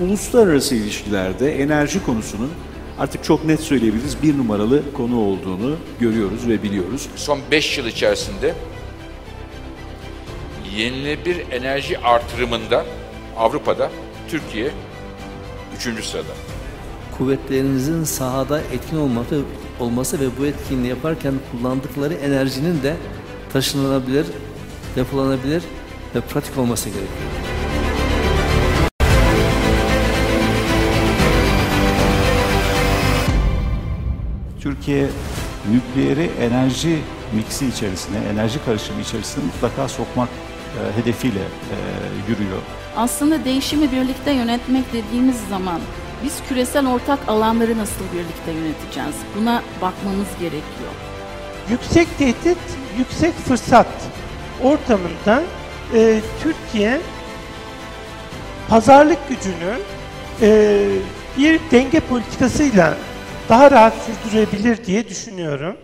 uluslararası ilişkilerde enerji konusunun artık çok net söyleyebiliriz bir numaralı konu olduğunu görüyoruz ve biliyoruz. Son 5 yıl içerisinde yenilenebilir enerji artırımında Avrupa'da Türkiye 3. sırada. Kuvvetlerinizin sahada etkin olması ve bu etkinliği yaparken kullandıkları enerjinin de taşınabilir, depolanabilir ve pratik olması gerekiyor. Türkiye nükleeri enerji miksi içerisine, enerji karışımı içerisine mutlaka sokmak hedefiyle yürüyor. Aslında değişimi birlikte yönetmek dediğimiz zaman biz küresel ortak alanları nasıl birlikte yöneteceğiz? Buna bakmamız gerekiyor. Yüksek tehdit, yüksek fırsat ortamında Türkiye pazarlık gücünü bir denge politikasıyla daha rahat sürdürebilir diye düşünüyorum.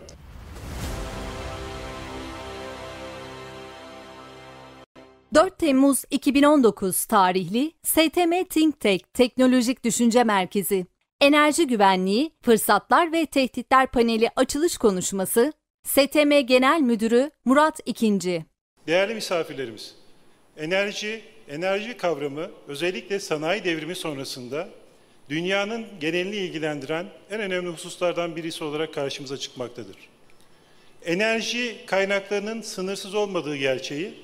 (4 Temmuz 2019) tarihli STM Think Tank Teknolojik Düşünce Merkezi Enerji Güvenliği, Fırsatlar ve Tehditler Paneli açılış konuşması STM Genel Müdürü Murat İkinci. Değerli misafirlerimiz, enerji kavramı özellikle sanayi devrimi sonrasında dünyanın genelini ilgilendiren en önemli hususlardan birisi olarak karşımıza çıkmaktadır. Enerji kaynaklarının sınırsız olmadığı gerçeği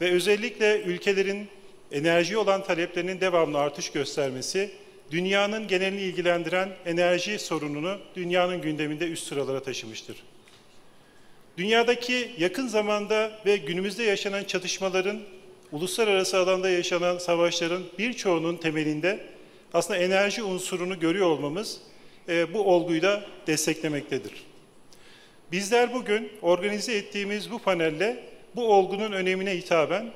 ve özellikle ülkelerin enerjiye olan taleplerinin devamlı artış göstermesi, dünyanın genelini ilgilendiren enerji sorununu dünyanın gündeminde üst sıralara taşımıştır. Dünyadaki yakın zamanda ve günümüzde yaşanan çatışmaların, uluslararası alanda yaşanan savaşların birçoğunun temelinde aslında enerji unsurunu görüyor olmamız bu olguyu da desteklemektedir. Bizler bugün organize ettiğimiz bu panelle bu olgunun önemine hitaben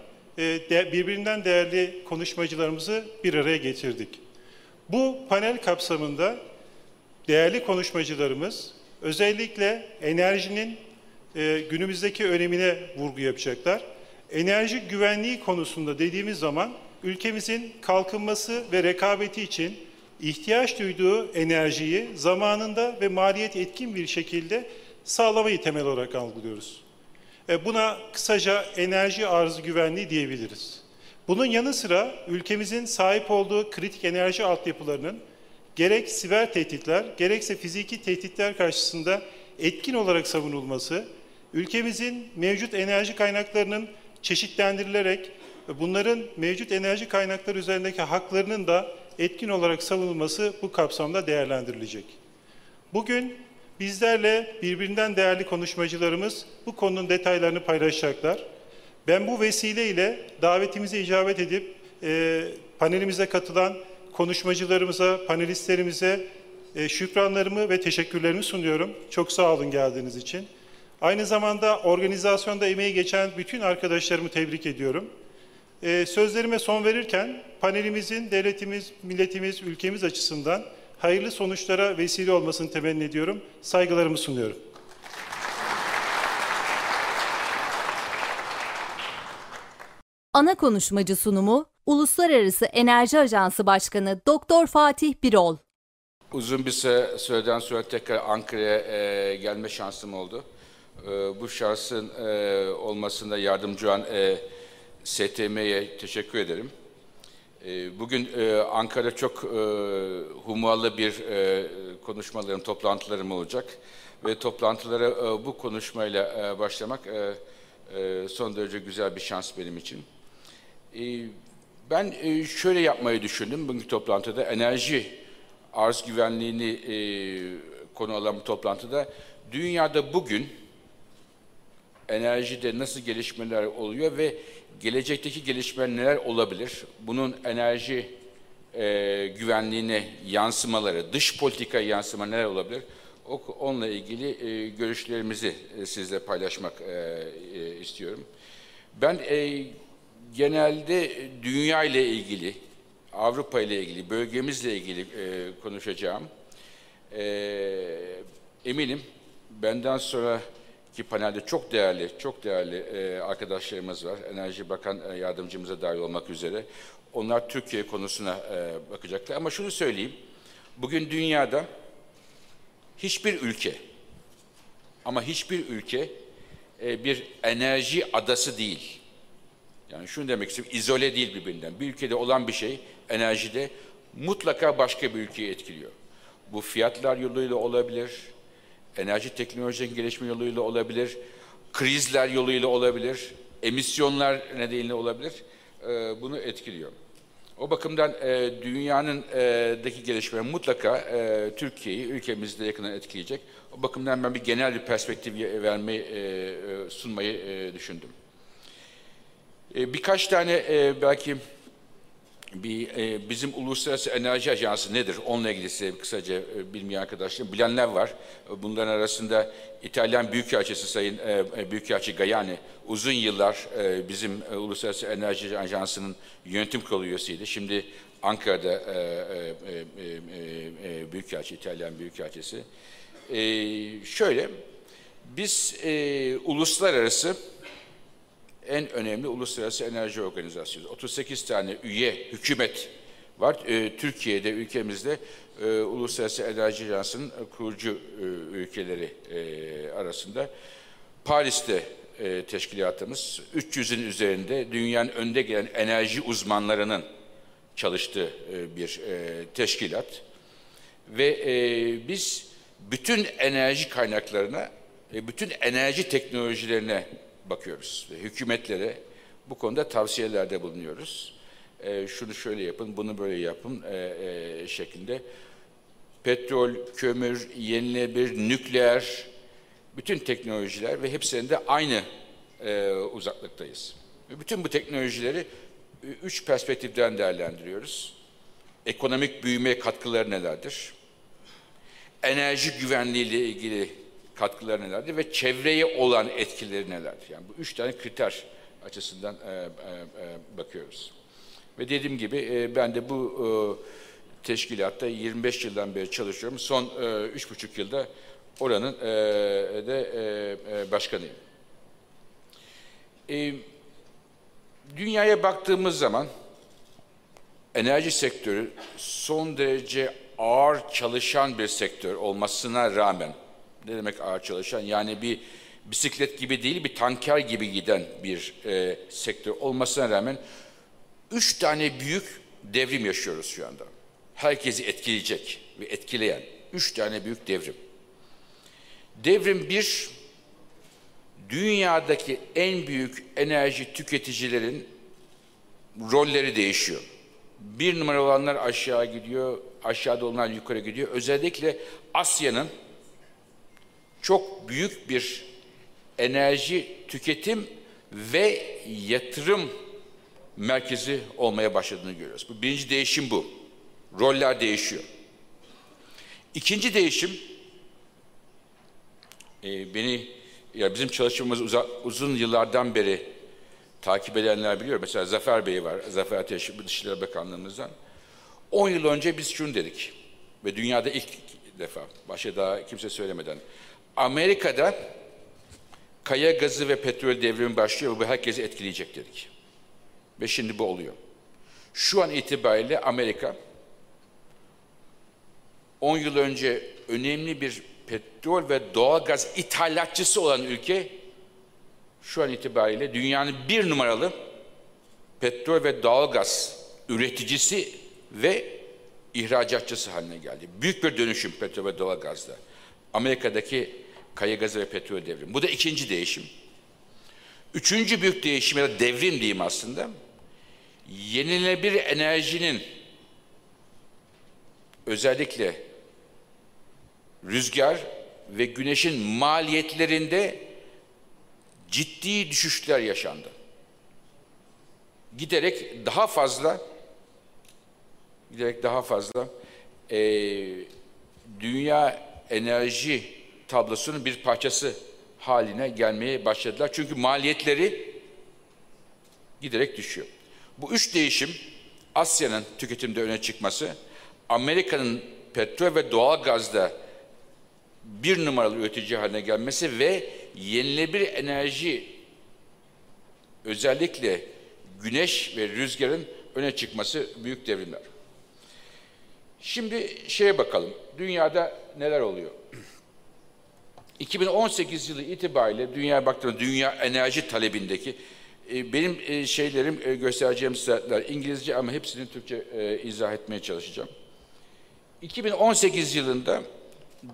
birbirinden değerli konuşmacılarımızı bir araya getirdik. Bu panel kapsamında değerli konuşmacılarımız özellikle enerjinin günümüzdeki önemine vurgu yapacaklar. Enerji güvenliği konusunda dediğimiz zaman ülkemizin kalkınması ve rekabeti için ihtiyaç duyduğu enerjiyi zamanında ve maliyet etkin bir şekilde sağlamayı temel olarak algılıyoruz. Buna kısaca enerji arzı güvenliği diyebiliriz. Bunun yanı sıra ülkemizin sahip olduğu kritik enerji altyapılarının gerek siber tehditler, gerekse fiziki tehditler karşısında etkin olarak savunulması, ülkemizin mevcut enerji kaynaklarının çeşitlendirilerek bunların mevcut enerji kaynakları üzerindeki haklarının da etkin olarak savunulması bu kapsamda değerlendirilecek. Bugün bizlerle birbirinden değerli konuşmacılarımız bu konunun detaylarını paylaşacaklar. Ben bu vesileyle davetimize icabet edip panelimize katılan konuşmacılarımıza, panelistlerimize şükranlarımı ve teşekkürlerimi sunuyorum. Çok sağ olun geldiğiniz için. Aynı zamanda organizasyonda emeği geçen bütün arkadaşlarımı tebrik ediyorum. Sözlerime son verirken panelimizin devletimiz, milletimiz, ülkemiz açısından hayırlı sonuçlara vesile olmasını temenni ediyorum. Saygılarımı sunuyorum. Ana konuşmacı sunumu Uluslararası Enerji Ajansı Başkanı Dr. Fatih Birol. Uzun bir süreden sonra tekrar Ankara'ya gelme şansım oldu. Bu şansın olmasında yardımcı olan STM'ye teşekkür ederim. Bugün Ankara'da çok hummalı bir konuşmalarım, toplantılarım olacak. Ve toplantılara bu konuşmayla başlamak son derece güzel bir şans benim için. Ben şöyle yapmayı düşündüm bugünkü toplantıda. Enerji arz güvenliğini konu alan bu toplantıda. Dünyada bugün enerjide nasıl gelişmeler oluyor ve gelecekteki gelişmeler neler olabilir? Bunun enerji güvenliğine yansımaları, dış politika yansımaları neler olabilir? Onunla ilgili görüşlerimizi sizle paylaşmak istiyorum. Ben genelde dünya ile ilgili, Avrupa ile ilgili, bölgemizle ilgili konuşacağım. Eminim benden sonra ki panelde çok değerli arkadaşlarımız var. Enerji Bakan yardımcımıza dahil olmak üzere. Onlar Türkiye konusuna bakacaklar. Ama şunu söyleyeyim. Bugün dünyada hiçbir ülke ama hiçbir ülke bir enerji adası değil. Yani şunu demek istiyorum, izole değil birbirinden. Bir ülkede olan bir şey enerjide mutlaka başka bir ülkeyi etkiliyor. Bu fiyatlar yoluyla olabilir, enerji teknolojisinin gelişme yoluyla olabilir, krizler yoluyla olabilir, emisyonlar nedeniyle olabilir. Bunu etkiliyor. O bakımdan dünyanın gelişmeleri mutlaka Türkiye'yi, ülkemizde yakından etkileyecek. O bakımdan ben bir genel bir perspektif vermeyi, sunmayı düşündüm. Birkaç tane belki bizim Uluslararası Enerji Ajansı nedir? Onunla ilgili size kısaca bilmeyen arkadaşlarım, bilenler var. Bunların arasında İtalyan Büyükelçisi Sayın Büyükelçi Gayani uzun yıllar bizim Uluslararası Enerji Ajansı'nın yönetim kurulu üyesiydi. Şimdi Ankara'da Büyükelçi, İtalyan Büyükelçisi. Şöyle, biz uluslararası en önemli uluslararası enerji organizasyonu. 38 tane üye hükümet var. Türkiye'de, ülkemizde Uluslararası Enerji Ajansı'nın kurucu ülkeleri arasında. Paris'te teşkilatımız 300'ün üzerinde dünyanın önde gelen enerji uzmanlarının çalıştığı bir teşkilat. Ve biz bütün enerji kaynaklarına, bütün enerji teknolojilerine bakıyoruz. Hükümetlere bu konuda tavsiyelerde bulunuyoruz. Şunu şöyle yapın, bunu böyle yapın şeklinde. Petrol, kömür, yenilenebilir, nükleer, bütün teknolojiler ve hepsinde aynı uzaklıktayız. Bütün bu teknolojileri 3 perspektiften değerlendiriyoruz. Ekonomik büyümeye katkıları nelerdir? Enerji güvenliği ile ilgili katkıları nelerdir ve çevreye olan etkileri nelerdir? Yani bu 3 tane kriter açısından bakıyoruz. Ve dediğim gibi ben de bu teşkilatta 25 yıldan beri çalışıyorum. Son 3,5 yılda oranın başkanıyım. Dünyaya baktığımız zaman enerji sektörü son derece ağır çalışan bir sektör olmasına rağmen, ne demek ağır çalışan? Yani bir bisiklet gibi değil, bir tanker gibi giden bir sektör olmasına rağmen 3 tane büyük devrim yaşıyoruz şu anda. Herkesi etkileyecek ve etkileyen 3 tane büyük devrim. Devrim 1, dünyadaki en büyük enerji tüketicilerin rolleri değişiyor. 1 numara olanlar aşağı gidiyor, aşağıda olanlar yukarı gidiyor. Özellikle Asya'nın çok büyük bir enerji tüketim ve yatırım merkezi olmaya başladığını görüyoruz. Bu birinci değişim bu. Roller değişiyor. İkinci değişim, bizim çalışmamız uzun yıllardan beri takip edenler biliyor. Mesela Zafer Bey var, Zafer Ateş Dışişleri Bakanlığımızdan. 10 yıl önce biz şunu dedik ve dünyada ilk defa, başka daha kimse söylemeden, Amerika'da kaya gazı ve petrol devrimi başlıyor ve bu herkesi etkileyecek dedik. Ve şimdi bu oluyor. Şu an itibariyle Amerika 10 yıl önce önemli bir petrol ve doğalgaz ithalatçısı olan ülke şu an itibariyle dünyanın 1 numaralı petrol ve doğalgaz üreticisi ve ihracatçısı haline geldi. Büyük bir dönüşüm petrol ve doğalgazda. Amerika'daki kaya gazı ve petrol devrimi. Bu da ikinci değişim. Üçüncü büyük değişim ya da devrim diyeyim aslında. Yenilenebilir enerjinin özellikle rüzgar ve güneşin maliyetlerinde ciddi düşüşler yaşandı. Giderek daha fazla dünya enerji tablosunun bir parçası haline gelmeye başladılar. Çünkü maliyetleri giderek düşüyor. Bu 3 değişim, Asya'nın tüketimde öne çıkması, Amerika'nın petrol ve doğalgazda 1 numaralı üretici haline gelmesi ve yenilenebilir enerji, özellikle güneş ve rüzgarın öne çıkması büyük devrimler. Şimdi şeye bakalım, dünyada neler oluyor? 2018 yılı itibariyle dünya baktığında dünya enerji talebindeki benim şeylerim göstereceğim slaytlar İngilizce ama hepsini Türkçe izah etmeye çalışacağım. 2018 yılında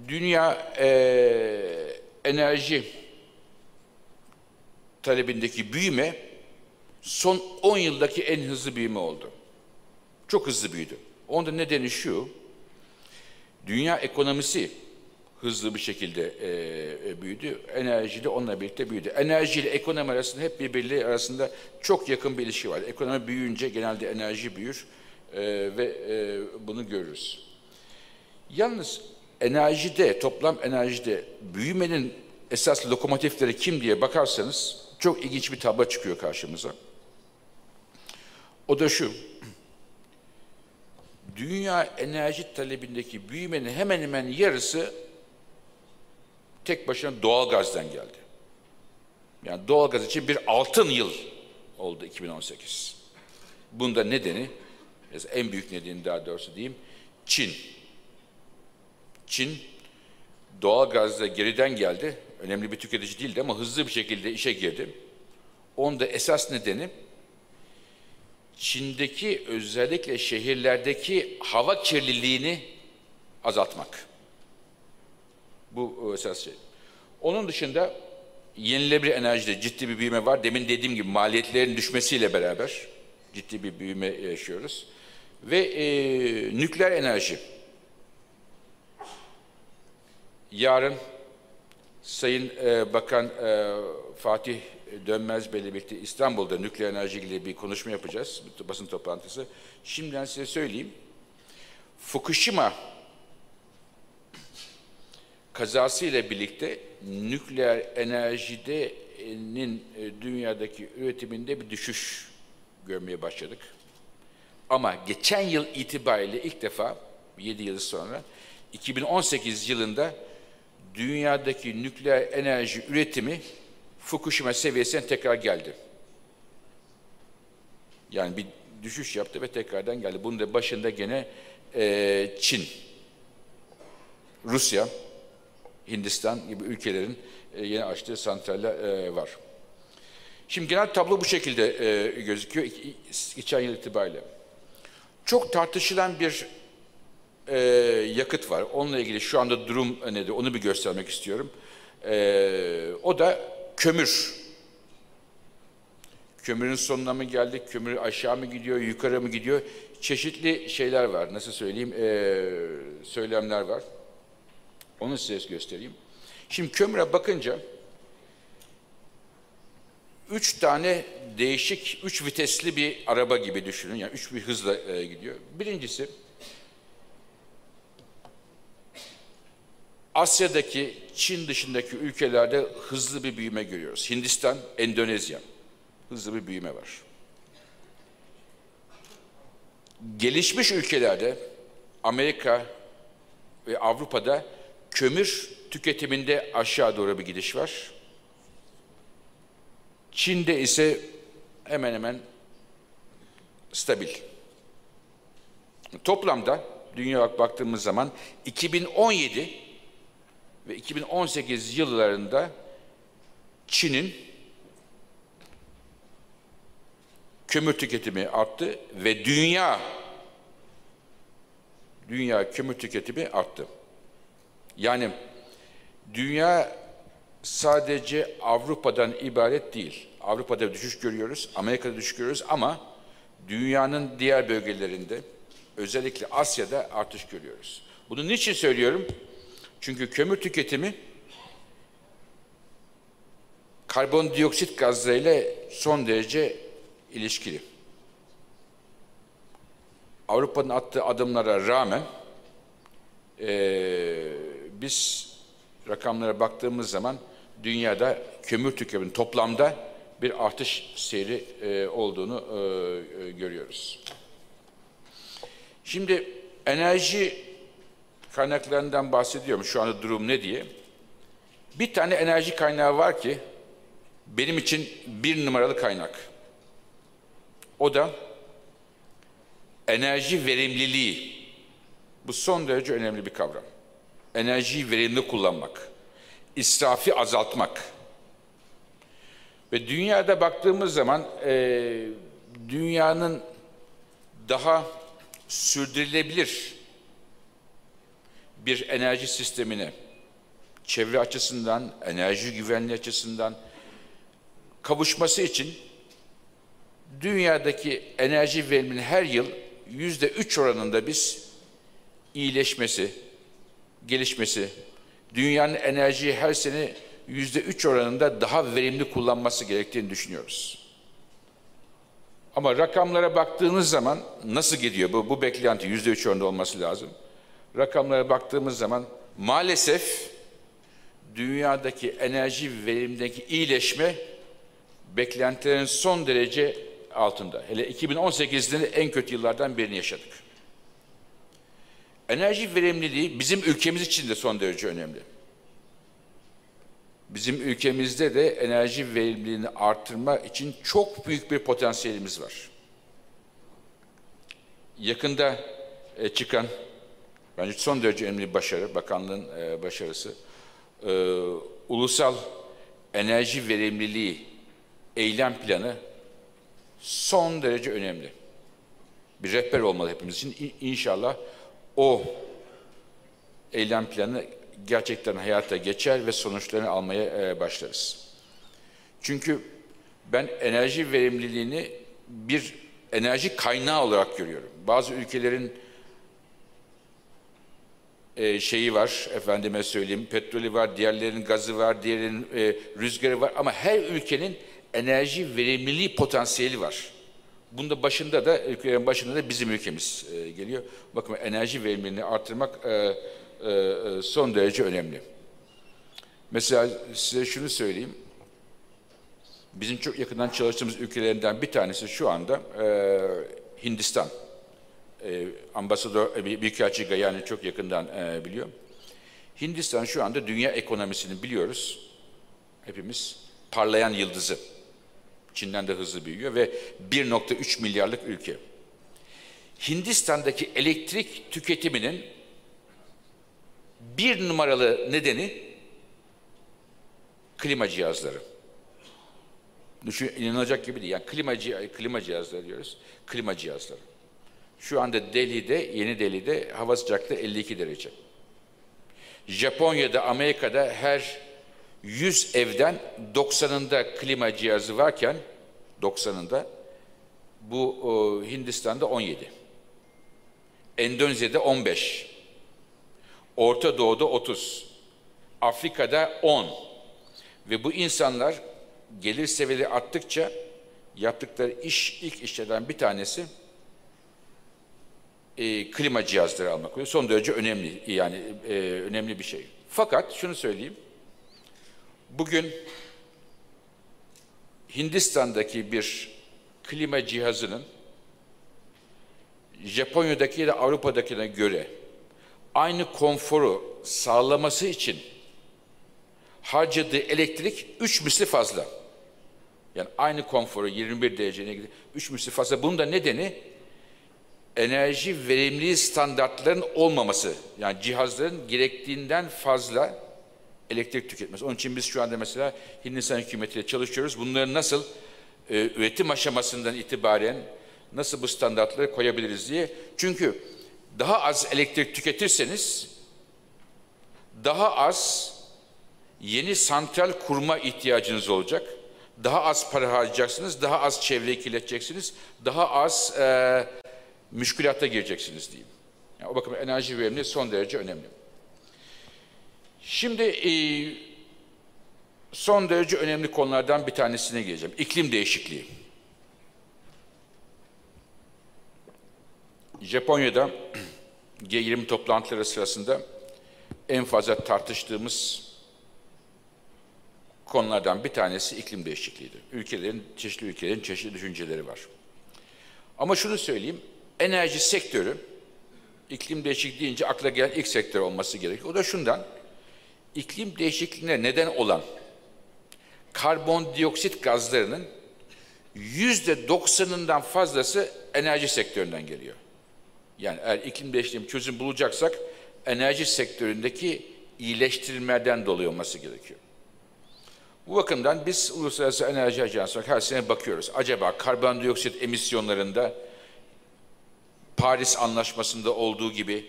dünya enerji talebindeki büyüme son 10 yıldaki en hızlı büyüme oldu. Çok hızlı büyüdü. Onun da nedeni şu, dünya ekonomisi hızlı bir şekilde büyüdü. Enerji de onunla birlikte büyüdü. Enerji ile ekonomi arasında hep birbirleri arasında çok yakın bir ilişki var. Ekonomi büyüyünce genelde enerji büyür ve bunu görürüz. Yalnız enerjide, toplam enerjide büyümenin esas lokomotifleri kim diye bakarsanız çok ilginç bir tablo çıkıyor karşımıza. O da şu, dünya enerji talebindeki büyümenin hemen hemen yarısı tek başına doğalgazdan geldi. Yani doğalgaz için bir altın yıl oldu 2018. Bunun da nedeni, en büyük nedeni daha doğrusu diyeyim, Çin. Çin doğalgazda geriden geldi. Önemli bir tüketici değildi ama hızlı bir şekilde işe girdi. Onun da esas nedeni Çin'deki özellikle şehirlerdeki hava kirliliğini azaltmak. Bu esas şey. Onun dışında yenilenebilir enerjide ciddi bir büyüme var. Demin dediğim gibi maliyetlerin düşmesiyle beraber ciddi bir büyüme yaşıyoruz. Ve nükleer enerji. Yarın Sayın Bakan Fatih Dönmez Bey'le birlikte İstanbul'da nükleer enerji ile bir konuşma yapacağız. Basın toplantısı. Şimdiden size söyleyeyim. Fukushima kazası ile birlikte nükleer enerjinin dünyadaki üretiminde bir düşüş görmeye başladık. Ama geçen yıl itibariyle ilk defa 7 yıl sonra 2018 yılında dünyadaki nükleer enerji üretimi Fukushima seviyesine tekrar geldi. Yani bir düşüş yaptı ve tekrardan geldi. Bunun da başında gene Çin, Rusya, Hindistan gibi ülkelerin yeni açtığı santraller var. Şimdi genel tablo bu şekilde gözüküyor geçen yıl itibariyle. Çok tartışılan bir yakıt var. Onunla ilgili şu anda durum nedir? Onu bir göstermek istiyorum. O da kömür. Kömürün sonuna mı geldik? Kömür aşağı mı gidiyor? Yukarı mı gidiyor? Çeşitli şeyler var. Nasıl söyleyeyim? Söylemler var. Onu size göstereyim. Şimdi kömüre bakınca 3 tane değişik, 3 vitesli bir araba gibi düşünün. Yani 3 bir hızla gidiyor. Birincisi Asya'daki, Çin dışındaki ülkelerde hızlı bir büyüme görüyoruz. Hindistan, Endonezya. Hızlı bir büyüme var. Gelişmiş ülkelerde, Amerika ve Avrupa'da kömür tüketiminde aşağı doğru bir gidiş var. Çin'de ise hemen hemen stabil. Toplamda dünya olarak baktığımız zaman 2017 ve 2018 yıllarında Çin'in kömür tüketimi arttı ve dünya kömür tüketimi arttı. Yani dünya sadece Avrupa'dan ibaret değil. Avrupa'da düşüş görüyoruz, Amerika'da düşüş görüyoruz ama dünyanın diğer bölgelerinde özellikle Asya'da artış görüyoruz. Bunu niçin söylüyorum? Çünkü kömür tüketimi karbondioksit gazlarıyla son derece ilişkili. Avrupa'nın attığı adımlara rağmen biz rakamlara baktığımız zaman dünyada kömür tüketiminin toplamda bir artış seyri olduğunu görüyoruz. Şimdi enerji kaynaklarından bahsediyorum şu anda durum ne diye. Bir tane enerji kaynağı var ki benim için 1 numaralı kaynak. O da enerji verimliliği, bu son derece önemli bir kavram. Enerjiyi verimli kullanmak, israfı azaltmak. Ve dünyada baktığımız zaman dünyanın daha sürdürülebilir bir enerji sistemine, çevre açısından, enerji güvenliği açısından kavuşması için dünyadaki enerji veriminin her yıl %3 oranında biz iyileşmesi, gelişmesi, dünyanın enerjiyi her sene %3 oranında daha verimli kullanması gerektiğini düşünüyoruz. Ama rakamlara baktığınız zaman nasıl gidiyor? Bu beklenti %3 oranında olması lazım. Rakamlara baktığımız zaman maalesef dünyadaki enerji verimindeki iyileşme beklentilerin son derece altında. Hele 2018'de en kötü yıllardan birini yaşadık. Enerji verimliliği bizim ülkemiz için de son derece önemli. Bizim ülkemizde de enerji verimliliğini artırma için çok büyük bir potansiyelimiz var. Yakında çıkan, bence son derece önemli bir başarı, bakanlığın başarısı, ulusal enerji verimliliği eylem planı son derece önemli. Bir rehber olmalı hepimiz için. İnşallah o eylem planı gerçekten hayata geçer ve sonuçlarını almaya başlarız. Çünkü ben enerji verimliliğini bir enerji kaynağı olarak görüyorum. Bazı ülkelerin şeyi var, efendime söyleyeyim, petrolü var, diğerlerinin gazı var, diğerlerinin rüzgarı var ama her ülkenin enerji verimliliği potansiyeli var. Bunda başında da, ülkelerin başında da bizim ülkemiz geliyor. Bakın enerji verimliliğini artırmak son derece önemli. Mesela size şunu söyleyeyim. Bizim çok yakından çalıştığımız ülkelerinden bir tanesi şu anda Hindistan. Ambasador Büyükelçi Gayani çok yakından biliyor. Hindistan şu anda dünya ekonomisini biliyoruz. Hepimiz parlayan yıldızı. Çin'den de hızlı büyüyor ve 1,3 milyarlık ülke. Hindistan'daki elektrik tüketiminin 1 numaralı nedeni klima cihazları. Düşün, inanılacak gibi değil. Yani klima cihazları diyoruz. Klima cihazları. Şu anda Yeni Delhi'de hava sıcaklığı 52 derece. Japonya'da, Amerika'da her 100 evden 90'ında klima cihazı varken, 90'ında, bu Hindistan'da 17. Endonezya'da 15. Orta Doğu'da 30. Afrika'da 10. Ve bu insanlar gelir seviyeleri arttıkça yaptıkları ilk işlerden bir tanesi klima cihazları almak oluyor. Son derece önemli, yani önemli bir şey. Fakat şunu söyleyeyim. Bugün Hindistan'daki bir klima cihazının Japonya'daki ya da Avrupa'dakine göre aynı konforu sağlaması için harcadığı elektrik 3 misli fazla. Yani aynı konforu 21 dereceye 3 misli fazla. Bunun da nedeni enerji verimliliği standartlarının olmaması. Yani cihazların gerektiğinden fazla elektrik tüketmesi. Onun için biz şu anda mesela Hindistan hükümetiyle çalışıyoruz. Bunları nasıl üretim aşamasından itibaren nasıl bu standartları koyabiliriz diye. Çünkü daha az elektrik tüketirseniz daha az yeni santral kurma ihtiyacınız olacak. Daha az para harcayacaksınız, daha az çevreyi kirleteceksiniz, daha az müşkülata gireceksiniz diyeyim. Yani o bakımdan enerji verimliliği son derece önemli. Şimdi son derece önemli konulardan bir tanesine geleceğim. İklim değişikliği. Japonya'da G20 toplantıları sırasında en fazla tartıştığımız konulardan bir tanesi iklim değişikliğiydi. Çeşitli ülkelerin düşünceleri var. Ama şunu söyleyeyim, enerji sektörü, iklim değişikliği deyince akla gelen ilk sektör olması gerekiyor. O da şundan, iklim değişikliğine neden olan karbondioksit gazlarının %90'ından fazlası enerji sektöründen geliyor. Yani eğer iklim değişikliği çözüm bulacaksak enerji sektöründeki iyileştirilmelerden dolayı olması gerekiyor. Bu bakımdan biz Uluslararası Enerji Ajansı'na her sene bakıyoruz. Acaba karbondioksit emisyonlarında Paris Anlaşması'nda olduğu gibi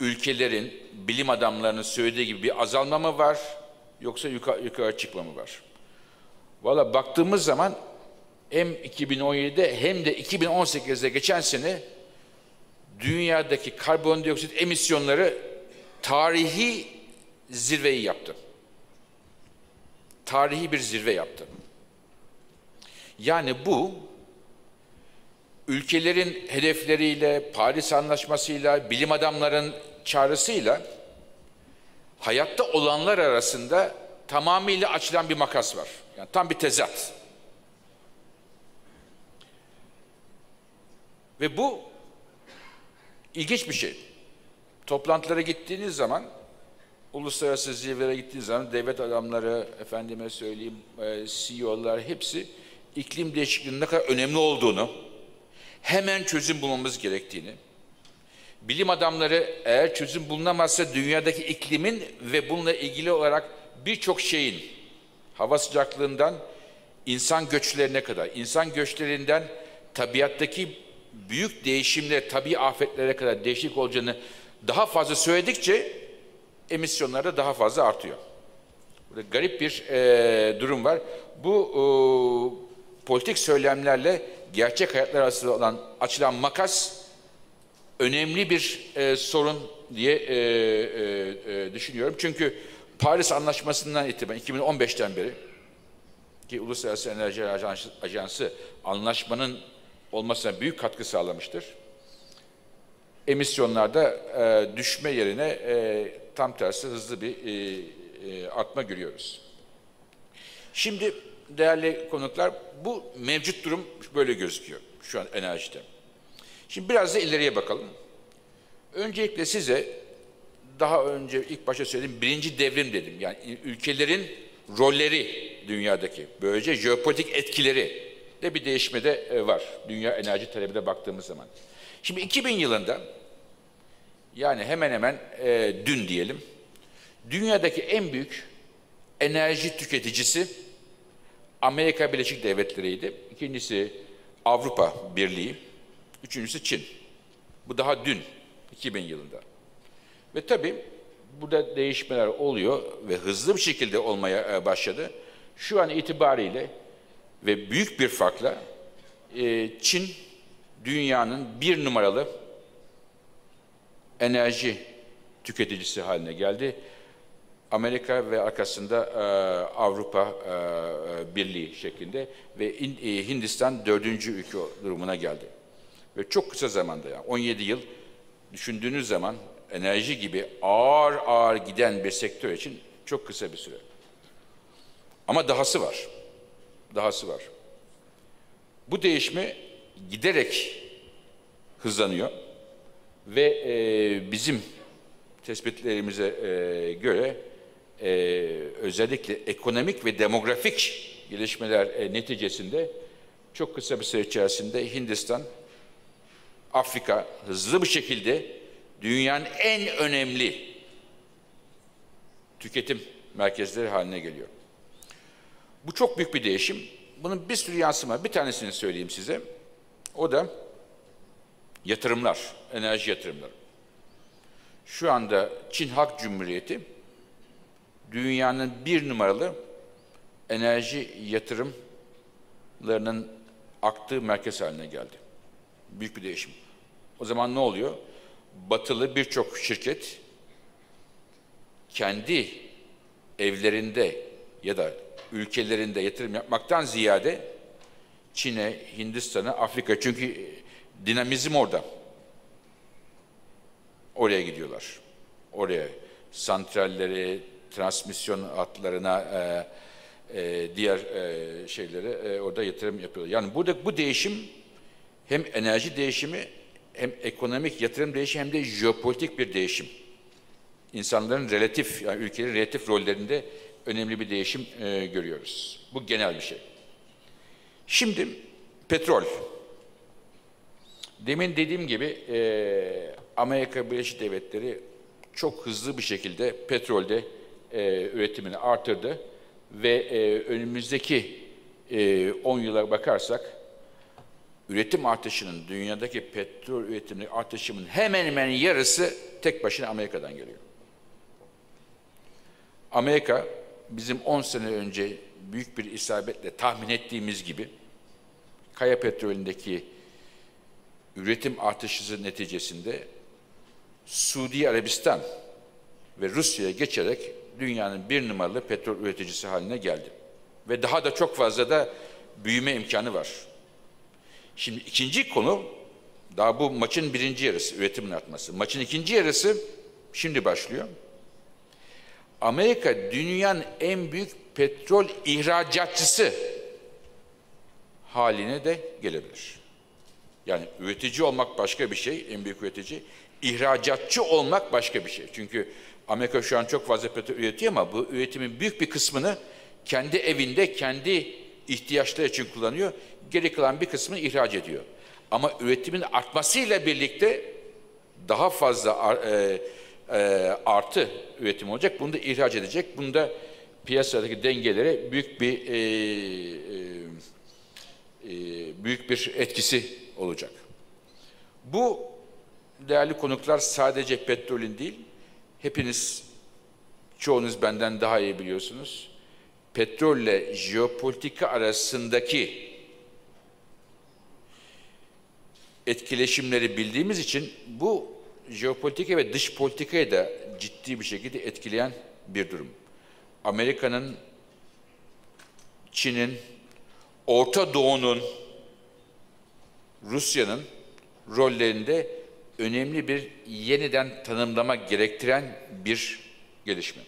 ülkelerin, bilim adamlarının söylediği gibi bir azalma mı var yoksa yukarı çıkma mı var? Valla baktığımız zaman hem 2017'de hem de 2018'de geçen sene dünyadaki karbondioksit emisyonları tarihi zirveyi yaptı. Tarihi bir zirve yaptı. Yani bu ülkelerin hedefleriyle, Paris Anlaşması'yla, bilim adamların çağrısıyla hayatta olanlar arasında tamamıyla açılan bir makas var. Yani tam bir tezat. Ve bu ilginç bir şey. Toplantılara gittiğiniz zaman, uluslararası zirvelere gittiğiniz zaman devlet adamları, efendime söyleyeyim, CEO'lar hepsi iklim değişikliğinin ne kadar önemli olduğunu, hemen çözüm bulmamız gerektiğini, bilim adamları eğer çözüm bulunamazsa dünyadaki iklimin ve bununla ilgili olarak birçok şeyin, hava sıcaklığından insan göçlerine kadar, insan göçlerinden tabiattaki büyük değişimlere, tabii afetlere kadar değişiklik olacağını daha fazla söyledikçe emisyonlar da daha fazla artıyor. Burada garip bir durum var. Bu politik söylemlerle gerçek hayatlar arasında olan açılan makas önemli bir sorun diye düşünüyorum. Çünkü Paris Anlaşması'ndan itibaren 2015'ten beri ki Uluslararası Enerji Ajansı anlaşmanın olmasına büyük katkı sağlamıştır. Emisyonlarda düşme yerine tam tersi hızlı bir artma görüyoruz. Şimdi değerli konuklar, bu mevcut durum böyle gözüküyor şu an enerjide. Şimdi biraz da ileriye bakalım. Öncelikle size daha önce ilk başta söylediğim birinci devrim dedim. Yani ülkelerin rolleri dünyadaki, böylece jeopolitik etkileri de bir değişme de var dünya enerji talebine baktığımız zaman. Şimdi 2000 yılında, yani hemen hemen dün diyelim, dünyadaki en büyük enerji tüketicisi Amerika Birleşik Devletleri'ydi. İkincisi Avrupa Birliği, üçüncüsü Çin. Bu daha dün, 2000 yılında. Ve tabii burada değişmeler oluyor ve hızlı bir şekilde olmaya başladı. Şu an itibariyle ve büyük bir farkla Çin dünyanın 1 numaralı enerji tüketicisi haline geldi. Amerika ve arkasında Avrupa Birliği şeklinde ve Hindistan 4. ülke durumuna geldi. Ve çok kısa zamanda, yani 17 yıl düşündüğünüz zaman enerji gibi ağır ağır giden bir sektör için çok kısa bir süre. Ama dahası var. Dahası var. Bu değişme giderek hızlanıyor ve bizim tespitlerimize göre özellikle ekonomik ve demografik gelişmeler neticesinde çok kısa bir süre içerisinde Hindistan, Afrika hızlı bir şekilde dünyanın en önemli tüketim merkezleri haline geliyor. Bu çok büyük bir değişim. Bunun bir sürü yansıma. Bir tanesini söyleyeyim size. O da yatırımlar, enerji yatırımları. Şu anda Çin Halk Cumhuriyeti dünyanın 1 numaralı enerji yatırımlarının aktığı merkez haline geldi. Büyük bir değişim. O zaman ne oluyor? Batılı birçok şirket kendi evlerinde ya da ülkelerinde yatırım yapmaktan ziyade Çin'e, Hindistan'a, Afrika, çünkü dinamizm orada. Oraya gidiyorlar. Oraya santralleri, transmisyon hatlarına, diğer şeylere orada yatırım yapıyorlar. Yani burada bu değişim hem enerji değişimi, hem ekonomik yatırım değişimi, hem de jeopolitik bir değişim. İnsanların relatif, yani ülkelerin relatif rollerinde önemli bir değişim görüyoruz. Bu genel bir şey. Şimdi petrol. Demin dediğim gibi Amerika Birleşik Devletleri çok hızlı bir şekilde petrolde üretimini artırdı ve önümüzdeki 10 yıla bakarsak üretim artışının, dünyadaki petrol üretiminin artışının hemen hemen yarısı tek başına Amerika'dan geliyor. Amerika bizim 10 sene önce büyük bir isabetle tahmin ettiğimiz gibi kaya petrolündeki üretim artışı neticesinde Suudi Arabistan ve Rusya'ya geçerek dünyanın 1 numaralı petrol üreticisi haline geldi. Ve daha da çok fazla da büyüme imkanı var. Şimdi ikinci konu, daha bu maçın birinci yarısı, üretimin artması. Maçın ikinci yarısı şimdi başlıyor. Amerika dünyanın en büyük petrol ihracatçısı haline de gelebilir. Yani üretici olmak başka bir şey, en büyük üretici. İhracatçı olmak başka bir şey. Çünkü Amerika şu an çok fazla petrol üretiyor ama bu üretimin büyük bir kısmını kendi evinde, kendi ihtiyaçları için kullanıyor. Geri kalan bir kısmını ihraç ediyor. Ama üretimin artmasıyla birlikte daha fazla artı üretim olacak. Bunu da ihraç edecek. Bunu da piyasadaki dengelere büyük bir etkisi olacak. Bu değerli konuklar sadece petrolün değil, hepiniz, çoğunuz benden daha iyi biliyorsunuz. Petrolle jeopolitika arasındaki etkileşimleri bildiğimiz için bu jeopolitika ve dış politikayı da ciddi bir şekilde etkileyen bir durum. Amerika'nın, Çin'in, Orta Doğu'nun, Rusya'nın rollerinde önemli bir yeniden tanımlama gerektiren bir gelişme.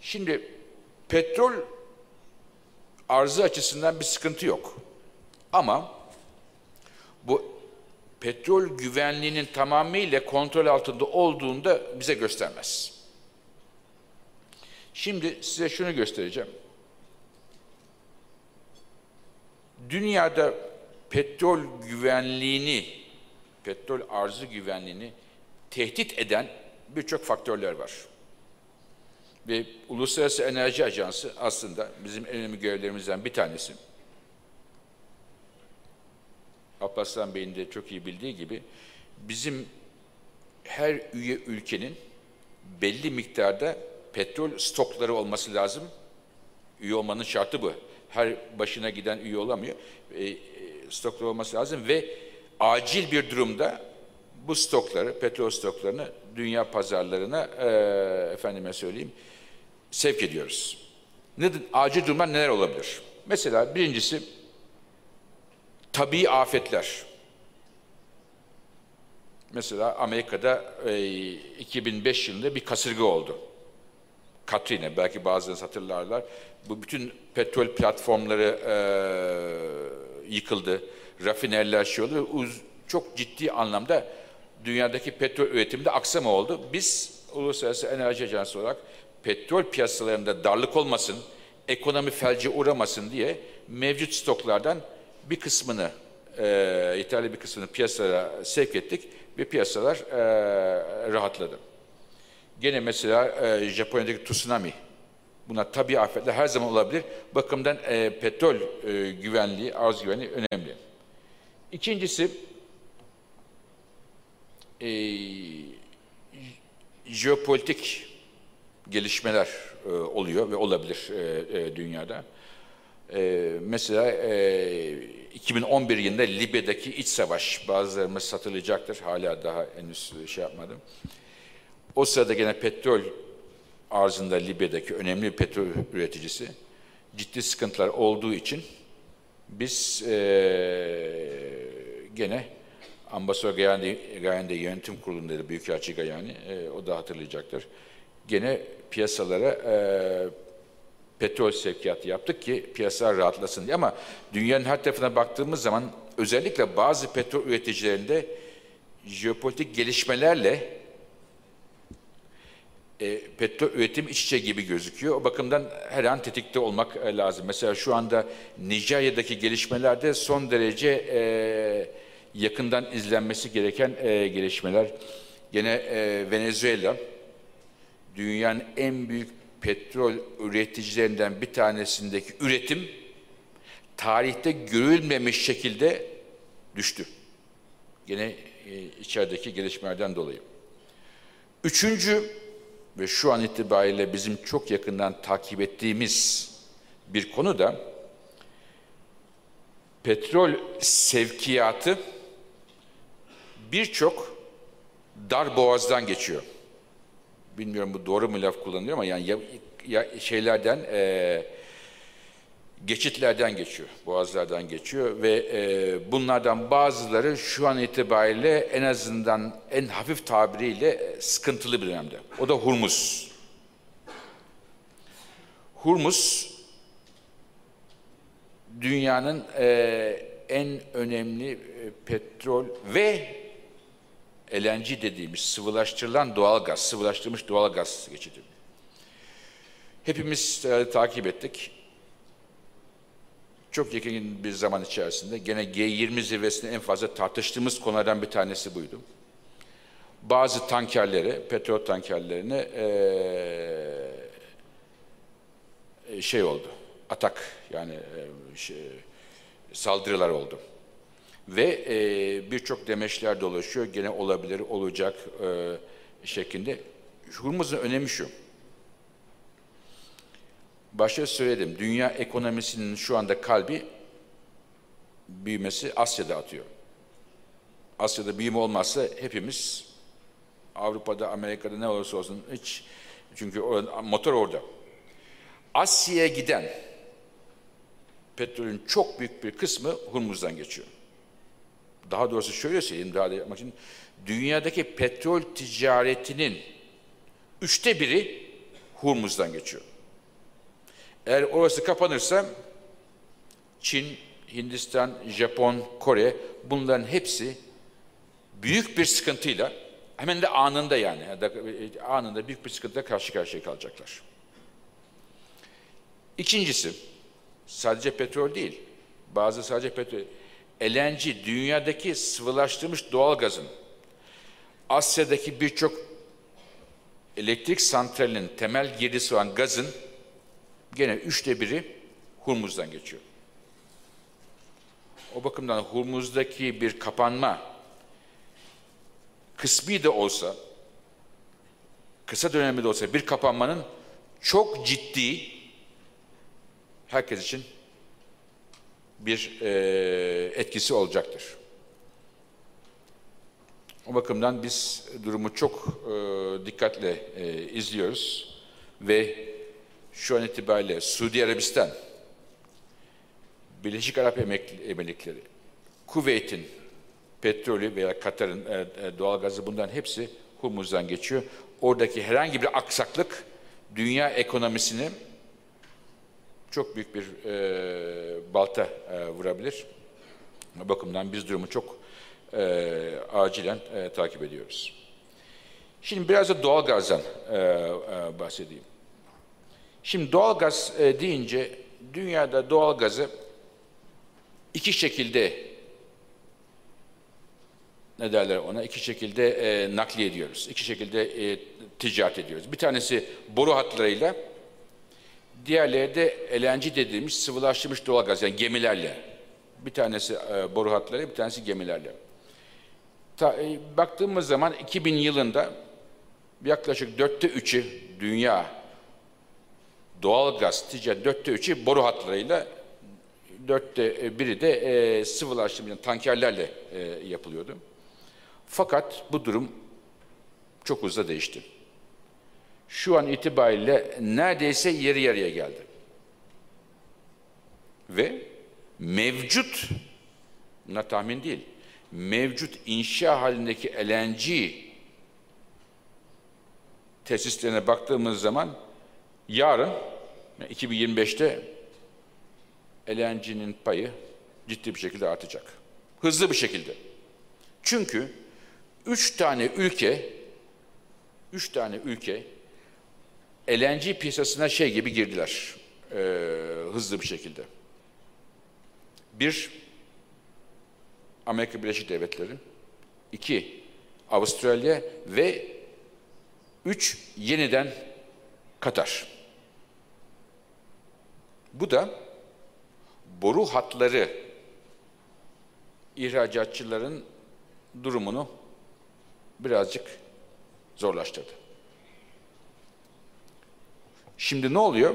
Şimdi petrol arzı açısından bir sıkıntı yok. Ama bu petrol güvenliğinin tamamıyla kontrol altında olduğunu da bize göstermez. Şimdi size şunu göstereceğim. Dünyada petrol güvenliğini, petrol arzı güvenliğini tehdit eden birçok faktörler var. Ve Uluslararası Enerji Ajansı aslında bizim en önemli görevlerimizden bir tanesi. Alparslan Bey'in de çok iyi bildiği gibi bizim her üye ülkenin belli miktarda petrol stokları olması lazım. Üye olmanın şartı bu. Her başına giden üye olamıyor. Stokları olması lazım ve acil bir durumda bu stokları, petrol stoklarını dünya pazarlarına efendime söyleyeyim sevk ediyoruz. Acil durumlar neler olabilir? Mesela birincisi tabii afetler. Mesela Amerika'da 2005 yılında bir kasırga oldu. Katrina, belki bazılarınız hatırlarlar. Bu bütün petrol platformları yıkıldı. Rafinerler şey oldu. Çok ciddi anlamda dünyadaki petrol üretiminde aksama oldu. Biz Uluslararası Enerji Ajansı olarak petrol piyasalarında darlık olmasın, ekonomi felce uğramasın diye mevcut stoklardan bir kısmını, yeterli bir kısmını piyasalara sevk ettik ve piyasalar rahatladı. Gene mesela Japonya'daki tsunami, buna tabii afetler her zaman olabilir. Bakımdan petrol güvenliği, arz güvenliği önemli. İkincisi, jeopolitik gelişmeler oluyor ve olabilir dünyada. Mesela 2011 yılında Libya'daki iç savaş, bazılarımız satılacaktır, hala daha henüz şey yapmadım. O sırada gene petrol arzında Libya'daki önemli petrol üreticisi ciddi sıkıntılar olduğu için biz gene Ambasador Gayani yönetim kurulunda da Büyükelçi Gayani, o da hatırlayacaktır. Gene piyasalara petrol sevkiyatı yaptık ki piyasalar rahatlasın diye. Ama dünyanın her tarafına baktığımız zaman özellikle bazı petrol üreticilerinde jeopolitik gelişmelerle petrol üretim iç içe gibi gözüküyor. O bakımdan her an tetikte olmak lazım. Mesela şu anda Nijerya'daki gelişmelerde son derece yakından izlenmesi gereken gelişmeler. Gene Venezuela, dünyanın en büyük petrol üreticilerinden bir tanesindeki üretim tarihte görülmemiş şekilde düştü. Gene içerideki gelişmelerden dolayı. Üçüncü ve şu an itibariyle bizim çok yakından takip ettiğimiz bir konu da petrol sevkiyatı birçok dar boğazdan geçiyor. Bilmiyorum bu doğru mu laf kullanıyor ama yani şeylerden geçitlerden geçiyor, boğazlardan geçiyor ve bunlardan bazıları şu an itibariyle en azından en hafif tabiriyle sıkıntılı bir dönemde. O da Hürmüz. Hürmüz dünyanın en önemli petrol ve LNG dediğimiz sıvılaştırılan doğalgaz, sıvılaştırılmış doğalgaz geçidi. Hepimiz takip ettik. Çok yakın bir zaman içerisinde gene G20 zirvesinde en fazla tartıştığımız konulardan bir tanesi buydu. Bazı tankerlere, petrol tankerlerine şey oldu, atak yani saldırılar oldu. Ve birçok demeçler dolaşıyor, gene olabilir, olacak şeklinde. Hürmüz'ün önemi şu. Başta söyledim, dünya ekonomisinin şu anda kalbi büyümesi Asya'da atıyor. Asya'da büyüme olmazsa hepimiz Avrupa'da, Amerika'da ne olursa olsun hiç, çünkü motor orada. Asya'ya giden petrolün çok büyük bir kısmı Hürmüz'den geçiyor. Daha doğrusu şöyle söyleyeyim, daha da yapmak için dünyadaki petrol ticaretinin 1/3 Hürmüz'den geçiyor. Eğer orası kapanırsa Çin, Hindistan, Japon, Kore bunların hepsi büyük bir sıkıntıyla hemen de anında yani anında büyük bir sıkıntıyla karşı karşıya kalacaklar. İkincisi sadece petrol değil, bazı sadece petrol, LNG dünyadaki sıvılaştırılmış doğalgazın Asya'daki birçok elektrik santralinin temel girdisi olan gazın gene 1/3 Hürmüz'den geçiyor. O bakımdan Hürmüz'deki bir kapanma kısmi de olsa, kısa dönemde de olsa bir kapanmanın çok ciddi herkes için bir etkisi olacaktır. O bakımdan biz durumu çok dikkatle izliyoruz ve şu an itibariyle Suudi Arabistan, Birleşik Arap Emirlikleri, Kuveyt'in petrolü veya Katar'ın doğalgazı bunların hepsi Hürmüz'den geçiyor. Oradaki herhangi bir aksaklık dünya ekonomisini çok büyük bir balta vurabilir. Bu bakımdan biz durumu çok acilen takip ediyoruz. Şimdi biraz da doğalgazdan bahsedeyim. Şimdi doğalgaz deyince dünyada doğalgazı iki şekilde nakliye ediyoruz. İki şekilde ticaret ediyoruz. Bir tanesi boru hatlarıyla, diğerleri de LNG dediğimiz sıvılaştırılmış doğalgaz yani gemilerle. Bir tanesi boru hatları, bir tanesi gemilerle. Baktığımız zaman 2000 yılında yaklaşık 4/3'ü dünya doğalgaz ticaret 4/3'ü boru hatlarıyla, 1/4 de sıvılaştırma tankerlerle yapılıyordu. Fakat bu durum çok hızlı değişti. Şu an itibariyle neredeyse yarı yarıya geldi. Ve mevcut, buna tahmin değil, mevcut inşa halindeki LNG tesislerine baktığımız zaman yarın 2025'te LNG'nin payı ciddi bir şekilde artacak. Hızlı bir şekilde. Çünkü üç tane ülke LNG piyasasına şey gibi girdiler. Hızlı bir şekilde. Bir, Amerika Birleşik Devletleri, 2 Avustralya ve 3 yeniden Katar. Bu da boru hatları ihracatçıların durumunu birazcık zorlaştırdı. Şimdi ne oluyor?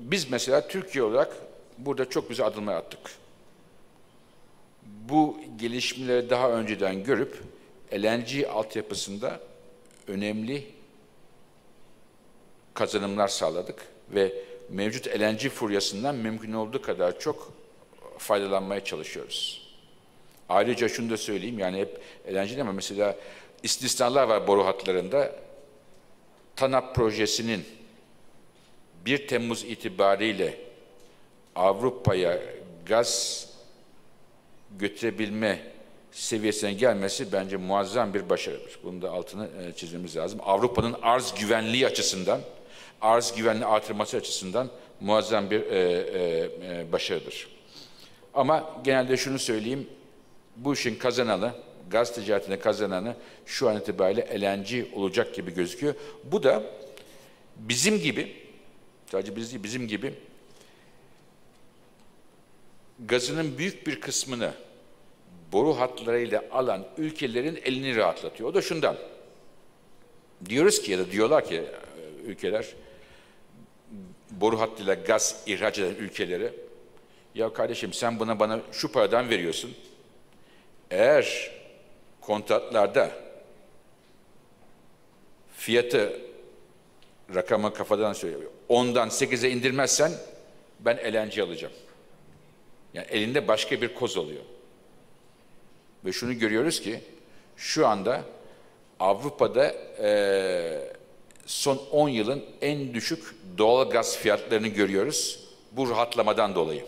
Biz mesela Türkiye olarak burada çok güzel adımlar attık. Bu gelişmeleri daha önceden görüp LNG altyapısında önemli kazanımlar sağladık ve mevcut LNG furyasından mümkün olduğu kadar çok faydalanmaya çalışıyoruz. Ayrıca şunu da söyleyeyim, yani hep LNG ama mesela istisnalar var boru hatlarında. TANAP projesinin 1 Temmuz itibariyle Avrupa'ya gaz götürebilme seviyesine gelmesi bence muazzam bir başarıdır. Bunun da altını çizmemiz lazım. Avrupa'nın arz güvenliği açısından, arz güvenliği artırması açısından muazzam bir başarıdır. Ama genelde şunu söyleyeyim, bu işin kazananı, gaz ticaretine kazananı şu an itibariyle LNG olacak gibi gözüküyor. Bu da bizim gibi, sadece biz değil, bizim gibi gazının büyük bir kısmını boru hatlarıyla alan ülkelerin elini rahatlatıyor. O da şundan. Diyoruz ki ya da diyorlar ki ülkeler, boru hattıyla gaz ihraç eden ülkelere, ya kardeşim sen bana şu paradan veriyorsun. Eğer kontratlarda fiyatı, rakamı kafadan söylüyorum, 10'dan 8'e indirmezsen ben LNG alacağım. Yani elinde başka bir koz oluyor. Ve şunu görüyoruz ki şu anda Avrupa'da son 10 yılın en düşük doğal gaz fiyatlarını görüyoruz. Bu rahatlamadan dolayı.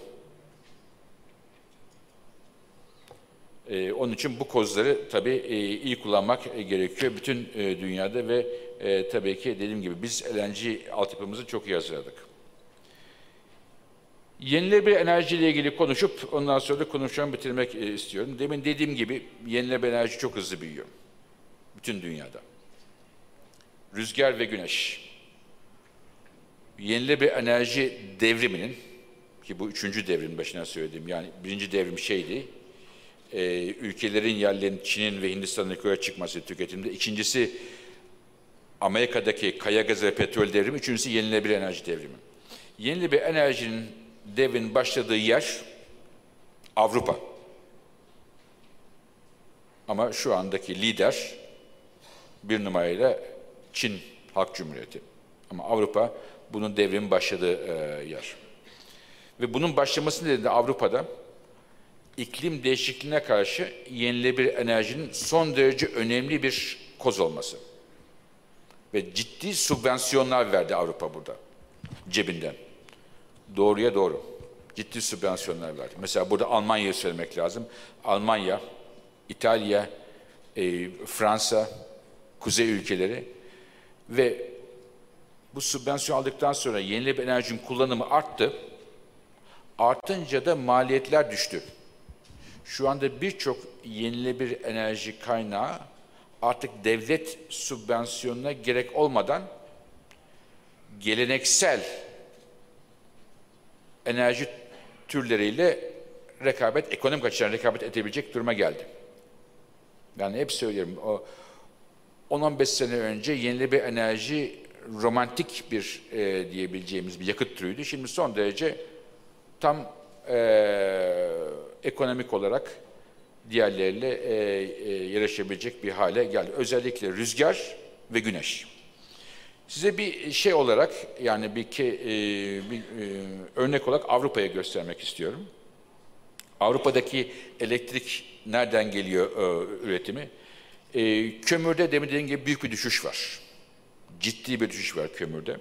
Onun için bu kozları tabii iyi kullanmak gerekiyor bütün dünyada ve tabii ki dediğim gibi biz LNG altyapımızı çok iyi hazırladık. Yenilenebilir enerjiyle ilgili konuşup ondan sonra da konuşmamı bitirmek istiyorum. Demin dediğim gibi yenilenebilir enerji çok hızlı büyüyor. Bütün dünyada. Rüzgar ve güneş. Yenilenebilir enerji devriminin, ki bu 3. devrim başına söyledim, yani 1. devrim şeydi, ülkelerin yerlerinin Çin'in ve Hindistan'ın yukarı çıkması tüketimde. 2.'si Amerika'daki kaya gazı ve petrol devrimi, 3.'si yenilenebilir enerji devrimi. Yenilenebilir enerjinin devrin başladığı yer Avrupa. Ama şu andaki lider 1 numarayla Çin Halk Cumhuriyeti. Ama Avrupa bunun devrimin başladığı yer. Ve bunun başlaması nedeniyle Avrupa'da iklim değişikliğine karşı yenilenebilir enerjinin son derece önemli bir koz olması. Ve ciddi subvansiyonlar verdi Avrupa burada cebinden. Doğruya doğru. Ciddi sübvansiyonlar verdi. Mesela burada Almanya'yı söylemek lazım. Almanya, İtalya, Fransa, kuzey ülkeleri ve bu sübvansiyon aldıktan sonra yenilenebilir enerjinin kullanımı arttı. Artınca da maliyetler düştü. Şu anda birçok yenilenebilir enerji kaynağı artık devlet sübvansiyonuna gerek olmadan geleneksel enerji türleriyle rekabet, ekonomik açıdan rekabet edebilecek duruma geldi. Yani hep söylüyorum, o 10-15 sene önce yenilenebilir enerji romantik bir diyebileceğimiz bir yakıt türüydü. Şimdi son derece tam ekonomik olarak diğerleriyle yarışabilecek bir hale geldi. Özellikle rüzgar ve güneş. Size bir şey olarak, yani bir örnek olarak Avrupa'ya göstermek istiyorum. Avrupa'daki elektrik nereden geliyor üretimi? Kömürde demin dediğim gibi büyük bir düşüş var. Ciddi bir düşüş var kömürde.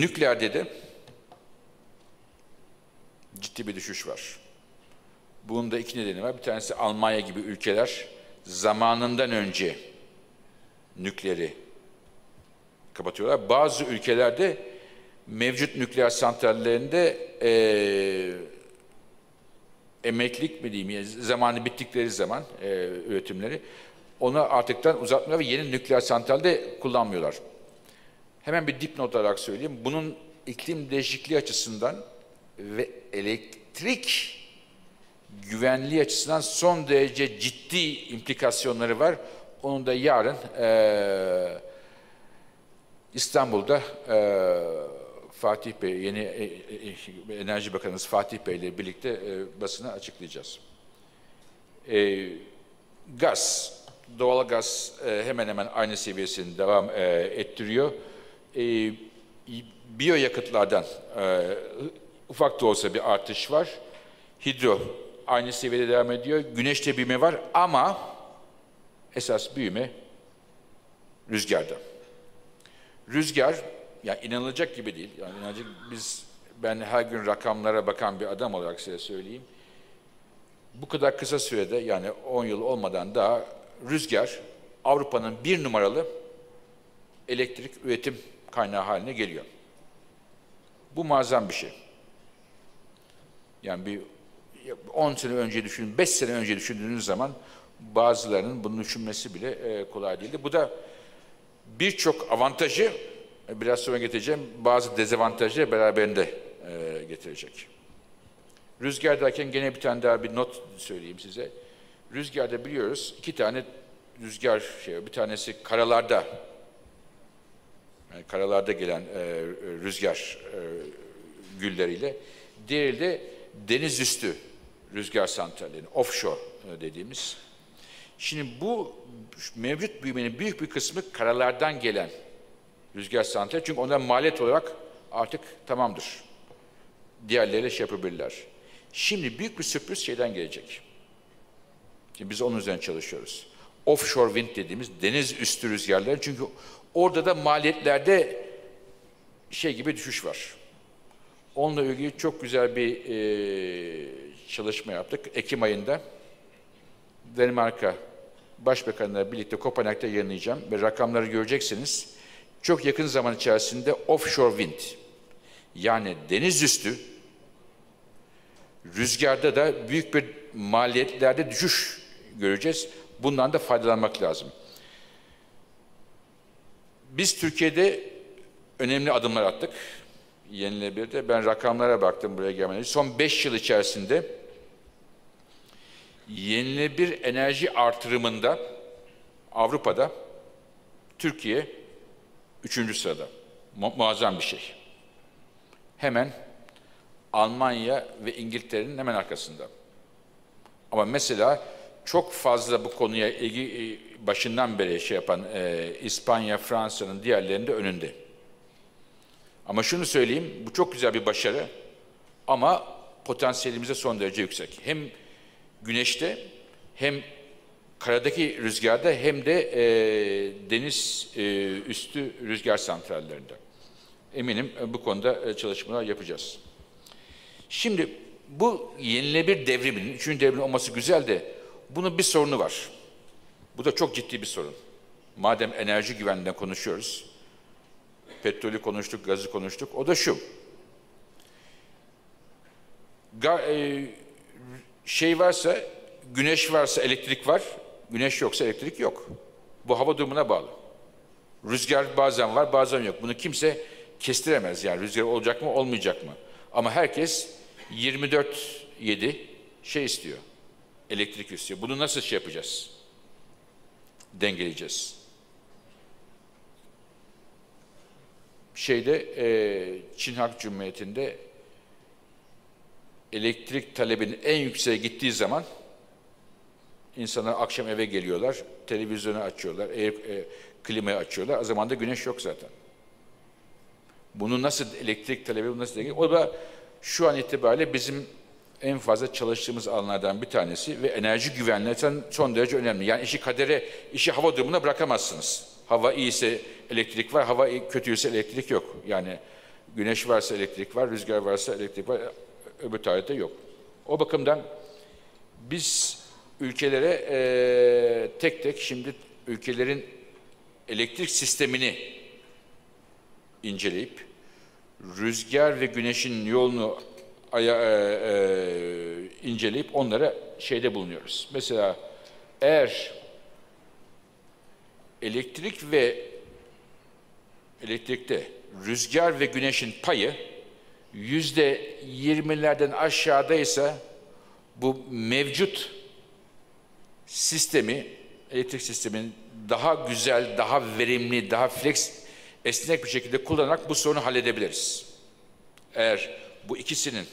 Nükleerde de ciddi bir düşüş var. Bunun da 2 nedeni var. Bir tanesi Almanya gibi ülkeler zamanından önce nükleeri kapatıyorlar. Bazı ülkelerde mevcut nükleer santrallerinde emeklilik mi diyeyim, yani zamanı bittikleri zaman üretimleri, onu artıktan uzatmıyor ve yeni nükleer santralde kullanmıyorlar. Hemen bir dipnot olarak söyleyeyim. Bunun iklim değişikliği açısından ve elektrik güvenliği açısından son derece ciddi implikasyonları var. Onu da yarın İstanbul'da Fatih Bey, yeni Enerji Bakanımız Fatih Bey ile birlikte basına açıklayacağız. Gaz, doğal gaz hemen hemen aynı seviyesini devam ettiriyor. Biyoyakıtlardan ufak da olsa bir artış var. Hidro aynı seviyede devam ediyor. Güneşte büyüme var ama esas büyüme rüzgarda. Rüzgar, yani inanılacak gibi değil. Yani inanılacak, ben her gün rakamlara bakan bir adam olarak size söyleyeyim. Bu kadar kısa sürede, yani 10 yıl olmadan daha rüzgar Avrupa'nın bir numaralı elektrik üretim kaynağı haline geliyor. Bu muazzam bir şey. Yani bir 10 sene önce düşünün, 5 sene önce düşündüğünüz zaman bazılarının bunu düşünmesi bile kolay değildi. Bu da birçok avantajı, biraz sonra getireceğim, bazı dezavantajları beraberinde getirecek. Rüzgar derken gene bir tane daha bir not söyleyeyim size. Rüzgarda biliyoruz 2 tane rüzgar şey, bir tanesi karalarda, yani karalarda gelen rüzgar gülleriyle, diğeri de deniz üstü rüzgar santralleri, offshore dediğimiz. Şimdi bu mevcut büyümenin büyük bir kısmı karalardan gelen rüzgar santrali, çünkü ondan maliyet olarak artık tamamdır. Diğerleriyle şey yapabilirler. Şimdi büyük bir sürpriz şeyden gelecek. Şimdi biz onun üzerine çalışıyoruz. Offshore wind dediğimiz deniz üstü rüzgarları, çünkü orada da maliyetlerde şey gibi düşüş var. Onunla ilgili çok güzel bir çalışma yaptık. Ekim ayında Danimarka Başbakanı'yla birlikte Kopenhag'da yayınlayacağım ve rakamları göreceksiniz. Çok yakın zaman içerisinde offshore wind, yani deniz üstü rüzgarda da büyük bir maliyetlerde düşüş göreceğiz. Bundan da faydalanmak lazım. Biz Türkiye'de önemli adımlar attık. Yenilebilir de, ben rakamlara baktım buraya gelmeden. Son 5 yıl içerisinde yenilebilir enerji artırımında Avrupa'da Türkiye 3. sırada. Muazzam bir şey. Hemen Almanya ve İngiltere'nin hemen arkasında. Ama mesela çok fazla bu konuya başından beri şey yapan İspanya, Fransa'nın diğerlerinin de önünde. Ama şunu söyleyeyim, bu çok güzel bir başarı ama potansiyelimize son derece yüksek. Hem güneşte, hem karadaki rüzgarda, hem de deniz üstü rüzgar santrallerinde. Eminim bu konuda çalışmalar yapacağız. Şimdi bu yenilebilir devrimin, 3. devrim olması güzel de bunun bir sorunu var. Bu da çok ciddi bir sorun. Madem enerji güvenliğinden konuşuyoruz, petrolü konuştuk, gazı konuştuk. O da şu. Şey varsa, güneş varsa elektrik var, güneş yoksa elektrik yok. Bu hava durumuna bağlı. Rüzgar bazen var, bazen yok. Bunu kimse kestiremez, yani rüzgar olacak mı, olmayacak mı? Ama herkes 24/7 şey istiyor, elektrik istiyor. Bunu nasıl şey yapacağız? Dengeleyeceğiz. Şeyde, Çin Halk Cumhuriyeti'nde elektrik talebinin en yükseğe gittiği zaman insanlar akşam eve geliyorlar, televizyonu açıyorlar, klimayı açıyorlar. O zaman da güneş yok zaten. Bunu nasıl elektrik talebi, bunu nasıl dengeleyelim? O da şu an itibariyle bizim en fazla çalıştığımız alanlardan bir tanesi ve enerji güvenliği son derece önemli. Yani işi kadere, işi hava durumuna bırakamazsınız. Hava iyiyse elektrik var, hava kötüyse elektrik yok. Yani güneş varsa elektrik var, rüzgar varsa elektrik var, öbür tarihte yok. O bakımdan biz ülkelere tek tek şimdi ülkelerin elektrik sistemini inceleyip rüzgar ve güneşin yolunu inceleyip onlara şeyde bulunuyoruz. Mesela eğer elektrikte rüzgar ve güneşin payı %20'lerden aşağıdaysa bu mevcut sistemi, elektrik sistemini daha güzel, daha verimli, daha esnek bir şekilde kullanarak bu sorunu halledebiliriz. Eğer bu ikisinin,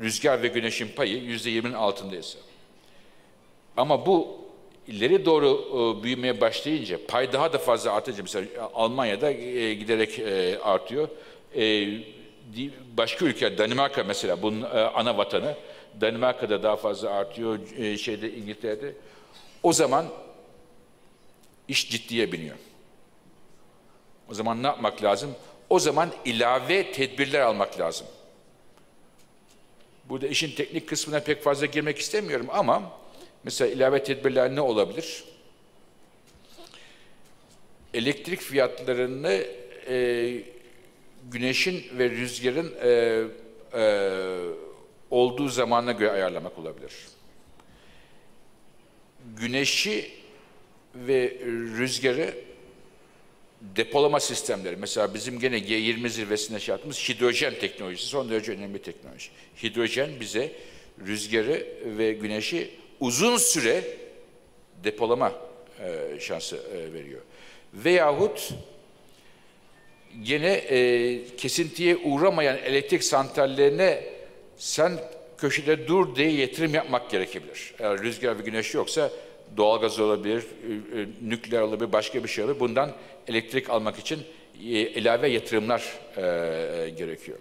rüzgar ve güneşin payı %20'nin altındaysa. Ama bu ileri doğru büyümeye başlayınca pay daha da fazla artınca, mesela Almanya'da giderek artıyor. Başka ülke, Danimarka mesela, bunun ana vatanı. Danimarka'da daha fazla artıyor, İngiltere'de. O zaman iş ciddiye biniyor. O zaman ne yapmak lazım? O zaman ilave tedbirler almak lazım. Burada işin teknik kısmına pek fazla girmek istemiyorum ama mesela ilave tedbirler ne olabilir? Elektrik fiyatlarını güneşin ve rüzgarın olduğu zamana göre ayarlamak olabilir. Güneşi ve rüzgarı depolama sistemleri, mesela bizim gene G20 zirvesinde şey yaptığımız hidrojen teknolojisi son derece önemli bir teknoloji. Hidrojen bize rüzgarı ve güneşi uzun süre depolama şansı veriyor. Veyahut gene kesintiye uğramayan elektrik santrallerine sen köşede dur diye yatırım yapmak gerekebilir. Eğer rüzgar ve güneş yoksa doğalgaz olabilir, nükleer olabilir, başka bir şey olabilir. Bundan elektrik almak için ilave yatırımlar gerekiyor.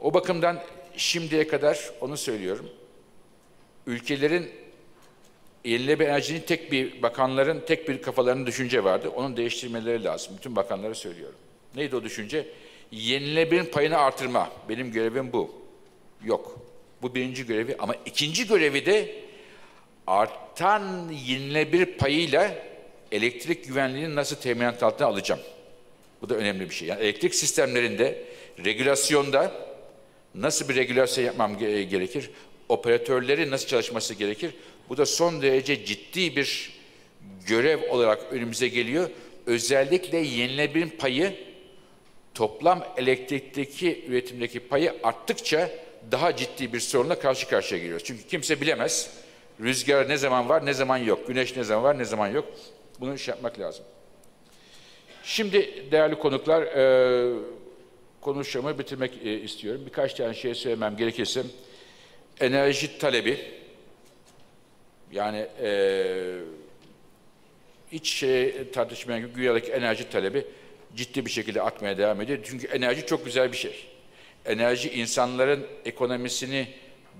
O bakımdan şimdiye kadar onu söylüyorum. Ülkelerin yenilenebilir enerjinin tek bir kafalarının düşünce vardı. Onun değiştirmeleri lazım. Bütün bakanlara söylüyorum. Neydi o düşünce? Yenilenebilir payını artırma. Benim görevim bu. Yok. Bu birinci görevi, ama ikinci görevi de artan yenilenebilir payıyla elektrik güvenliğini nasıl teminat altına alacağım? Bu da önemli bir şey. Yani elektrik sistemlerinde, regülasyonda nasıl bir regülasyon yapmam gerekir? Operatörlerin nasıl çalışması gerekir? Bu da son derece ciddi bir görev olarak önümüze geliyor. Özellikle yenilenebilir payı, toplam elektrikteki üretimdeki payı arttıkça daha ciddi bir sorunla karşı karşıya geliyoruz. Çünkü kimse bilemez. Rüzgar ne zaman var, ne zaman yok. Güneş ne zaman var, ne zaman yok. Bunu şey yapmak lazım. Şimdi değerli konuklar, konuşmamı bitirmek istiyorum. Birkaç tane şey söylemem gerekirse. Enerji talebi, yani hiç tartışmaya göre dünyadaki enerji talebi ciddi bir şekilde artmaya devam ediyor. Çünkü enerji çok güzel bir şey. Enerji insanların ekonomisini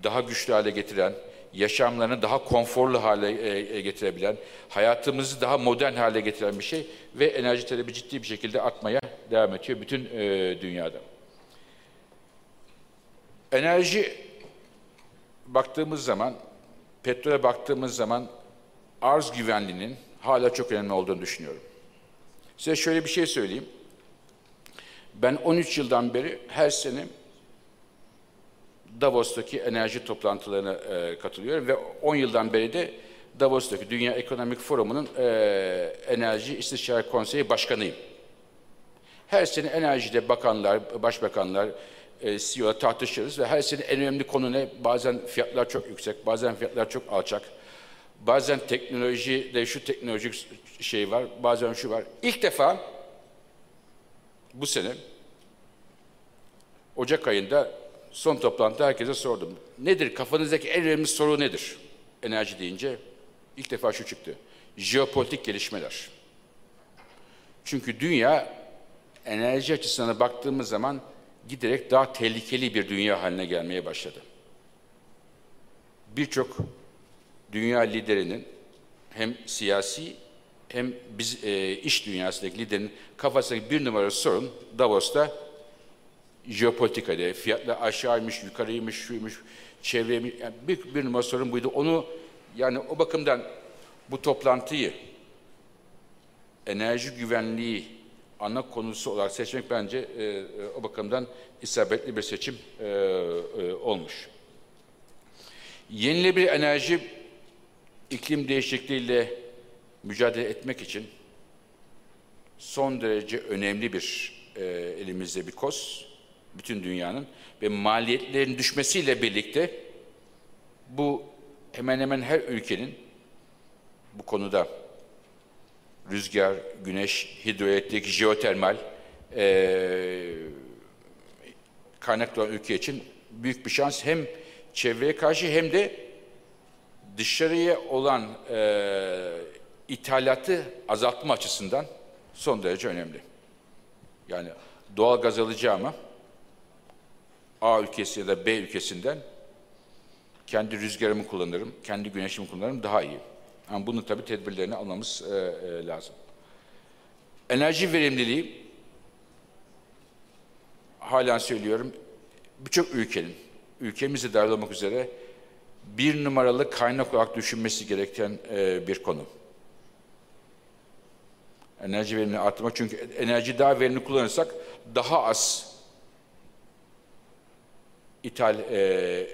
daha güçlü hale getiren, yaşamlarını daha konforlu hale getirebilen, hayatımızı daha modern hale getiren bir şey ve enerji talebi ciddi bir şekilde artmaya devam ediyor bütün dünyada. Enerji baktığımız zaman, petrole baktığımız zaman arz güvenliğinin hala çok önemli olduğunu düşünüyorum. Size şöyle bir şey söyleyeyim. Ben 13 yıldan beri her sene Davos'taki enerji toplantılarına katılıyorum ve 10 yıldan beri de Davos'taki Dünya Ekonomik Forumu'nun Enerji İstişare Konseyi Başkanıyım. Her sene enerjide bakanlar, başbakanlar, CEO'la tartışırız ve her sene en önemli konu ne? Bazen fiyatlar çok yüksek, bazen fiyatlar çok alçak, bazen teknolojide şu teknolojik şey var, bazen şu var. İlk defa bu sene Ocak ayında son toplantıda herkese sordum. Nedir? Kafanızdaki en önemli soru nedir? Enerji deyince ilk defa şu çıktı. Jeopolitik gelişmeler. Çünkü dünya enerji açısından baktığımız zaman giderek daha tehlikeli bir dünya haline gelmeye başladı. Birçok dünya liderinin, hem siyasi hem iş dünyasındaki liderinin kafasındaki bir numaralı sorun Davos'ta jeopolitikada, fiyatlar aşağıymış, yukarıymış, şuymuş, çevreymiş, yani bir numaralı sorun buydu. Onu, yani o bakımdan bu toplantıyı enerji güvenliği ana konusu olarak seçmek bence o bakımdan isabetli bir seçim olmuş. Yenilenebilir enerji, iklim değişikliğiyle mücadele etmek için son derece önemli bir elimizde bir koz, bütün dünyanın ve maliyetlerin düşmesiyle birlikte bu hemen hemen her ülkenin bu konuda rüzgar, güneş, hidroelektrik, jeotermal kaynaklı olan ülke için büyük bir şans, hem çevreye karşı hem de dışarıya olan ithalatı azaltma açısından son derece önemli. Yani doğal gaz alacağıma A ülkesi ya da B ülkesinden kendi rüzgarımı kullanırım, kendi güneşimi kullanırım, daha iyi. Ama bunun tabii tedbirlerini almamız lazım. Enerji verimliliği, halen söylüyorum, birçok ülkenin, ülkemizi dahil olmak üzere bir numaralı kaynak olarak düşünmesi gereken bir konu. Enerji verimini artırmak, çünkü enerji daha verimli kullanırsak daha az ithal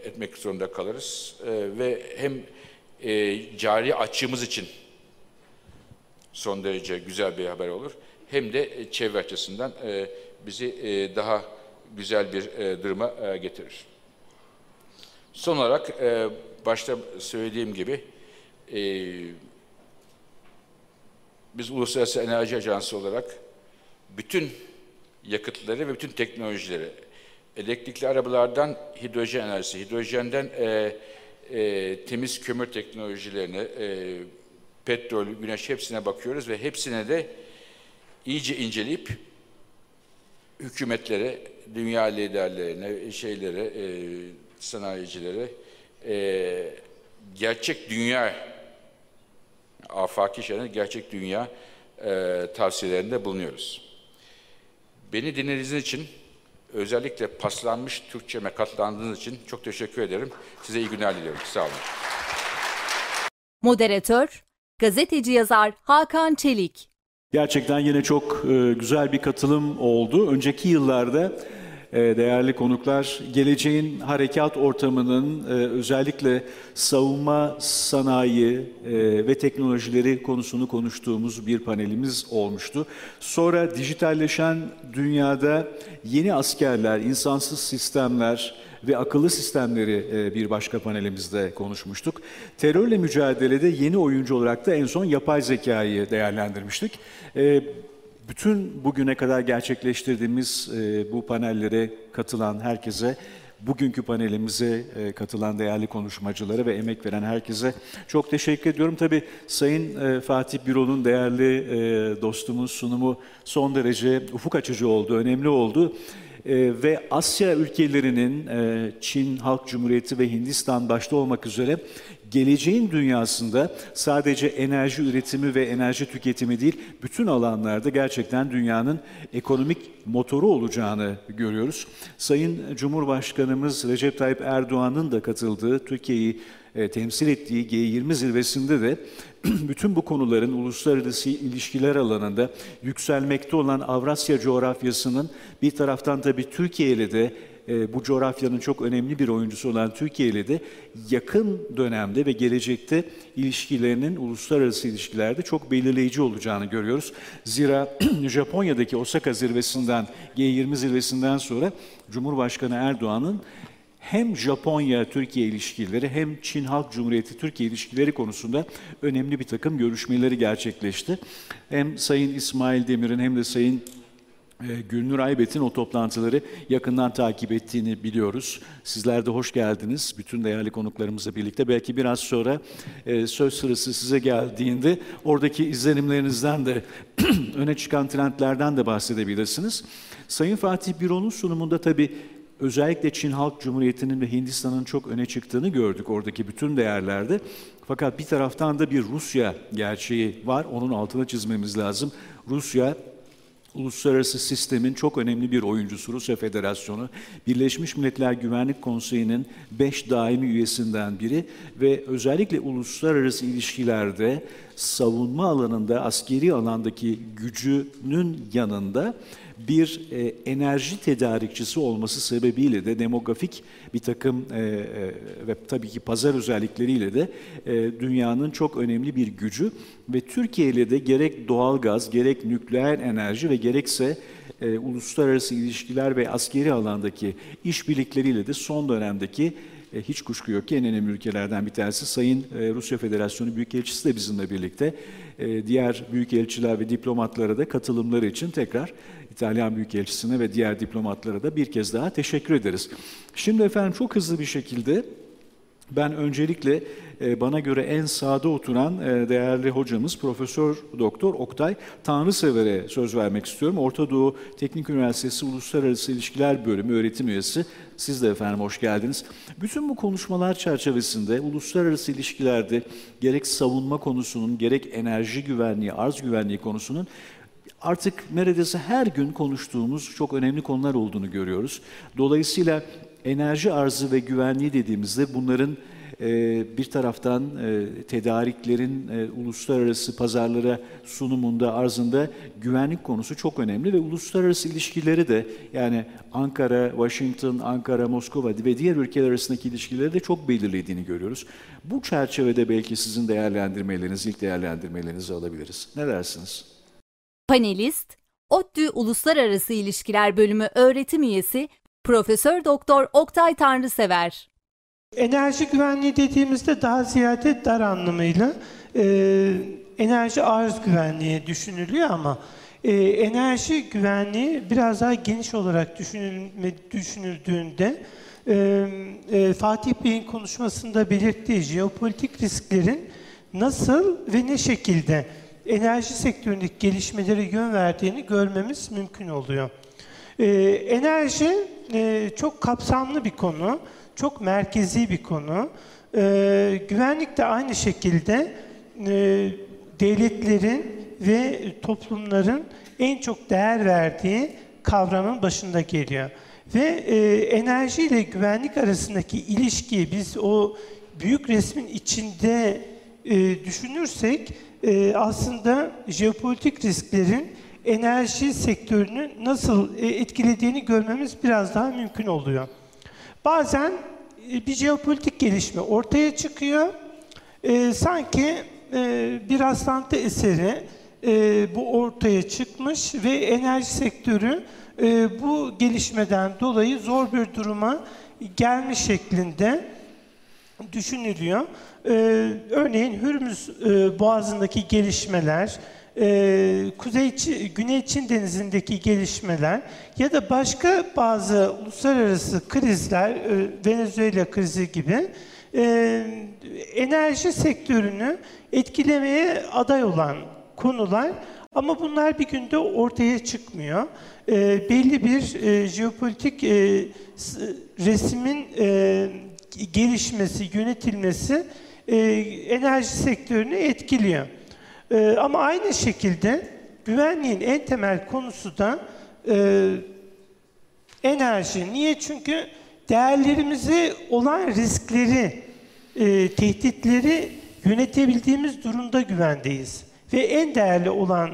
etmek zorunda kalırız ve hem cari açığımız için son derece güzel bir haber olur, hem de çevre açısından bizi daha güzel bir duruma getirir. Son olarak başta söylediğim gibi biz Uluslararası Enerji Ajansı olarak bütün yakıtları ve bütün teknolojileri, elektrikli arabalardan hidrojen enerjisi, hidrojenden temiz kömür teknolojilerine, petrol, güneş, hepsine bakıyoruz ve hepsine de iyice inceleyip hükümetlere, dünya liderlerine, şeylere, sanayicilere, gerçek dünya, afaki şeyler, gerçek dünya tavsiyelerinde bulunuyoruz. Beni dinlediğiniz için, özellikle paslanmış Türkçeme katlandığınız için çok teşekkür ederim. Size iyi günler diliyorum. Sağ olun. Moderatör, gazeteci yazar Hakan Çelik. Gerçekten yine çok güzel bir katılım oldu. Önceki yıllarda değerli konuklar, geleceğin harekat ortamının özellikle savunma sanayi ve teknolojileri konusunu konuştuğumuz bir panelimiz olmuştu. Sonra dijitalleşen dünyada yeni askerler, insansız sistemler ve akıllı sistemleri bir başka panelimizde konuşmuştuk. Terörle mücadelede yeni oyuncu olarak da en son yapay zekayı değerlendirmiştik. Bütün bugüne kadar gerçekleştirdiğimiz bu panellere katılan herkese, bugünkü panelimize katılan değerli konuşmacılara ve emek veren herkese çok teşekkür ediyorum. Tabii Sayın Fatih Birol'un, değerli dostumuz, sunumu son derece ufuk açıcı oldu, önemli oldu. Ve Asya ülkelerinin, Çin Halk Cumhuriyeti ve Hindistan başta olmak üzere, geleceğin dünyasında sadece enerji üretimi ve enerji tüketimi değil, bütün alanlarda gerçekten dünyanın ekonomik motoru olacağını görüyoruz. Sayın Cumhurbaşkanımız Recep Tayyip Erdoğan'ın da katıldığı, Türkiye'yi temsil ettiği G20 zirvesinde de bütün bu konuların uluslararası ilişkiler alanında yükselmekte olan Avrasya coğrafyasının, bir taraftan tabii Türkiye ile de, bu coğrafyanın çok önemli bir oyuncusu olan Türkiye ile de yakın dönemde ve gelecekte ilişkilerinin, uluslararası ilişkilerde çok belirleyici olacağını görüyoruz. Zira Japonya'daki Osaka zirvesinden, G20 zirvesinden sonra Cumhurbaşkanı Erdoğan'ın hem Japonya-Türkiye ilişkileri hem Çin Halk Cumhuriyeti-Türkiye ilişkileri konusunda önemli bir takım görüşmeleri gerçekleşti. Hem Sayın İsmail Demir'in hem de Sayın Gülnur Aybet'in o toplantıları yakından takip ettiğini biliyoruz. Sizler de hoş geldiniz. Bütün değerli konuklarımızla birlikte. Belki biraz sonra söz sırası size geldiğinde oradaki izlenimlerinizden de, öne çıkan trendlerden de bahsedebilirsiniz. Sayın Fatih Birol'un sunumunda tabii özellikle Çin Halk Cumhuriyeti'nin ve Hindistan'ın çok öne çıktığını gördük oradaki bütün değerlerde. Fakat bir taraftan da bir Rusya gerçeği var. Onun altını çizmemiz lazım. Rusya, uluslararası sistemin çok önemli bir oyuncusu. Rusya Federasyonu, Birleşmiş Milletler Güvenlik Konseyi'nin 5 daimi üyesinden biri ve özellikle uluslararası ilişkilerde savunma alanında, askeri alandaki gücünün yanında bir enerji tedarikçisi olması sebebiyle de demografik bir takım ve tabii ki pazar özellikleriyle de dünyanın çok önemli bir gücü ve Türkiye ile de gerek doğalgaz, gerek nükleer enerji ve gerekse uluslararası ilişkiler ve askeri alandaki işbirlikleriyle de son dönemdeki hiç kuşku yok ki en önemli ülkelerden bir tanesi. Sayın Rusya Federasyonu Büyükelçisi de bizimle birlikte. Diğer büyükelçiler ve diplomatlara da katılımları için tekrar İtalyan Büyükelçisi'ne ve diğer diplomatlara da bir kez daha teşekkür ederiz. Şimdi efendim çok hızlı bir şekilde ben öncelikle bana göre en sağda oturan değerli hocamız Profesör Doktor Oktay Tanrısever'e söz vermek istiyorum. Orta Doğu Teknik Üniversitesi Uluslararası İlişkiler Bölümü öğretim üyesi. Siz de efendim hoş geldiniz. Bütün bu konuşmalar çerçevesinde uluslararası ilişkilerde gerek savunma konusunun, gerek enerji güvenliği, arz güvenliği konusunun artık neredeyse her gün konuştuğumuz çok önemli konular olduğunu görüyoruz. Dolayısıyla enerji arzı ve güvenliği dediğimizde bunların bir taraftan tedariklerin uluslararası pazarlara sunumunda, arzında güvenlik konusu çok önemli ve uluslararası ilişkileri de yani Ankara, Washington, Ankara, Moskova ve diğer ülkeler arasındaki ilişkileri de çok belirlediğini görüyoruz. Bu çerçevede belki sizin değerlendirmelerinizi, ilk değerlendirmelerinizi alabiliriz. Ne dersiniz? Panelist, ODTÜ Uluslararası İlişkiler Bölümü öğretim üyesi Profesör Doktor Oktay Tanrısever. Enerji güvenliği dediğimizde daha ziyade dar anlamıyla enerji arz güvenliği düşünülüyor ama enerji güvenliği biraz daha geniş olarak düşünüldüğünde Fatih Bey'in konuşmasında belirttiği jeopolitik risklerin nasıl ve ne şekilde enerji sektöründeki gelişmelere yön verdiğini görmemiz mümkün oluyor. Enerji çok kapsamlı bir konu, çok merkezi bir konu. Güvenlik de aynı şekilde devletlerin ve toplumların en çok değer verdiği kavramın başında geliyor. Ve enerji ile güvenlik arasındaki ilişkiyi biz o büyük resmin içinde düşünürsek aslında jeopolitik risklerin enerji sektörünü nasıl etkilediğini görmemiz biraz daha mümkün oluyor. Bazen bir jeopolitik gelişme ortaya çıkıyor. Sanki bir rastlantı eseri bu ortaya çıkmış ve enerji sektörü bu gelişmeden dolayı zor bir duruma gelmiş şeklinde düşünülüyor. Örneğin Hürmüz Boğazı'ndaki gelişmeler, Güney Çin Denizi'ndeki gelişmeler ya da başka bazı uluslararası krizler, Venezuela krizi gibi enerji sektörünü etkilemeye aday olan konular ama bunlar bir günde ortaya çıkmıyor. Belli bir jeopolitik resmin gelişmesi, yönetilmesi enerji sektörünü etkiliyor. Ama aynı şekilde güvenliğin en temel konusu da enerji. Niye? Çünkü değerlerimizi olan riskleri, tehditleri yönetebildiğimiz durumda güvendeyiz. Ve en değerli olan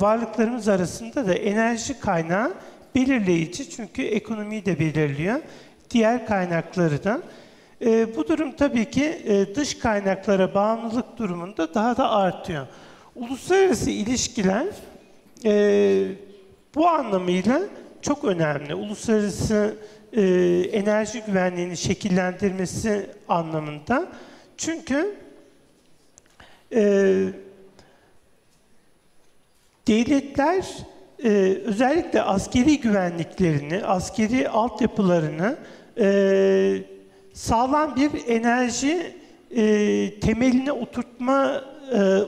varlıklarımız arasında da enerji kaynağı belirleyici. Çünkü ekonomiyi de belirliyor, diğer kaynakları da. Bu durum tabii ki dış kaynaklara bağımlılık durumunda daha da artıyor. Uluslararası ilişkiler bu anlamıyla çok önemli. Uluslararası enerji güvenliğini şekillendirmesi anlamında. Çünkü devletler özellikle askeri güvenliklerini, askeri altyapılarını sağlam bir enerji temeline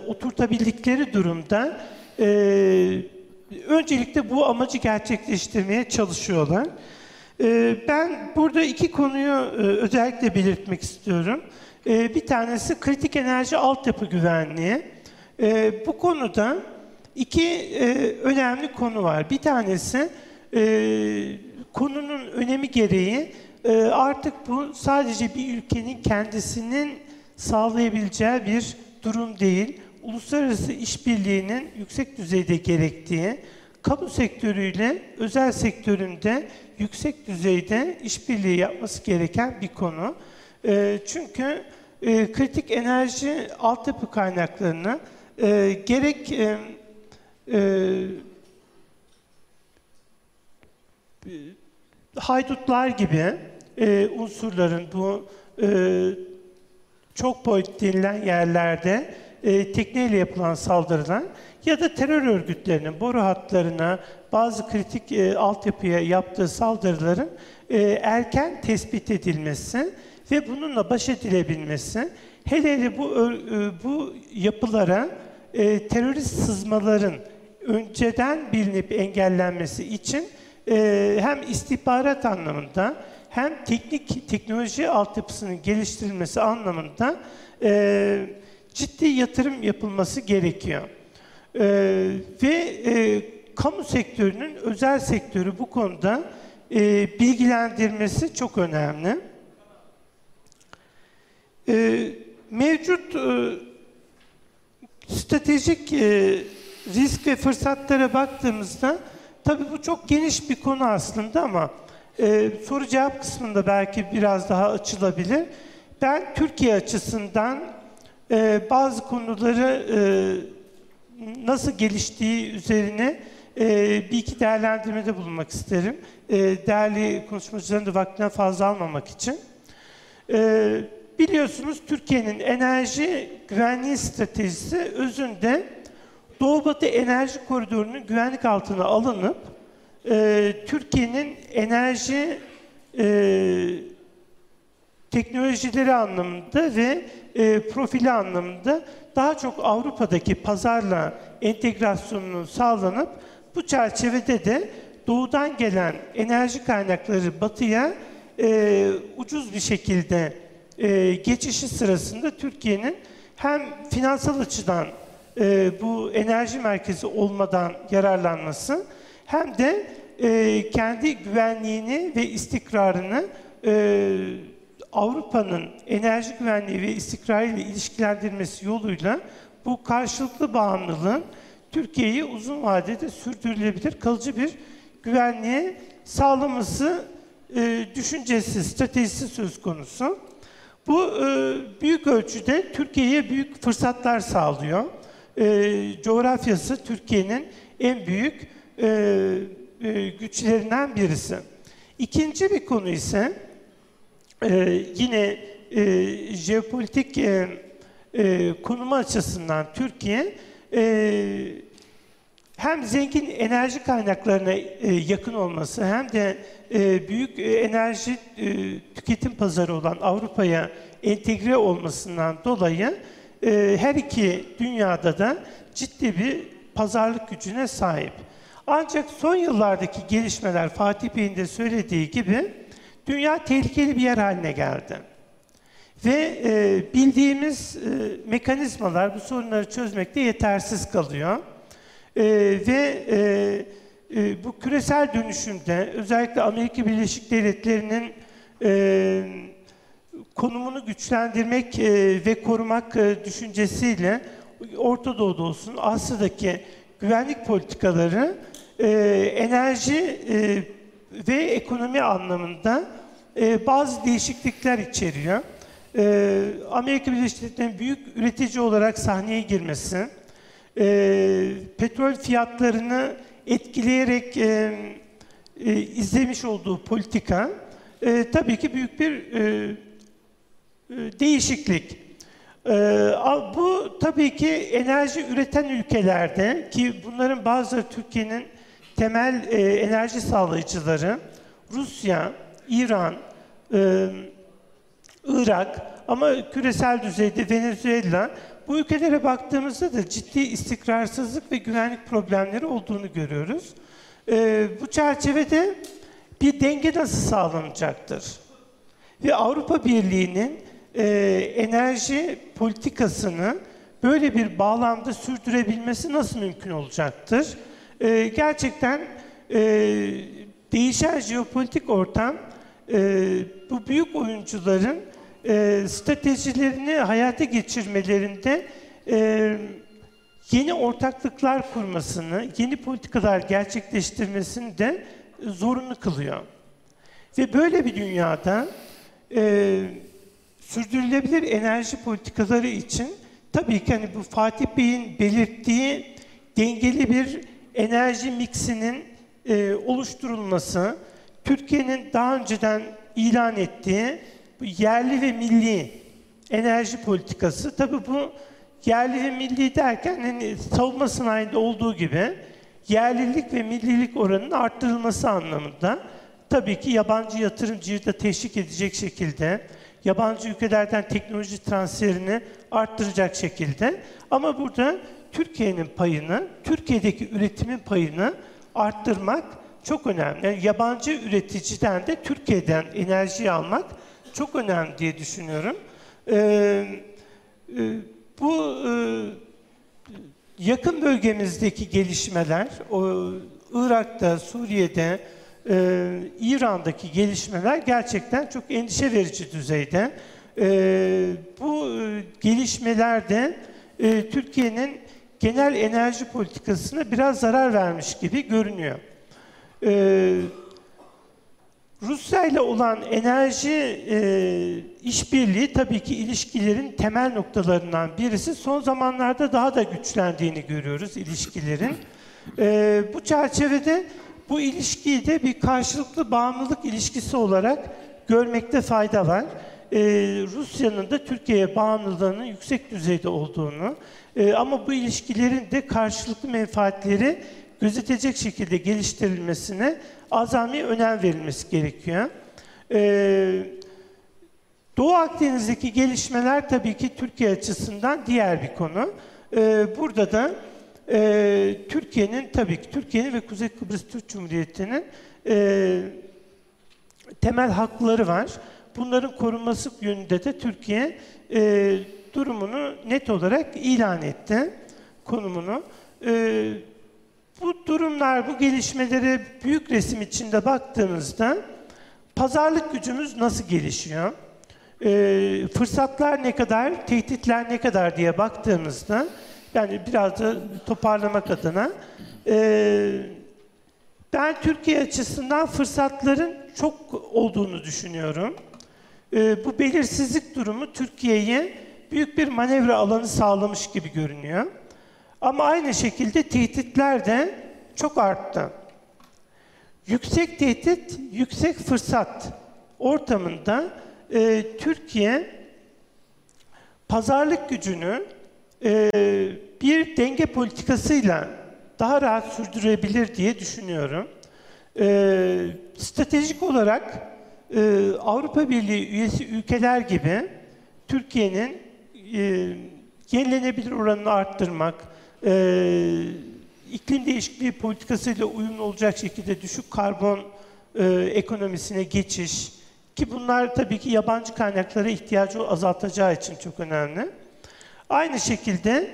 oturtabildikleri durumda öncelikle bu amacı gerçekleştirmeye çalışıyorlar. Ben burada iki konuyu özellikle belirtmek istiyorum. Bir tanesi kritik enerji altyapı güvenliği. Bu konuda iki önemli konu var. Bir tanesi konunun önemi gereği artık bu sadece bir ülkenin kendisinin sağlayabileceği bir durum değil. uluslararası işbirliğinin yüksek düzeyde gerektiği, kamu sektörüyle özel sektöründe yüksek düzeyde işbirliği yapması gereken bir konu. Çünkü kritik enerji altyapı kaynaklarını gerek haydutlar gibi unsurların bu çok boyut denilen yerlerde tekneyle yapılan saldırılar ya da terör örgütlerinin boru hatlarına bazı kritik altyapıya yaptığı saldırıların erken tespit edilmesi ve bununla baş edilebilmesi, hele bu yapılara terörist sızmaların önceden bilinip engellenmesi için hem istihbarat anlamında hem teknoloji altyapısının geliştirilmesi anlamında ciddi yatırım yapılması gerekiyor. Kamu sektörünün özel sektörü bu konuda bilgilendirmesi çok önemli. Mevcut stratejik risk ve fırsatlara baktığımızda, tabii bu çok geniş bir konu aslında ama soru-cevap kısmında belki biraz daha açılabilir. Ben Türkiye açısından bazı konuları nasıl geliştiği üzerine bir iki değerlendirmede bulunmak isterim. Değerli konuşmacıların da vaktinden fazla almamak için. Biliyorsunuz Türkiye'nin enerji güvenliği stratejisi özünde Doğu-Batı enerji koridorunun güvenlik altına alınıp Türkiye'nin enerji teknolojileri anlamında ve profili anlamında daha çok Avrupa'daki pazarla entegrasyonunun sağlanıp bu çerçevede de doğudan gelen enerji kaynakları batıya ucuz bir şekilde geçişi sırasında Türkiye'nin hem finansal açıdan bu enerji merkezi olmadan yararlanması hem de kendi güvenliğini ve istikrarını Avrupa'nın enerji güvenliği ve istikrarı ile ilişkilendirmesi yoluyla bu karşılıklı bağımlılığın Türkiye'yi uzun vadede sürdürülebilir, kalıcı bir güvenliğe sağlaması düşüncesi, stratejisi söz konusu. Bu büyük ölçüde Türkiye'ye büyük fırsatlar sağlıyor. Coğrafyası Türkiye'nin en büyük güçlerinden birisi. İkinci bir konu ise yine jeopolitik konumu açısından Türkiye hem zengin enerji kaynaklarına yakın olması hem de büyük enerji tüketim pazarı olan Avrupa'ya entegre olmasından dolayı her iki dünyada da ciddi bir pazarlık gücüne sahip. Ancak son yıllardaki gelişmeler Fatih Bey'in de söylediği gibi dünya tehlikeli bir yer haline geldi. Ve bildiğimiz mekanizmalar bu sorunları çözmekte yetersiz kalıyor. Bu küresel dönüşümde özellikle Amerika Birleşik Devletleri'nin konumunu güçlendirmek ve korumak düşüncesiyle Orta Doğu'da olsun Asya'daki güvenlik politikaları enerji ve ekonomi anlamında bazı değişiklikler içeriyor. Amerika Birleşik Devletleri'nin büyük üretici olarak sahneye girmesi, petrol fiyatlarını etkileyerek izlemiş olduğu politika tabii ki büyük bir değişiklik. Bu tabii ki enerji üreten ülkelerde ki bunların bazıları Türkiye'nin temel enerji sağlayıcıları Rusya, İran, Irak ama küresel düzeyde Venezuela, bu ülkelere baktığımızda da ciddi istikrarsızlık ve güvenlik problemleri olduğunu görüyoruz. Bu çerçevede bir denge nasıl sağlanacaktır? Ve Avrupa Birliği'nin enerji politikasını böyle bir bağlamda sürdürebilmesi nasıl mümkün olacaktır? Gerçekten değişen jeopolitik ortam bu büyük oyuncuların stratejilerini hayata geçirmelerinde yeni ortaklıklar kurmasını, yeni politikalar gerçekleştirmesini de zorunlu kılıyor. Ve böyle bir dünyada sürdürülebilir enerji politikaları için tabii ki hani bu Fatih Bey'in belirttiği dengeli bir enerji miksinin oluşturulması, Türkiye'nin daha önceden ilan ettiği bu yerli ve milli enerji politikası, tabii bu yerli ve milli derken hani savunma sanayinde olduğu gibi yerlilik ve millilik oranının arttırılması anlamında, tabii ki yabancı yatırımcıyı da teşvik edecek şekilde, yabancı ülkelerden teknoloji transferini arttıracak şekilde, ama burada Türkiye'nin payını, Türkiye'deki üretimin payını arttırmak çok önemli. Yani yabancı üreticiden de Türkiye'den enerjiyi almak çok önemli diye düşünüyorum. Bu yakın bölgemizdeki gelişmeler, Irak'ta, Suriye'de, İran'daki gelişmeler gerçekten çok endişe verici düzeyde. Bu gelişmelerde Türkiye'nin genel enerji politikasına biraz zarar vermiş gibi görünüyor. Rusya ile olan enerji işbirliği tabii ki ilişkilerin temel noktalarından birisi. Son zamanlarda daha da güçlendiğini görüyoruz ilişkilerin. Bu çerçevede bu ilişkiyi de bir karşılıklı bağımlılık ilişkisi olarak görmekte fayda var. Rusya'nın da Türkiye'ye bağımlılığının yüksek düzeyde olduğunu, ama bu ilişkilerin de karşılıklı menfaatleri gözetecek şekilde geliştirilmesine azami önem verilmesi gerekiyor. Doğu Akdeniz'deki gelişmeler tabii ki Türkiye açısından diğer bir konu. Burada da Türkiye'nin ve Kuzey Kıbrıs Türk Cumhuriyeti'nin temel hakları var. Bunların korunması yönünde de Türkiye durumunu net olarak ilan etti, konumunu. Bu durumlar, bu gelişmelere büyük resim içinde baktığımızda pazarlık gücümüz nasıl gelişiyor, fırsatlar ne kadar, tehditler ne kadar diye baktığımızda, yani biraz da toparlamak adına, ben Türkiye açısından fırsatların çok olduğunu düşünüyorum. Bu belirsizlik durumu Türkiye'ye büyük bir manevra alanı sağlamış gibi görünüyor. Ama aynı şekilde tehditler de çok arttı. Yüksek tehdit, yüksek fırsat ortamında Türkiye pazarlık gücünü bir denge politikasıyla daha rahat sürdürebilir diye düşünüyorum. Stratejik olarak Avrupa Birliği üyesi ülkeler gibi Türkiye'nin yenilenebilir oranını arttırmak, iklim değişikliği politikasıyla uyumlu olacak şekilde düşük karbon ekonomisine geçiş, ki bunlar tabii ki yabancı kaynaklara ihtiyacı azaltacağı için çok önemli. Aynı şekilde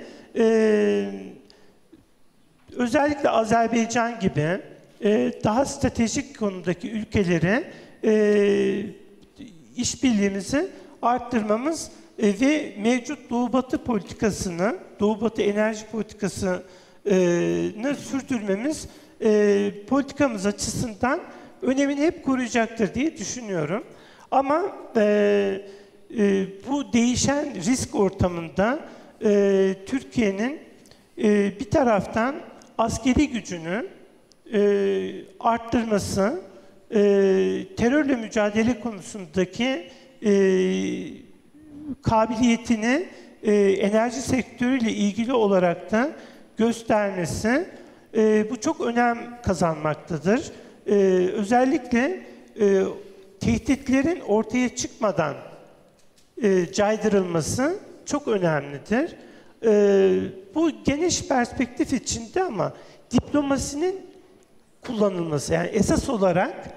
özellikle Azerbaycan gibi daha stratejik konudaki ülkelere işbirliğimizi arttırmamız ve mevcut Doğu-Batı politikasını, Doğu-Batı enerji politikasını sürdürmemiz politikamız açısından önemini hep koruyacaktır diye düşünüyorum. Ama bu değişen risk ortamında Türkiye'nin bir taraftan askeri gücünü arttırması, terörle mücadele konusundaki kabiliyetini enerji sektörüyle ilgili olarak da göstermesi, bu çok önem kazanmaktadır. Özellikle tehditlerin ortaya çıkmadan caydırılması çok önemlidir. Bu geniş perspektif içinde ama diplomasinin kullanılması, yani esas olarak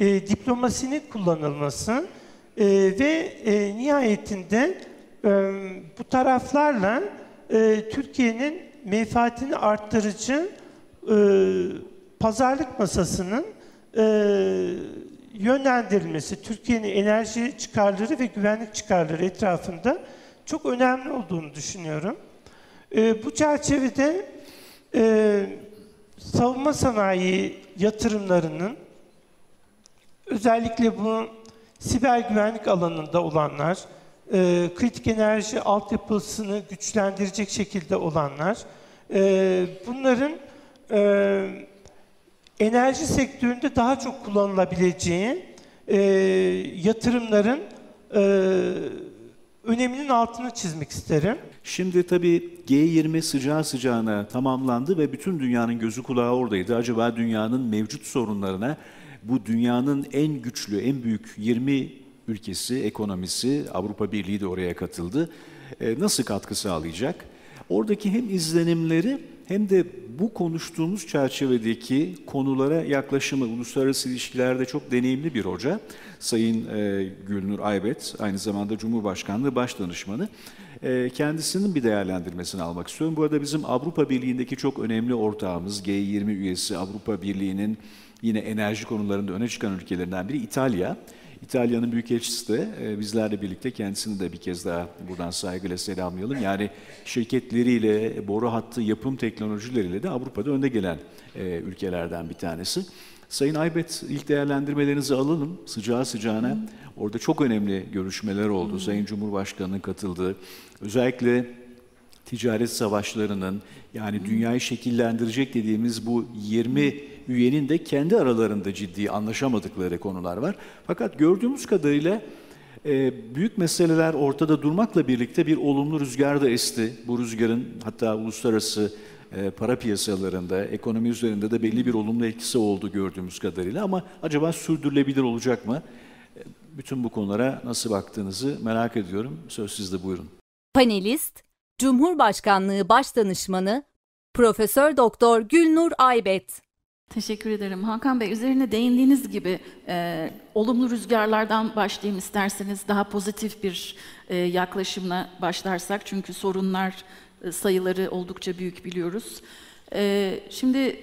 diplomasinin kullanılması ve nihayetinde bu taraflarla Türkiye'nin menfaatini arttırıcı pazarlık masasının yönlendirilmesi, Türkiye'nin enerji çıkarları ve güvenlik çıkarları etrafında çok önemli olduğunu düşünüyorum. Bu çerçevede savunma sanayi yatırımlarının özellikle bu siber güvenlik alanında olanlar, kritik enerji altyapısını güçlendirecek şekilde olanlar, bunların enerji sektöründe daha çok kullanılabileceği yatırımların öneminin altını çizmek isterim. Şimdi tabii G20 sıcağı sıcağına tamamlandı ve bütün dünyanın gözü kulağı oradaydı. Acaba dünyanın mevcut sorunlarına bu dünyanın en güçlü, en büyük 20 ülkesi, ekonomisi, Avrupa Birliği de oraya katıldı. Nasıl katkı sağlayacak? Oradaki hem izlenimleri hem de bu konuştuğumuz çerçevedeki konulara yaklaşımı, uluslararası ilişkilerde çok deneyimli bir hoca, Sayın Gülnur Aybet, aynı zamanda Cumhurbaşkanlığı Başdanışmanı, kendisinin bir değerlendirmesini almak istiyorum. Bu arada bizim Avrupa Birliği'ndeki çok önemli ortağımız, G20 üyesi, Avrupa Birliği'nin yine enerji konularında öne çıkan ülkelerinden biri İtalya. İtalya'nın Büyükelçisi de bizlerle birlikte, kendisini de bir kez daha buradan saygıyla selamlayalım. Yani şirketleriyle, boru hattı, yapım teknolojileriyle de Avrupa'da önde gelen ülkelerden bir tanesi. Sayın Aybet, ilk değerlendirmelerinizi alalım sıcağı sıcağına. Orada çok önemli görüşmeler oldu. Sayın Cumhurbaşkanı'nın katıldığı, özellikle ticaret savaşlarının, yani dünyayı şekillendirecek dediğimiz bu 20 üyenin de kendi aralarında ciddi anlaşamadıkları konular var. Fakat gördüğümüz kadarıyla büyük meseleler ortada durmakla birlikte bir olumlu rüzgar da esti. Bu rüzgarın hatta uluslararası para piyasalarında, ekonomi üzerinde de belli bir olumlu etkisi oldu gördüğümüz kadarıyla. Ama acaba sürdürülebilir olacak mı? Bütün bu konulara nasıl baktığınızı merak ediyorum. Söz sizde, buyurun. Panelist, Cumhurbaşkanlığı Başdanışmanı Profesör Doktor Gülnur Aybet. Teşekkür ederim. Hakan Bey, üzerine değindiğiniz gibi olumlu rüzgarlardan başlayayım isterseniz, daha pozitif bir yaklaşımla başlarsak. Çünkü sorunlar sayıları oldukça büyük, biliyoruz. Şimdi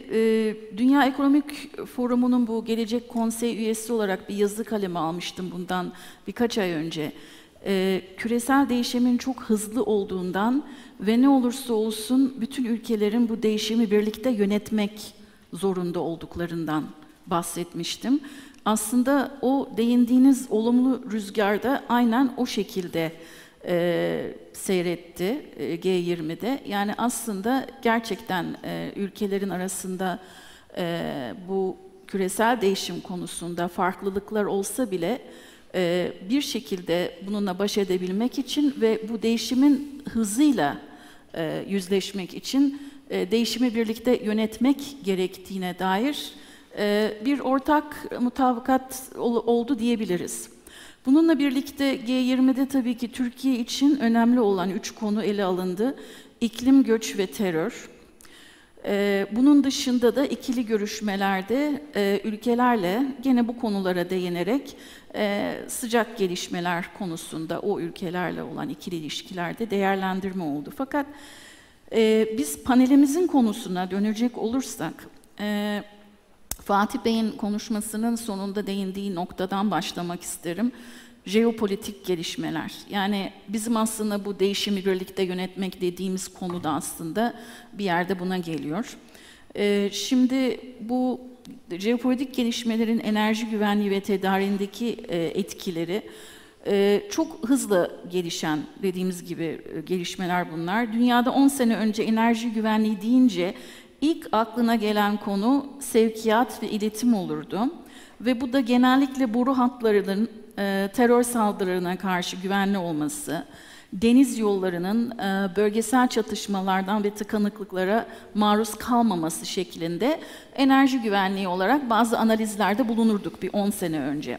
Dünya Ekonomik Forumu'nun bu Gelecek Konsey üyesi olarak bir yazı kaleme almıştım bundan birkaç ay önce. Küresel değişimin çok hızlı olduğundan ve ne olursa olsun bütün ülkelerin bu değişimi birlikte yönetmek zorunda olduklarından bahsetmiştim. Aslında o değindiğiniz olumlu rüzgarda aynen o şekilde seyretti G20'de. Yani aslında gerçekten ülkelerin arasında bu küresel değişim konusunda farklılıklar olsa bile bir şekilde bununla baş edebilmek için ve bu değişimin hızıyla yüzleşmek için değişimi birlikte yönetmek gerektiğine dair bir ortak mutabakat oldu diyebiliriz. Bununla birlikte G20'de tabii ki Türkiye için önemli olan 3 konu ele alındı. İklim, göç ve terör. Bunun dışında da ikili görüşmelerde ülkelerle gene bu konulara değinerek sıcak gelişmeler konusunda o ülkelerle olan ikili ilişkilerde değerlendirme oldu. Fakat biz panelimizin konusuna dönecek olursak, Fatih Bey'in konuşmasının sonunda değindiği noktadan başlamak isterim. Jeopolitik gelişmeler. Yani bizim aslında bu değişimi birlikte yönetmek dediğimiz konu da aslında bir yerde buna geliyor. Şimdi bu jeopolitik gelişmelerin enerji güvenliği ve tedariğindeki etkileri, çok hızlı gelişen, dediğimiz gibi gelişmeler bunlar. Dünyada 10 sene önce enerji güvenliği deyince ilk aklına gelen konu sevkiyat ve iletim olurdu. Ve bu da genellikle boru hatlarının terör saldırılarına karşı güvenli olması, deniz yollarının bölgesel çatışmalardan ve tıkanıklıklara maruz kalmaması şeklinde enerji güvenliği olarak bazı analizlerde bulunurduk bir 10 sene önce.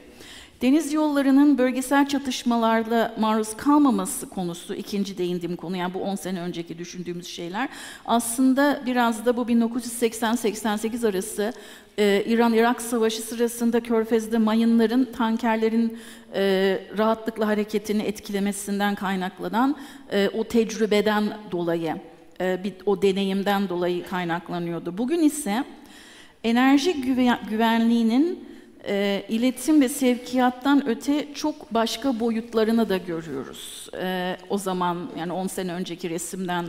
Deniz yollarının bölgesel çatışmalarla maruz kalmaması konusu, ikinci değindiğim konu, yani bu 10 sene önceki düşündüğümüz şeyler. Aslında biraz da bu 1980-88 arası İran-Irak Savaşı sırasında Körfez'de mayınların, tankerlerin rahatlıkla hareketini etkilemesinden kaynaklanan o tecrübeden dolayı, o deneyimden dolayı kaynaklanıyordu. Bugün ise enerji güvenliğinin iletişim ve sevkiyattan öte çok başka boyutlarını da görüyoruz. O zaman, yani 10 sene önceki resimden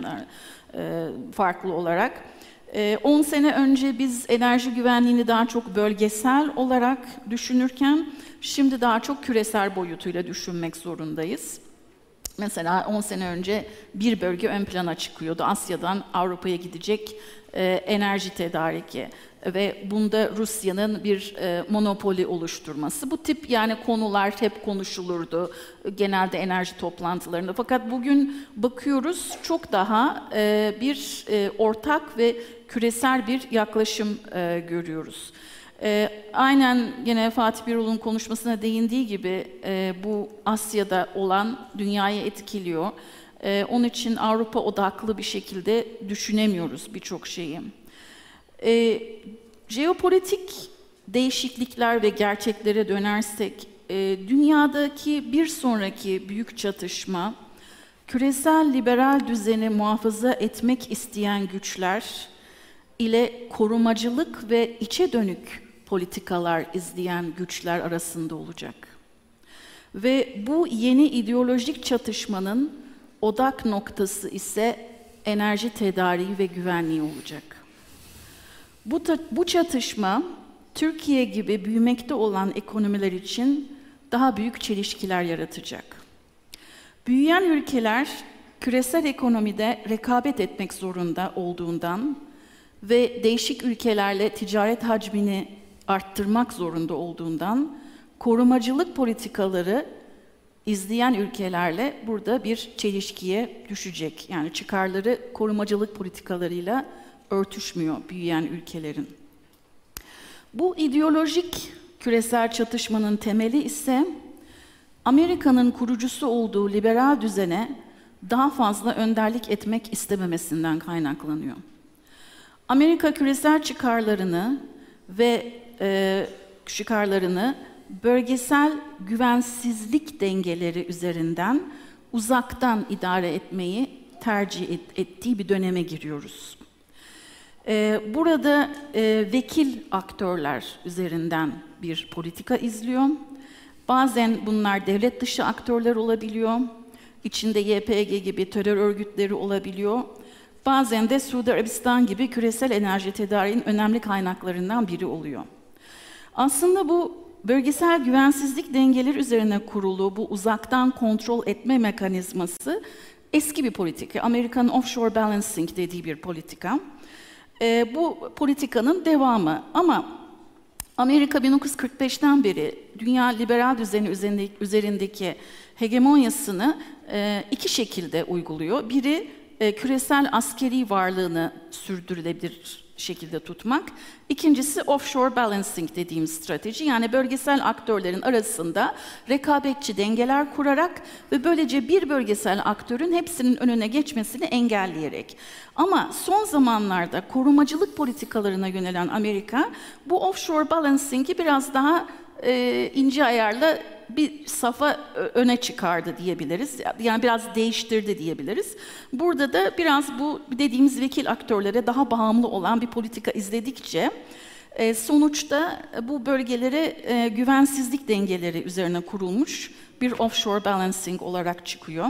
farklı olarak. 10 sene önce biz enerji güvenliğini daha çok bölgesel olarak düşünürken, şimdi daha çok küresel boyutuyla düşünmek zorundayız. Mesela 10 sene önce bir bölge ön plana çıkıyordu. Asya'dan Avrupa'ya gidecek enerji tedariki ve bunda Rusya'nın bir monopoli oluşturması. Bu tip yani konular hep konuşulurdu genelde enerji toplantılarında. Fakat bugün bakıyoruz çok daha bir ortak ve küresel bir yaklaşım görüyoruz. Aynen yine Fatih Birol'un konuşmasına değindiği gibi bu Asya'da olan dünyayı etkiliyor. Onun için Avrupa odaklı bir şekilde düşünemiyoruz birçok şeyi. Jeopolitik değişiklikler ve gerçeklere dönersek, dünyadaki bir sonraki büyük çatışma, küresel liberal düzeni muhafaza etmek isteyen güçler ile korumacılık ve içe dönük politikalar izleyen güçler arasında olacak. Ve bu yeni ideolojik çatışmanın odak noktası ise enerji tedariği ve güvenliği olacak. Bu çatışma, Türkiye gibi büyümekte olan ekonomiler için daha büyük çelişkiler yaratacak. Büyüyen ülkeler, küresel ekonomide rekabet etmek zorunda olduğundan ve değişik ülkelerle ticaret hacmini arttırmak zorunda olduğundan, korumacılık politikaları izleyen ülkelerle burada bir çelişkiye düşecek. Yani çıkarları korumacılık politikalarıyla örtüşmüyor büyüyen ülkelerin. Bu ideolojik küresel çatışmanın temeli ise Amerika'nın kurucusu olduğu liberal düzene daha fazla önderlik etmek istememesinden kaynaklanıyor. Amerika küresel çıkarlarını ve bölgesel güvensizlik dengeleri üzerinden uzaktan idare etmeyi tercih ettiği bir döneme giriyoruz. Burada vekil aktörler üzerinden bir politika izliyor. Bazen bunlar devlet dışı aktörler olabiliyor. İçinde YPG gibi terör örgütleri olabiliyor. Bazen de Suudi Arabistan gibi küresel enerji tedariğinin önemli kaynaklarından biri oluyor. Aslında bu bölgesel güvensizlik dengeleri üzerine kurulu bu uzaktan kontrol etme mekanizması eski bir politika. Amerika'nın offshore balancing dediği bir politika. Bu politikanın devamı ama Amerika 1945'ten beri dünya liberal düzeni üzerindeki hegemonyasını iki şekilde uyguluyor. Biri küresel askeri varlığını sürdürülebilir şekilde tutmak. İkincisi offshore balancing dediğimiz strateji. Yani bölgesel aktörlerin arasında rekabetçi dengeler kurarak ve böylece bir bölgesel aktörün hepsinin önüne geçmesini engelleyerek. Ama son zamanlarda korumacılık politikalarına yönelen Amerika bu offshore balancing'i biraz daha ince ayarla bir safa öne çıkardı diyebiliriz. Yani biraz değiştirdi diyebiliriz. Burada da biraz bu dediğimiz vekil aktörlere daha bağımlı olan bir politika izledikçe sonuçta bu bölgelere güvensizlik dengeleri üzerine kurulmuş bir offshore balancing olarak çıkıyor.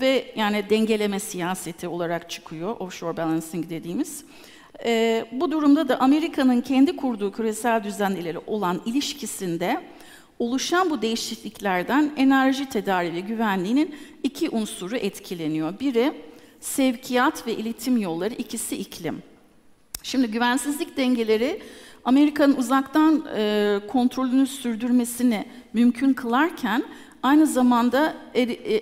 Ve yani dengeleme siyaseti olarak çıkıyor offshore balancing dediğimiz. Bu durumda da Amerika'nın kendi kurduğu küresel düzenleriyle olan ilişkisinde oluşan bu değişikliklerden enerji tedariği ve güvenliğinin iki unsuru etkileniyor. Biri sevkiyat ve iletim yolları, ikisi iklim. Şimdi güvensizlik dengeleri Amerika'nın uzaktan kontrolünü sürdürmesini mümkün kılarken aynı zamanda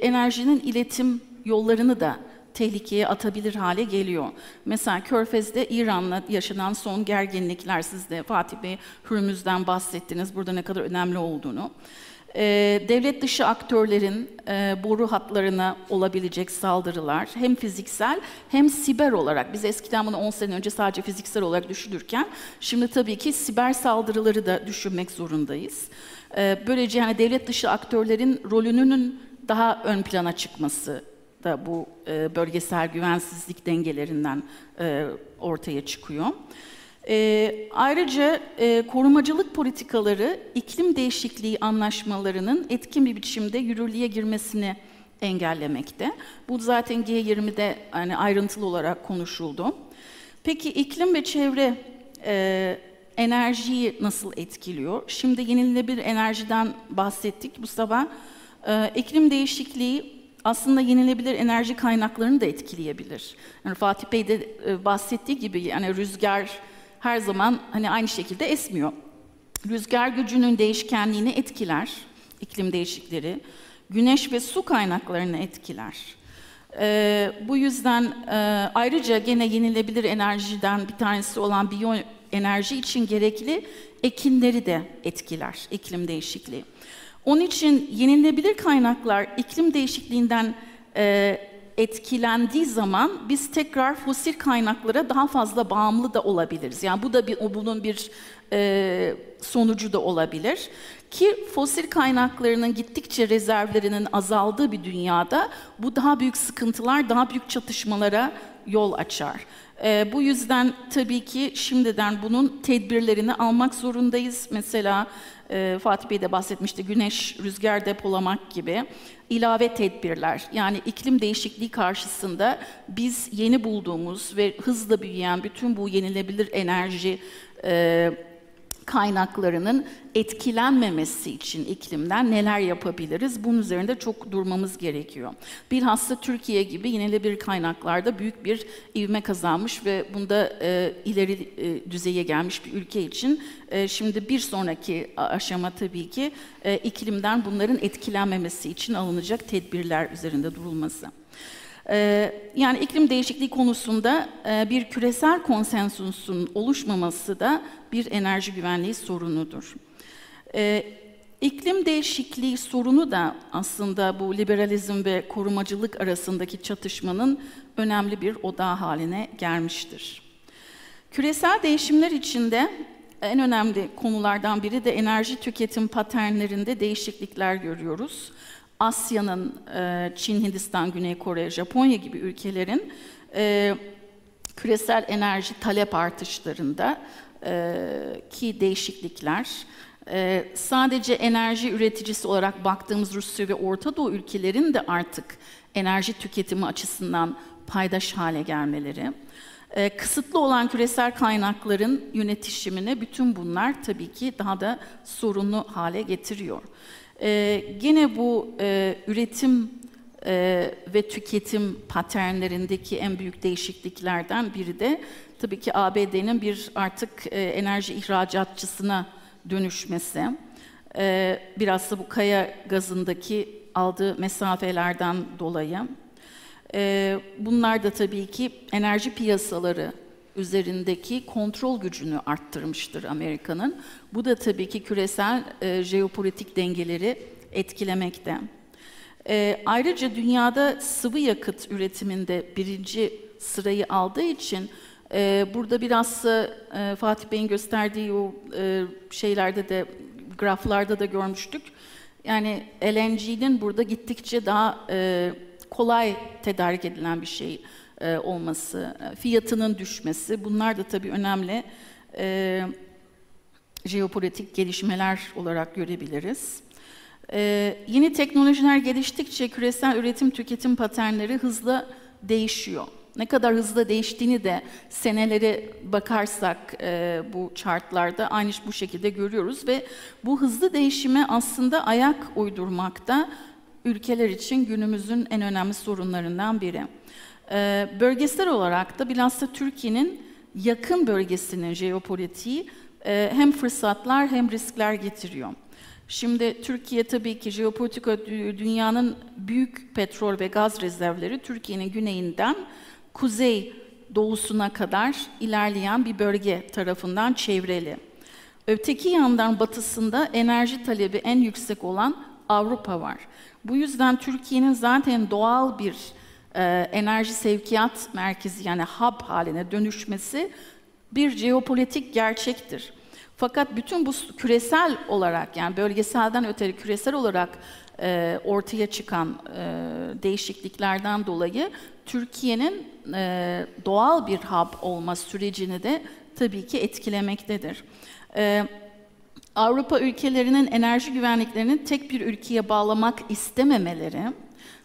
enerjinin iletim yollarını da tehlikeye atabilir hale geliyor. Mesela Körfez'de İran'la yaşanan son gerginlikler, siz de Fatih Bey Hürmüz'den bahsettiniz, burada ne kadar önemli olduğunu. Devlet dışı aktörlerin boru hatlarına olabilecek saldırılar hem fiziksel hem siber olarak, biz eskiden bunu 10 sene önce sadece fiziksel olarak düşünürken şimdi tabii ki siber saldırıları da düşünmek zorundayız. Böylece yani devlet dışı aktörlerin rolünün daha ön plana çıkması da bu bölgesel güvensizlik dengelerinden ortaya çıkıyor. Ayrıca korumacılık politikaları iklim değişikliği anlaşmalarının etkin bir biçimde yürürlüğe girmesini engellemekte. Bu zaten G20'de yani ayrıntılı olarak konuşuldu. Peki iklim ve çevre enerjiyi nasıl etkiliyor? Şimdi yenilenebilir enerjiden bahsettik bu sabah. İklim değişikliği aslında yenilenebilir enerji kaynaklarını da etkileyebilir. Yani Fatih Bey de bahsettiği gibi yani rüzgar her zaman hani aynı şekilde esmiyor. Rüzgar gücünün değişkenliğini etkiler iklim değişikleri. Güneş ve su kaynaklarını etkiler. Bu yüzden ayrıca gene yenilenebilir enerjiden bir tanesi olan biyoenerji için gerekli ekinleri de etkiler iklim değişikliği. Onun için yenilenebilir kaynaklar iklim değişikliğinden etkilendiği zaman biz tekrar fosil kaynaklara daha fazla bağımlı da olabiliriz. Yani bu da bunun bir sonucu da olabilir. Ki fosil kaynaklarının gittikçe rezervlerinin azaldığı bir dünyada bu daha büyük sıkıntılar, daha büyük çatışmalara yol açar. Bu yüzden tabii ki şimdiden bunun tedbirlerini almak zorundayız. Mesela Fatih Bey de bahsetmişti, güneş, rüzgar depolamak gibi ilave tedbirler. Yani iklim değişikliği karşısında biz yeni bulduğumuz ve hızla büyüyen bütün bu yenilenebilir enerji kaynaklarının etkilenmemesi için iklimden neler yapabiliriz? Bunun üzerinde çok durmamız gerekiyor. Bilhassa Türkiye gibi yenilenebilir kaynaklarda büyük bir ivme kazanmış ve bunda ileri düzeye gelmiş bir ülke için şimdi bir sonraki aşama tabii ki iklimden bunların etkilenmemesi için alınacak tedbirler üzerinde durulması. Yani iklim değişikliği konusunda bir küresel konsensusun oluşmaması da bir enerji güvenliği sorunudur. İklim değişikliği sorunu da aslında bu liberalizm ve korumacılık arasındaki çatışmanın önemli bir odağı haline gelmiştir. Küresel değişimler içinde en önemli konulardan biri de enerji tüketim paternlerinde değişiklikler görüyoruz. Asya'nın, Çin, Hindistan, Güney Kore, Japonya gibi ülkelerin küresel enerji talep artışlarında ki değişiklikler, sadece enerji üreticisi olarak baktığımız Rusya ve Orta Doğu ülkelerin de artık enerji tüketimi açısından paydaş hale gelmeleri, kısıtlı olan küresel kaynakların yönetişimine bütün bunlar tabii ki daha da sorunlu hale getiriyor. Gene bu üretim ve tüketim paternlerindeki en büyük değişikliklerden biri de tabii ki ABD'nin bir artık enerji ihracatçısına dönüşmesi. Biraz da bu kaya gazındaki aldığı mesafelerden dolayı. Bunlar da tabii ki enerji piyasaları üzerindeki kontrol gücünü arttırmıştır Amerika'nın. Bu da tabii ki küresel jeopolitik dengeleri etkilemekte. Ayrıca dünyada sıvı yakıt üretiminde birinci sırayı aldığı için burada biraz Fatih Bey'in gösterdiği o şeylerde de, graflarda da görmüştük. Yani LNG'nin burada gittikçe daha kolay tedarik edilen bir şey olması, fiyatının düşmesi, bunlar da tabii önemli jeopolitik gelişmeler olarak görebiliriz. Yeni teknolojiler geliştikçe küresel üretim-tüketim paternleri hızla değişiyor. Ne kadar hızlı değiştiğini de senelere bakarsak bu chartlarda aynı bu şekilde görüyoruz ve bu hızlı değişime aslında ayak uydurmakta ülkeler için günümüzün en önemli sorunlarından biri. Bölgesel olarak da bilhassa Türkiye'nin yakın bölgesinin jeopolitiği hem fırsatlar hem riskler getiriyor. Şimdi Türkiye tabii ki jeopolitik dünyanın büyük petrol ve gaz rezervleri Türkiye'nin güneyinden kuzey doğusuna kadar ilerleyen bir bölge tarafından çevreli. Öteki yandan batısında enerji talebi en yüksek olan Avrupa var. Bu yüzden Türkiye'nin zaten doğal bir enerji sevkiyat merkezi yani hub haline dönüşmesi bir jeopolitik gerçektir. Fakat bütün bu küresel olarak yani bölgeselden öte küresel olarak ortaya çıkan değişikliklerden dolayı Türkiye'nin doğal bir hub olma sürecini de tabii ki etkilemektedir. Avrupa ülkelerinin enerji güvenliklerini tek bir ülkeye bağlamak istememeleri,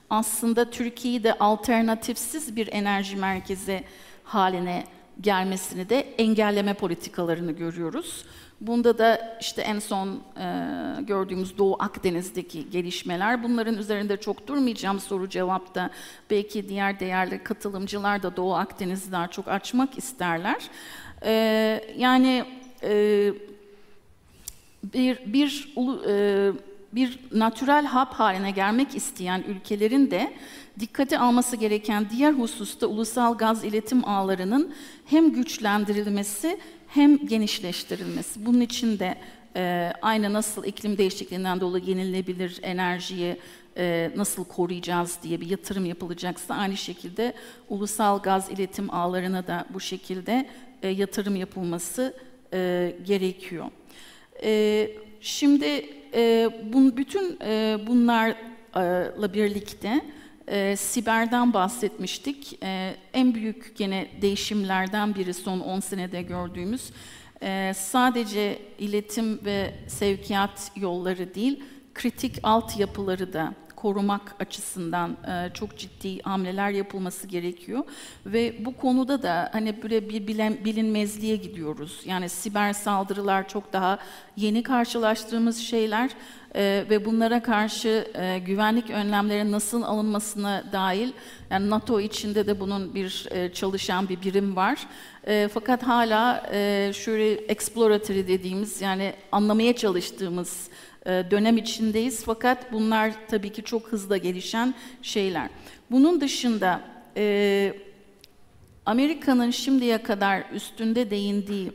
aslında Türkiye'yi de alternatifsiz bir enerji merkezi haline gelmesini de engelleme politikalarını görüyoruz. Bunda da işte en son gördüğümüz Doğu Akdeniz'deki gelişmeler, bunların üzerinde çok durmayacağım soru cevapta. Belki diğer değerli katılımcılar da Doğu Akdeniz'i daha çok açmak isterler. Bir natürel hub haline gelmek isteyen ülkelerin de dikkate alması gereken diğer hususta ulusal gaz iletim ağlarının hem güçlendirilmesi hem genişleştirilmesi. Bunun için de aynı nasıl iklim değişikliğinden dolayı yenilenebilir enerjiyi nasıl koruyacağız diye bir yatırım yapılacaksa, aynı şekilde ulusal gaz iletim ağlarına da bu şekilde yatırım yapılması gerekiyor. Şimdi bütün bunlarla birlikte siberden bahsetmiştik. En büyük gene değişimlerden biri son 10 senede gördüğümüz sadece iletim ve sevkiyat yolları değil, kritik altyapıları da korumak açısından çok ciddi hamleler yapılması gerekiyor. Ve bu konuda da hani böyle bir bilinmezliğe gidiyoruz. Yani siber saldırılar çok daha yeni karşılaştığımız şeyler ve bunlara karşı güvenlik önlemlerinin nasıl alınmasına dair, yani NATO içinde de bunun bir çalışan bir birim var. Fakat hala şöyle exploratory dediğimiz, yani anlamaya çalıştığımız dönem içindeyiz, fakat bunlar tabii ki çok hızla gelişen şeyler. Bunun dışında Amerika'nın şimdiye kadar üstünde değindiği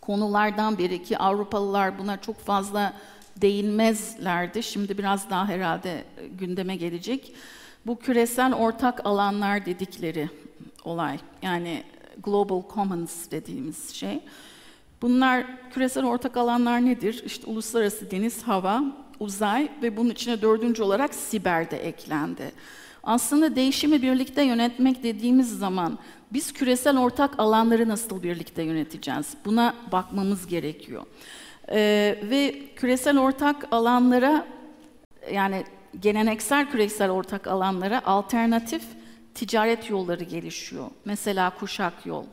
konulardan biri, ki Avrupalılar buna çok fazla değinmezlerdi, şimdi biraz daha herhalde gündeme gelecek, bu küresel ortak alanlar dedikleri olay, yani global commons dediğimiz şey. Bunlar küresel ortak alanlar nedir? İşte uluslararası deniz, hava, uzay ve bunun içine dördüncü olarak siber de eklendi. Aslında değişimi birlikte yönetmek dediğimiz zaman biz küresel ortak alanları nasıl birlikte yöneteceğiz? Buna bakmamız gerekiyor. Ve küresel ortak alanlara, yani geleneksel küresel ortak alanlara alternatif ticaret yolları gelişiyor. Mesela Kuşak Yol.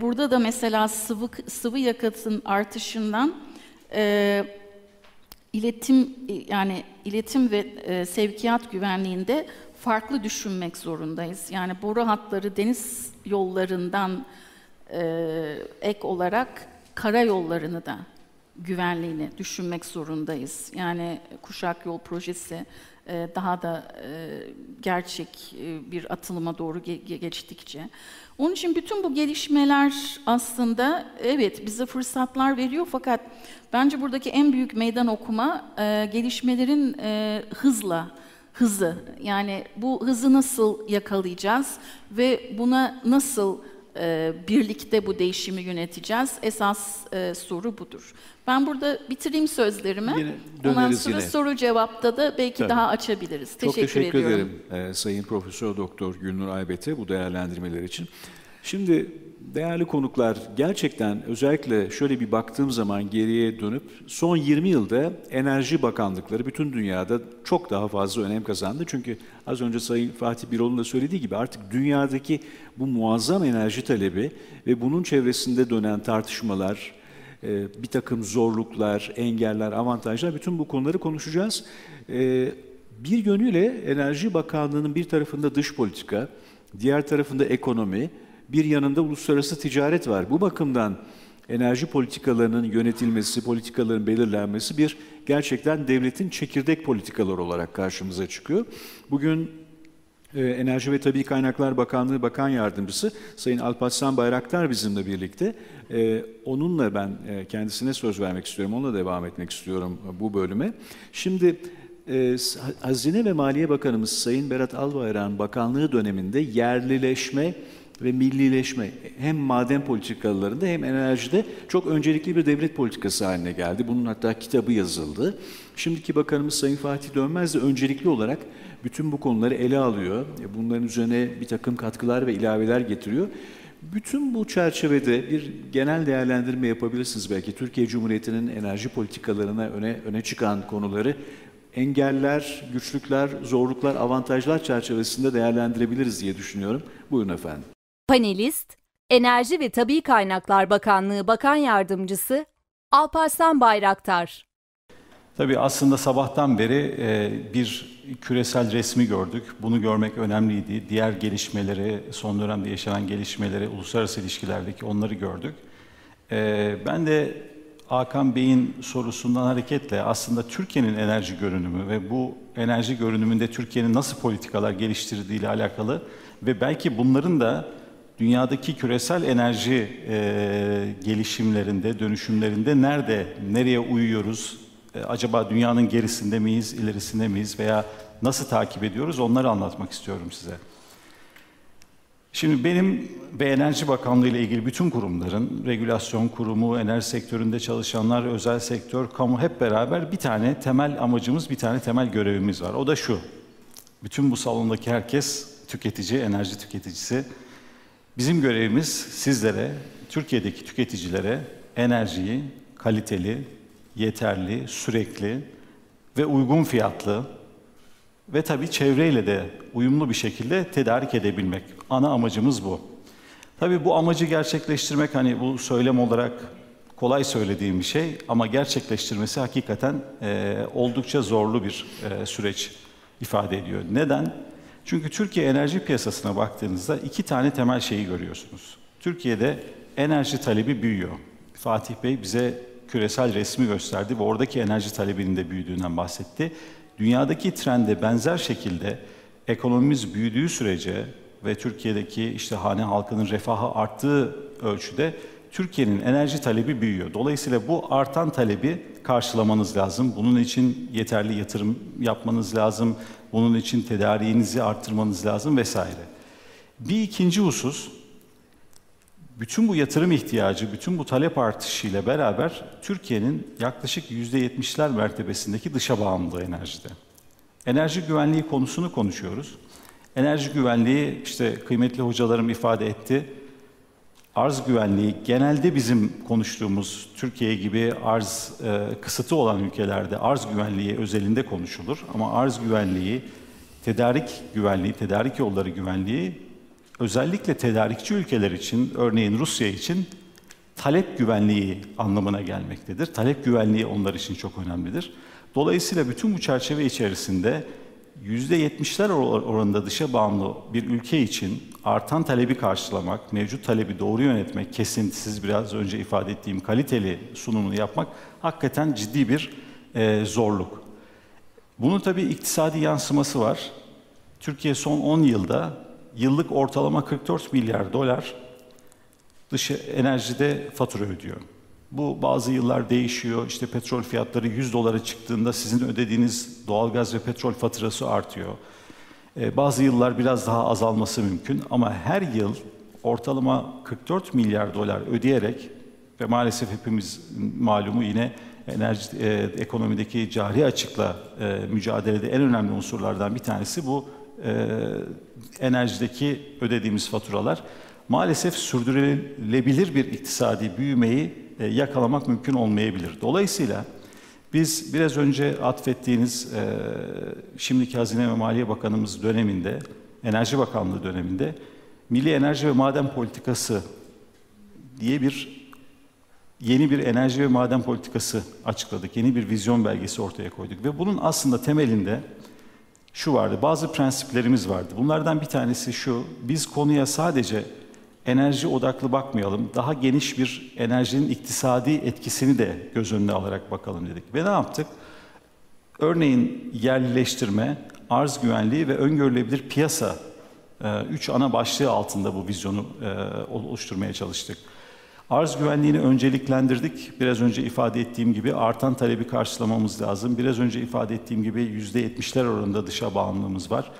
Burada da mesela sıvı yakıtın artışından iletim ve sevkiyat güvenliğinde farklı düşünmek zorundayız. Yani boru hatları, deniz yollarından ek olarak kara yollarını da güvenliğini düşünmek zorundayız. Yani Kuşak Yol projesi daha da gerçek bir atılıma doğru geçtikçe. Onun için bütün bu gelişmeler aslında evet bize fırsatlar veriyor, fakat bence buradaki en büyük meydan okuma gelişmelerin hızı. Yani bu hızı nasıl yakalayacağız ve buna nasıl birlikte bu değişimi yöneteceğiz? Esas soru budur. Ben burada bitireyim sözlerimi. Ondan sonra soru cevapta da belki daha açabiliriz. Çok teşekkür ederim Sayın Profesör Doktor Gülnur Aybet'e bu değerlendirmeler için. Şimdi değerli konuklar, gerçekten özellikle şöyle bir baktığım zaman geriye dönüp son 20 yılda enerji bakanlıkları bütün dünyada çok daha fazla önem kazandı. Çünkü az önce Sayın Fatih Birol'un da söylediği gibi artık dünyadaki bu muazzam enerji talebi ve bunun çevresinde dönen tartışmalar, bir takım zorluklar, engeller, avantajlar, bütün bu konuları konuşacağız. Bir yönüyle Enerji Bakanlığı'nın bir tarafında dış politika, diğer tarafında ekonomi, bir yanında uluslararası ticaret var. Bu bakımdan enerji politikalarının yönetilmesi, politikaların belirlenmesi bir gerçekten devletin çekirdek politikaları olarak karşımıza çıkıyor. Bugün Enerji ve Tabii Kaynaklar Bakanlığı Bakan Yardımcısı Sayın Alparslan Bayraktar bizimle birlikte. Onunla ben kendisine söz vermek istiyorum, onunla devam etmek istiyorum bu bölüme. Şimdi Hazine ve Maliye Bakanımız Sayın Berat Albayrak'ın bakanlığı döneminde yerlileşme ve millileşme hem maden politikalarında hem enerjide çok öncelikli bir devlet politikası haline geldi. Bunun hatta kitabı yazıldı. Şimdiki Bakanımız Sayın Fatih Dönmez de öncelikli olarak bütün bu konuları ele alıyor. Bunların üzerine bir takım katkılar ve ilaveler getiriyor. Bütün bu çerçevede bir genel değerlendirme yapabilirsiniz belki. Türkiye Cumhuriyeti'nin enerji politikalarına öne çıkan konuları engeller, güçlükler, zorluklar, avantajlar çerçevesinde değerlendirebiliriz diye düşünüyorum. Buyurun efendim. Panelist, Enerji ve Tabii Kaynaklar Bakanlığı Bakan Yardımcısı Alparslan Bayraktar. Tabii aslında sabahtan beri bir küresel resmi gördük. Bunu görmek önemliydi. Diğer gelişmeleri, son dönemde yaşanan gelişmeleri, uluslararası ilişkilerdeki onları gördük. Ben de Hakan Bey'in sorusundan hareketle aslında Türkiye'nin enerji görünümü ve bu enerji görünümünde Türkiye'nin nasıl politikalar geliştirdiği ile alakalı ve belki bunların da dünyadaki küresel enerji gelişimlerinde, dönüşümlerinde nereye uyuyoruz? Acaba dünyanın gerisinde miyiz, ilerisinde miyiz veya nasıl takip ediyoruz? Onları anlatmak istiyorum size. Şimdi benim ve Enerji Bakanlığı ile ilgili bütün kurumların, regülasyon kurumu, enerji sektöründe çalışanlar, özel sektör, kamu hep beraber bir tane temel amacımız, bir tane temel görevimiz var. O da şu, bütün bu salondaki herkes tüketici, enerji tüketicisi. Bizim görevimiz sizlere, Türkiye'deki tüketicilere enerjiyi kaliteli, yeterli, sürekli ve uygun fiyatlı ve tabii çevreyle de uyumlu bir şekilde tedarik edebilmek. Ana amacımız bu. Tabii bu amacı gerçekleştirmek, hani bu söylem olarak kolay söylediğim bir şey ama gerçekleştirmesi hakikaten oldukça zorlu bir süreç ifade ediyor. Neden? Çünkü Türkiye enerji piyasasına baktığınızda iki tane temel şeyi görüyorsunuz. Türkiye'de enerji talebi büyüyor. Fatih Bey bize küresel resmi gösterdi ve oradaki enerji talebinin de büyüdüğünden bahsetti. Dünyadaki trende benzer şekilde ekonomimiz büyüdüğü sürece ve Türkiye'deki işte hane halkının refahı arttığı ölçüde Türkiye'nin enerji talebi büyüyor. Dolayısıyla bu artan talebi karşılamanız lazım. Bunun için yeterli yatırım yapmanız lazım. Bunun için tedariğinizi arttırmanız lazım vesaire. Bir ikinci husus, bütün bu yatırım ihtiyacı, bütün bu talep artışıyla beraber Türkiye'nin yaklaşık %70'ler mertebesindeki dışa bağımlılığı enerjide. Enerji güvenliği konusunu konuşuyoruz. Enerji güvenliği, işte kıymetli hocalarım ifade etti, arz güvenliği genelde bizim konuştuğumuz Türkiye gibi arz kısıtı olan ülkelerde arz güvenliği özelinde konuşulur. Ama arz güvenliği, tedarik güvenliği, tedarik yolları güvenliği özellikle tedarikçi ülkeler için, örneğin Rusya için talep güvenliği anlamına gelmektedir. Talep güvenliği onlar için çok önemlidir. Dolayısıyla bütün bu çerçeve içerisinde %70'ler oranında dışa bağımlı bir ülke için artan talebi karşılamak, mevcut talebi doğru yönetmek, kesintisiz biraz önce ifade ettiğim kaliteli sunumunu yapmak hakikaten ciddi bir zorluk. Bunun tabii iktisadi yansıması var. Türkiye son 10 yılda yıllık ortalama 44 milyar dolar dış enerjide fatura ödüyor. Bu bazı yıllar değişiyor. İşte petrol fiyatları 100 dolara çıktığında sizin ödediğiniz doğalgaz ve petrol faturası artıyor. Bazı yıllar biraz daha azalması mümkün ama her yıl ortalama 44 milyar dolar ödeyerek ve maalesef hepimiz malumu yine enerji ekonomideki cari açıkla mücadelede en önemli unsurlardan bir tanesi bu enerjideki ödediğimiz faturalar. Maalesef sürdürülebilir bir iktisadi büyümeyi yakalamak mümkün olmayabilir. Dolayısıyla biz biraz önce atfettiğiniz şimdiki Hazine ve Maliye Bakanımız döneminde, Enerji Bakanlığı döneminde Milli Enerji ve Maden Politikası diye yeni bir enerji ve maden politikası açıkladık. Yeni bir vizyon belgesi ortaya koyduk ve bunun aslında temelinde şu vardı, bazı prensiplerimiz vardı. Bunlardan bir tanesi şu, biz konuya sadece enerji odaklı bakmayalım, daha geniş bir enerjinin iktisadi etkisini de göz önüne alarak bakalım dedik. Ve ne yaptık? Örneğin yerleştirme, arz güvenliği ve öngörülebilir piyasa, 3 ana başlığı altında bu vizyonu oluşturmaya çalıştık. Arz güvenliğini önceliklendirdik. Biraz önce ifade ettiğim gibi artan talebi karşılamamız lazım. Biraz önce ifade ettiğim gibi %70'ler oranında dışa bağımlılığımız var.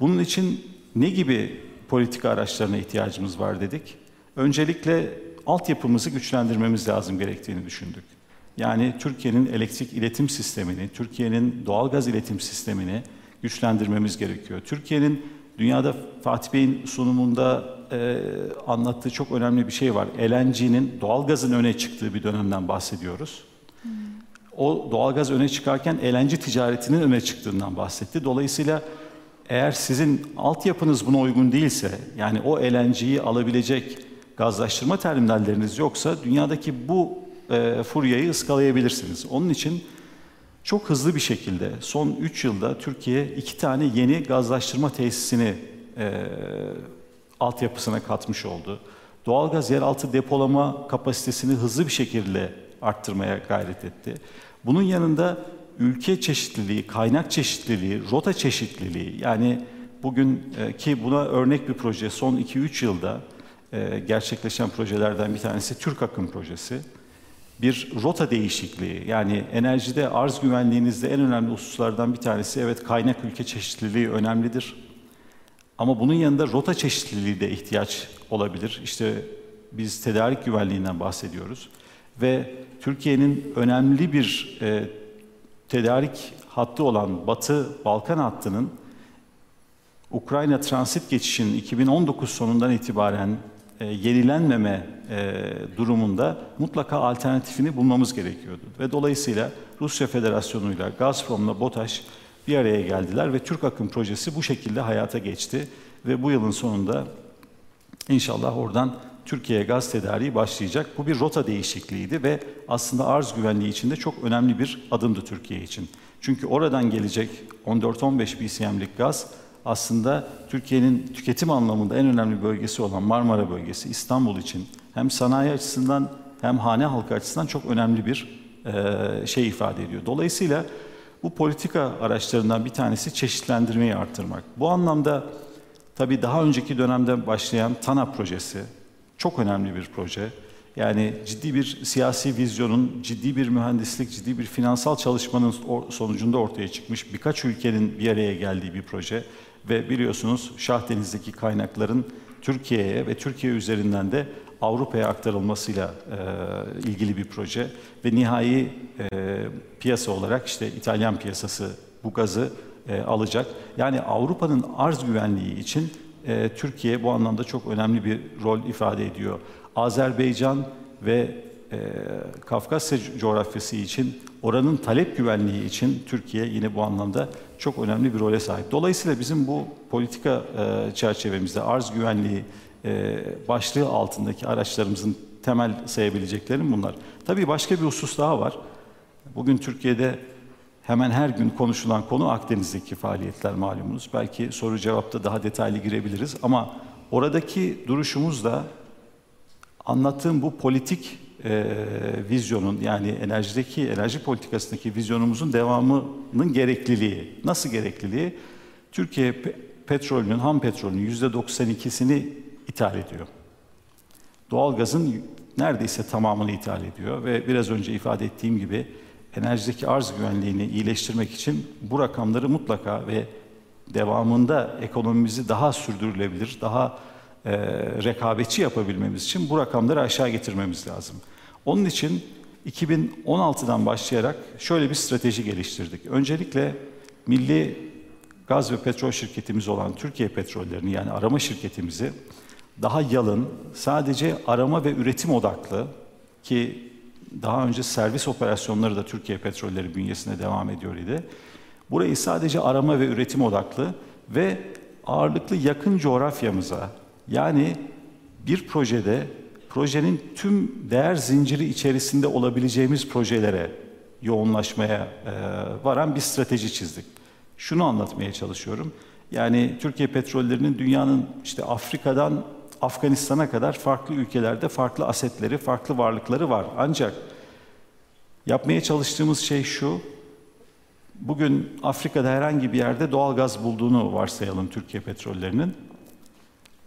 Bunun için ne gibi politika araçlarına ihtiyacımız var dedik. Öncelikle altyapımızı güçlendirmemiz lazım gerektiğini düşündük. Yani Türkiye'nin elektrik iletim sistemini, Türkiye'nin doğalgaz iletim sistemini güçlendirmemiz gerekiyor. Türkiye'nin Dünyada Fatih Bey'in sunumunda anlattığı çok önemli bir şey var. LNG'nin, doğalgazın öne çıktığı bir dönemden bahsediyoruz. Hmm. O doğalgaz öne çıkarken LNG ticaretinin öne çıktığından bahsetti. Dolayısıyla eğer sizin altyapınız buna uygun değilse, yani o LNG'yi alabilecek gazlaştırma terminalleriniz yoksa dünyadaki bu furyayı ıskalayabilirsiniz. Onun için çok hızlı bir şekilde son 3 yılda Türkiye 2 tane yeni gazlaştırma tesisini altyapısına katmış oldu. Doğalgaz yeraltı depolama kapasitesini hızlı bir şekilde arttırmaya gayret etti. Bunun yanında ülke çeşitliliği, kaynak çeşitliliği, rota çeşitliliği, yani bugün ki buna örnek bir proje son 2-3 yılda gerçekleşen projelerden bir tanesi Türk Akım projesi. Bir rota değişikliği, yani enerjide arz güvenliğinizde en önemli hususlardan bir tanesi, evet, kaynak ülke çeşitliliği önemlidir. Ama bunun yanında rota çeşitliliği de ihtiyaç olabilir. İşte biz tedarik güvenliğinden bahsediyoruz. Ve Türkiye'nin önemli bir tedarik hattı olan Batı Balkan hattının Ukrayna transit geçişinin 2019 sonundan itibaren yenilenmeme durumunda mutlaka alternatifini bulmamız gerekiyordu. Ve dolayısıyla Rusya Federasyonu'yla, Gazprom'la BOTAŞ bir araya geldiler ve Türk Akım projesi bu şekilde hayata geçti. Ve bu yılın sonunda inşallah oradan Türkiye'ye gaz tedariği başlayacak. Bu bir rota değişikliğiydi ve aslında arz güvenliği için de çok önemli bir adımdı Türkiye için. Çünkü oradan gelecek 14-15 BCM'lik gaz aslında Türkiye'nin tüketim anlamında en önemli bölgesi olan Marmara bölgesi, İstanbul için hem sanayi açısından hem hane halkı açısından çok önemli bir şey ifade ediyor. Dolayısıyla bu politika araçlarından bir tanesi çeşitlendirmeyi artırmak. Bu anlamda tabii daha önceki dönemde başlayan TANAP projesi çok önemli bir proje. Yani ciddi bir siyasi vizyonun, ciddi bir mühendislik, ciddi bir finansal çalışmanın sonucunda ortaya çıkmış birkaç ülkenin bir araya geldiği bir proje. Ve biliyorsunuz Şahdeniz'deki kaynakların Türkiye'ye ve Türkiye üzerinden de Avrupa'ya aktarılmasıyla ilgili bir proje. Ve nihai piyasa olarak işte İtalyan piyasası bu gazı alacak. Yani Avrupa'nın arz güvenliği için Türkiye bu anlamda çok önemli bir rol ifade ediyor. Azerbaycan ve Kafkasya coğrafyası için, oranın talep güvenliği için Türkiye yine bu anlamda çok önemli bir role sahip. Dolayısıyla bizim bu politika çerçevemizde arz güvenliği başlığı altındaki araçlarımızın temel sayabileceklerim bunlar. Tabii başka bir husus daha var. Bugün Türkiye'de hemen her gün konuşulan konu Akdeniz'deki faaliyetler, malumunuz. Belki soru cevapta daha detaylı girebiliriz ama oradaki duruşumuz da anlattığım bu politik vizyonun, yani enerji politikasındaki vizyonumuzun devamının gerekliliği. Nasıl gerekliliği? Türkiye petrolünün, ham petrolünün %92'sini ithal ediyor. Doğalgazın neredeyse tamamını ithal ediyor ve biraz önce ifade ettiğim gibi enerjideki arz güvenliğini iyileştirmek için bu rakamları mutlaka ve devamında ekonomimizi daha sürdürülebilir, daha rekabetçi yapabilmemiz için bu rakamları aşağı getirmemiz lazım. Onun için 2016'dan başlayarak şöyle bir strateji geliştirdik. Öncelikle milli gaz ve petrol şirketimiz olan Türkiye Petrolleri'ni, yani arama şirketimizi daha yalın, sadece arama ve üretim odaklı, ki daha önce servis operasyonları da Türkiye Petrolleri bünyesinde devam ediyor idi. Burayı sadece arama ve üretim odaklı ve ağırlıklı yakın coğrafyamıza, yani bir projede projenin tüm değer zinciri içerisinde olabileceğimiz projelere yoğunlaşmaya varan bir strateji çizdik. Şunu anlatmaya çalışıyorum. Yani Türkiye Petrolleri'nin dünyanın işte Afrika'dan Afganistan'a kadar farklı ülkelerde farklı asetleri, farklı varlıkları var. Ancak yapmaya çalıştığımız şey şu. Bugün Afrika'da herhangi bir yerde doğalgaz bulduğunu varsayalım Türkiye Petrolleri'nin.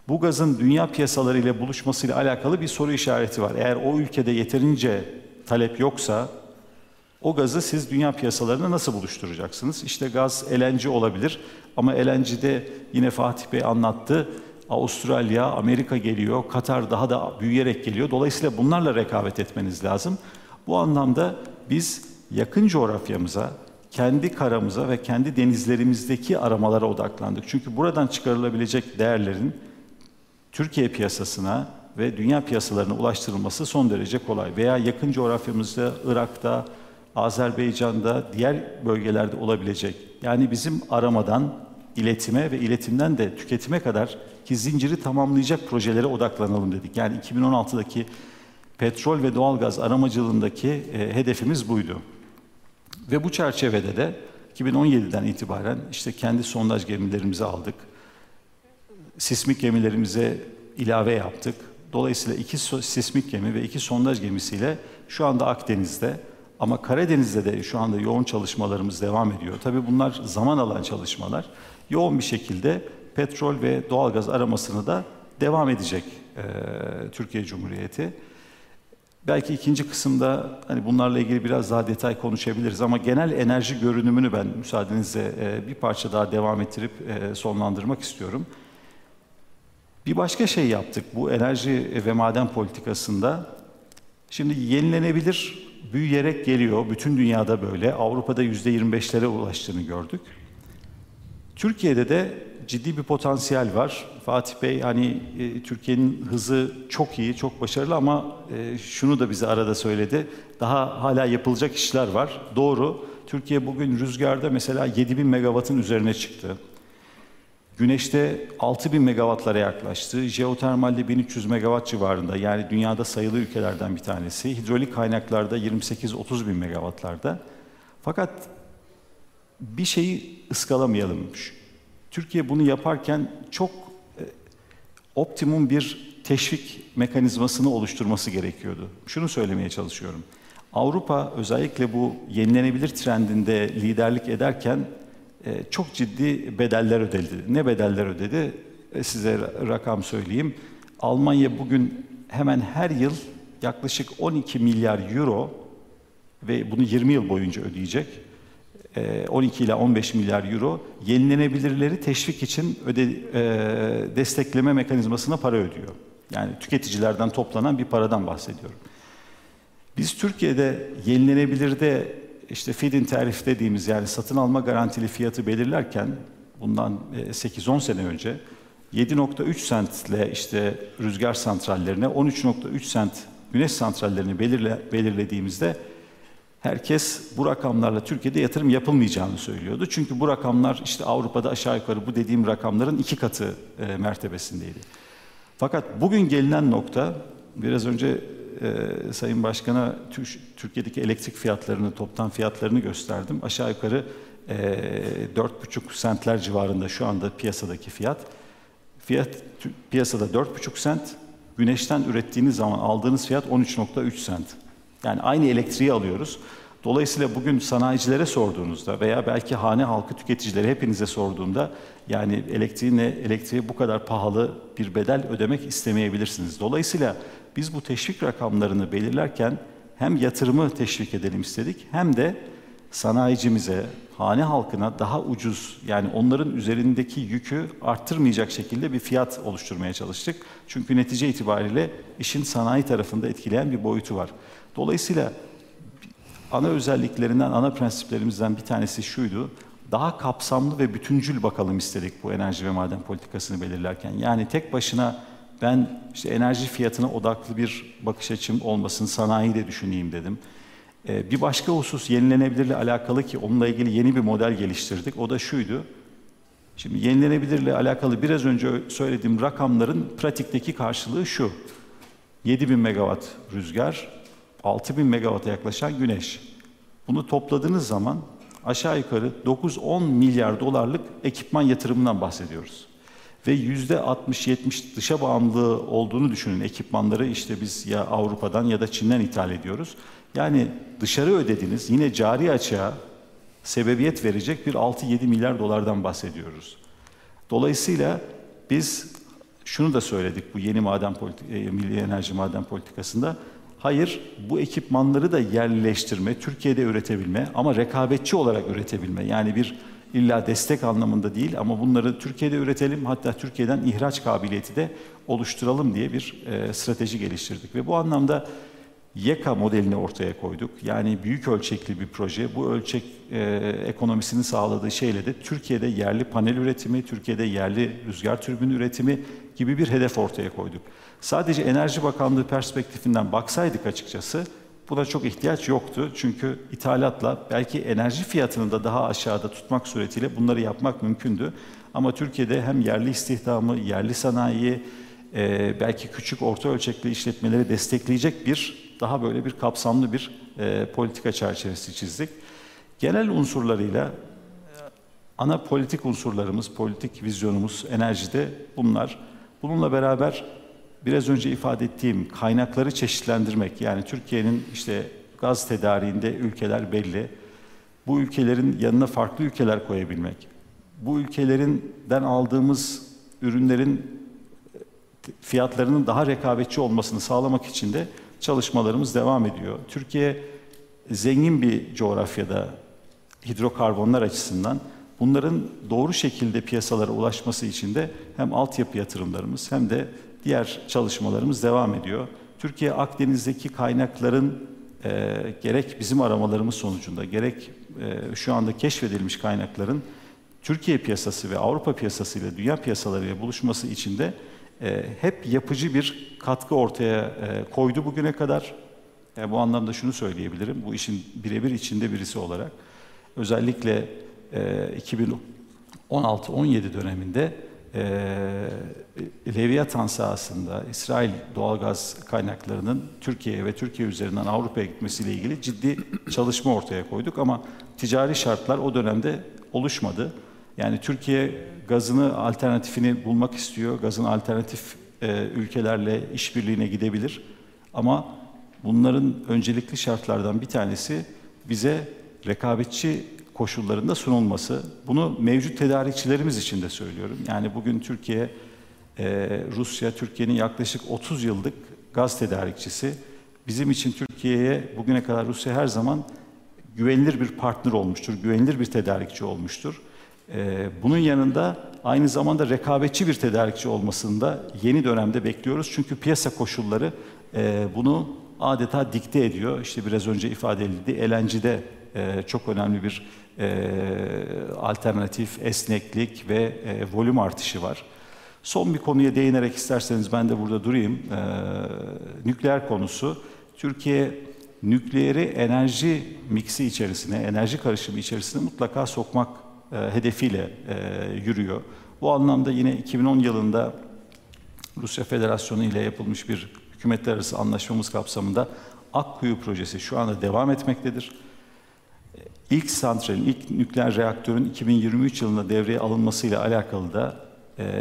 Bu gazın dünya piyasaları ile buluşmasıyla alakalı bir soru işareti var. Eğer o ülkede yeterince talep yoksa o gazı siz dünya piyasalarına nasıl buluşturacaksınız? İşte gaz LNG olabilir ama LNG'de yine Fatih Bey anlattı. Avustralya, Amerika geliyor, Katar daha da büyüyerek geliyor. Dolayısıyla bunlarla rekabet etmeniz lazım. Bu anlamda biz yakın coğrafyamıza kendi karamıza ve kendi denizlerimizdeki aramalara odaklandık. Çünkü buradan çıkarılabilecek değerlerin Türkiye piyasasına ve dünya piyasalarına ulaştırılması son derece kolay. Veya yakın coğrafyamızda, Irak'ta, Azerbaycan'da, diğer bölgelerde olabilecek. Yani bizim aramadan iletime ve iletimden de tüketime kadar ki zinciri tamamlayacak projelere odaklanalım dedik. Yani 2016'daki petrol ve doğalgaz aramacılığındaki hedefimiz buydu. Ve bu çerçevede de 2017'den itibaren işte kendi sondaj gemilerimizi aldık. Sismik gemilerimize ilave yaptık. Dolayısıyla 2 sismik gemi ve 2 sondaj gemisiyle şu anda Akdeniz'de, ama Karadeniz'de de şu anda yoğun çalışmalarımız devam ediyor. Tabii bunlar zaman alan çalışmalar. Yoğun bir şekilde petrol ve doğalgaz aramasını da devam edecek Türkiye Cumhuriyeti. Belki ikinci kısımda hani bunlarla ilgili biraz daha detay konuşabiliriz, ama genel enerji görünümünü ben müsaadenizle bir parça daha devam ettirip sonlandırmak istiyorum. Bir başka şey yaptık bu enerji ve maden politikasında. Şimdi yenilenebilir büyüyerek geliyor. Bütün dünyada böyle. Avrupa'da %25'lere ulaştığını gördük. Türkiye'de de ciddi bir potansiyel var. Fatih Bey, hani Türkiye'nin hızı çok iyi, çok başarılı, ama şunu da bize arada söyledi. Daha hala yapılacak işler var. Doğru. Türkiye bugün rüzgarda mesela 7.000 megawattın üzerine çıktı. Güneşte 6.000 megawattlara yaklaştı. Jeotermalde 1.300 megawatt civarında, yani dünyada sayılı ülkelerden bir tanesi. Hidrolik kaynaklarda 28-30 bin megawattlarda. Fakat bir şeyi ıskalamayalım. Türkiye bunu yaparken çok optimum bir teşvik mekanizmasını oluşturması gerekiyordu. Şunu söylemeye çalışıyorum. Avrupa özellikle bu yenilenebilir trendinde liderlik ederken çok ciddi bedeller ödedi. Ne bedeller ödedi? Size rakam söyleyeyim. Almanya bugün hemen her yıl yaklaşık 12 milyar euro ve bunu 20 yıl boyunca ödeyecek. 12 ile 15 milyar euro yenilenebilirleri teşvik için destekleme mekanizmasına para ödüyor. Yani tüketicilerden toplanan bir paradan bahsediyorum. Biz Türkiye'de yenilenebilirde İşte feed-in tarif dediğimiz, yani satın alma garantili fiyatı belirlerken bundan 8-10 sene önce 7.3 centle işte rüzgar santrallerine, 13.3 cent güneş santrallerini belirlediğimizde herkes bu rakamlarla Türkiye'de yatırım yapılmayacağını söylüyordu. Çünkü bu rakamlar işte Avrupa'da aşağı yukarı bu dediğim rakamların 2 katı mertebesindeydi. Fakat bugün gelinen nokta, biraz önce Sayın Başkan'a Türkiye'deki elektrik fiyatlarını, toptan fiyatlarını gösterdim. Aşağı yukarı 4,5 sentler civarında şu anda piyasadaki fiyat. Piyasada 4,5 sent, güneşten ürettiğiniz zaman aldığınız fiyat 13,3 sent. Yani aynı elektriği alıyoruz. Dolayısıyla bugün sanayicilere sorduğunuzda veya belki hane halkı, tüketicilere, hepinize sorduğumda, yani elektriğe bu kadar pahalı bir bedel ödemek istemeyebilirsiniz. Dolayısıyla biz bu teşvik rakamlarını belirlerken hem yatırımı teşvik edelim istedik, hem de sanayicimize, hane halkına daha ucuz, yani onların üzerindeki yükü arttırmayacak şekilde bir fiyat oluşturmaya çalıştık. Çünkü netice itibariyle işin sanayi tarafında etkileyen bir boyutu var. Dolayısıyla ana özelliklerinden, ana prensiplerimizden bir tanesi şuydu. Daha kapsamlı ve bütüncül bakalım istedik bu enerji ve maden politikasını belirlerken. Yani tek başına ben işte enerji fiyatına odaklı bir bakış açım olmasın, sanayi de düşüneyim dedim. Bir başka husus yenilenebilirle alakalı ki onunla ilgili yeni bir model geliştirdik. O da şuydu. Şimdi yenilenebilirle alakalı biraz önce söylediğim rakamların pratikteki karşılığı şu. 7.000 megawatt rüzgar, 6.000 megawata yaklaşan güneş. Bunu topladığınız zaman aşağı yukarı 9-10 milyar dolarlık ekipman yatırımından bahsediyoruz. Ve %60-70 dışa bağımlı olduğunu düşünün. Ekipmanları işte biz ya Avrupa'dan ya da Çin'den ithal ediyoruz. Yani dışarı ödediğiniz, yine cari açığa sebebiyet verecek bir 6-7 milyar dolardan bahsediyoruz. Dolayısıyla biz şunu da söyledik bu yeni milli enerji maden politikasında. Hayır, bu ekipmanları da yerleştirme, Türkiye'de üretebilme, ama rekabetçi olarak üretebilme. Yani bir illa destek anlamında değil, ama bunları Türkiye'de üretelim, hatta Türkiye'den ihraç kabiliyeti de oluşturalım diye bir strateji geliştirdik. Ve bu anlamda YEKA modelini ortaya koyduk. Yani büyük ölçekli bir proje. Bu ölçek ekonomisini sağladığı şeyle de Türkiye'de yerli panel üretimi, Türkiye'de yerli rüzgar türbini üretimi gibi bir hedef ortaya koyduk. Sadece Enerji Bakanlığı perspektifinden baksaydık açıkçası buna çok ihtiyaç yoktu. Çünkü ithalatla belki enerji fiyatını da daha aşağıda tutmak suretiyle bunları yapmak mümkündü. Ama Türkiye'de hem yerli istihdamı, yerli sanayiyi, belki küçük orta ölçekli işletmeleri destekleyecek bir daha böyle bir kapsamlı bir politika çerçevesi çizdik. Genel unsurlarıyla ana politik unsurlarımız, politik vizyonumuz enerjide bunlar. Bununla beraber biraz önce ifade ettiğim kaynakları çeşitlendirmek, yani Türkiye'nin işte gaz tedariğinde ülkeler belli. Bu ülkelerin yanına farklı ülkeler koyabilmek, bu ülkelerinden aldığımız ürünlerin fiyatlarının daha rekabetçi olmasını sağlamak için de çalışmalarımız devam ediyor. Türkiye zengin bir coğrafyada hidrokarbonlar açısından, bunların doğru şekilde piyasalara ulaşması için de hem altyapı yatırımlarımız hem de diğer çalışmalarımız devam ediyor. Türkiye Akdeniz'deki kaynakların gerek bizim aramalarımız sonucunda gerek şu anda keşfedilmiş kaynakların Türkiye piyasası ve Avrupa piyasası ile dünya piyasalarıyla buluşması için de hep yapıcı bir katkı ortaya koydu bugüne kadar. Bu anlamda şunu söyleyebilirim, bu işin birebir içinde birisi olarak. Özellikle 2016-17 döneminde Leviathan sahasında İsrail doğalgaz kaynaklarının Türkiye'ye ve Türkiye üzerinden Avrupa'ya gitmesiyle ilgili ciddi çalışma ortaya koyduk. Ama ticari şartlar o dönemde oluşmadı. Yani Türkiye gazını, alternatifini bulmak istiyor. Gazın alternatif ülkelerle işbirliğine gidebilir. Ama bunların öncelikli şartlardan bir tanesi bize rekabetçi koşullarında sunulması. Bunu mevcut tedarikçilerimiz için de söylüyorum. Yani bugün Türkiye, Rusya, Türkiye'nin yaklaşık 30 yıllık gaz tedarikçisi. Bizim için Türkiye'ye bugüne kadar Rusya her zaman güvenilir bir partner olmuştur, güvenilir bir tedarikçi olmuştur. Bunun yanında aynı zamanda rekabetçi bir tedarikçi olmasını da yeni dönemde bekliyoruz. Çünkü piyasa koşulları bunu adeta dikte ediyor. İşte biraz önce ifade edildi. LNG'de çok önemli bir alternatif, esneklik ve volüm artışı var. Son bir konuya değinerek isterseniz ben de burada durayım. Nükleer konusu. Türkiye nükleeri enerji miksi içerisine, enerji karışımı içerisine mutlaka sokmak hedefiyle yürüyor. Bu anlamda yine 2010 yılında Rusya Federasyonu ile yapılmış bir hükümetler arası anlaşmamız kapsamında Akkuyu projesi şu anda devam etmektedir. İlk santralin, ilk nükleer reaktörün 2023 yılında devreye alınmasıyla alakalı da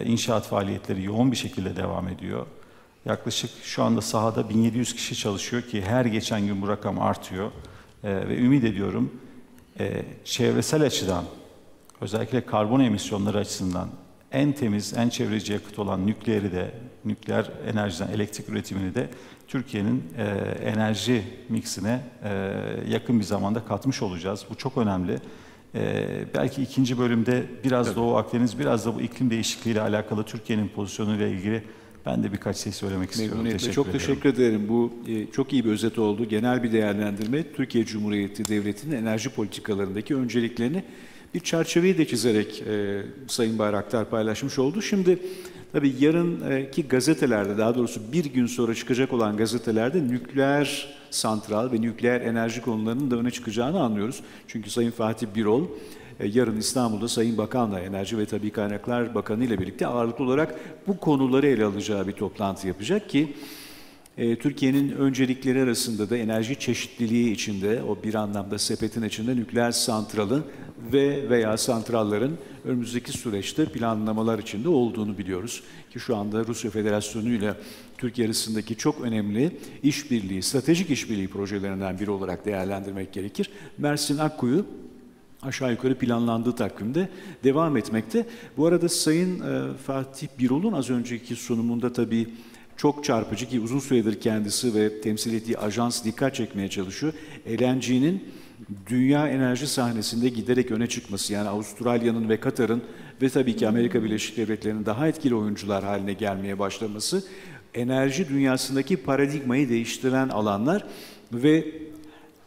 inşaat faaliyetleri yoğun bir şekilde devam ediyor. Yaklaşık şu anda sahada 1700 kişi çalışıyor ki her geçen gün bu rakam artıyor. Ve ümit ediyorum çevresel açıdan, özellikle karbon emisyonları açısından en temiz, en çevreci yakıt olan nükleeri de, nükleer enerjiden elektrik üretimini de Türkiye'nin enerji miksine yakın bir zamanda katmış olacağız. Bu çok önemli. Belki ikinci bölümde biraz evet. Doğu Akdeniz, biraz da bu iklim değişikliğiyle alakalı Türkiye'nin pozisyonuyla ilgili ben de birkaç şey söylemek istiyorum. Teşekkür ederim. Bu çok iyi bir özet oldu. Genel bir değerlendirme Türkiye Cumhuriyeti Devleti'nin enerji politikalarındaki önceliklerini bir çerçeveyi de çizerek Sayın Bayraktar paylaşmış oldu. Şimdi tabii yarınki gazetelerde, daha doğrusu bir gün sonra çıkacak olan gazetelerde nükleer santral ve nükleer enerji konularının da öne çıkacağını anlıyoruz. Çünkü Sayın Fatih Birol yarın İstanbul'da Sayın Bakan'la, Enerji ve Tabii Kaynaklar Bakanı ile birlikte ağırlıklı olarak bu konuları ele alacağı bir toplantı yapacak ki Türkiye'nin öncelikleri arasında da enerji çeşitliliği içinde, o bir anlamda sepetin içinde nükleer santralın ve veya santrallerin önümüzdeki süreçte planlamalar içinde olduğunu biliyoruz. Ki şu anda Rusya Federasyonu ile Türkiye arasındaki çok önemli işbirliği, stratejik işbirliği projelerinden biri olarak değerlendirmek gerekir. Mersin Akkuyu aşağı yukarı planlandığı takvimde devam etmekte. Bu arada Sayın Fatih Birol'un az önceki sunumunda tabii çok çarpıcı ki uzun süredir kendisi ve temsil ettiği ajans dikkat çekmeye çalışıyor. LNG'nin dünya enerji sahnesinde giderek öne çıkması, yani Avustralya'nın ve Katar'ın ve tabii ki Amerika Birleşik Devletleri'nin daha etkili oyuncular haline gelmeye başlaması enerji dünyasındaki paradigmayı değiştiren alanlar ve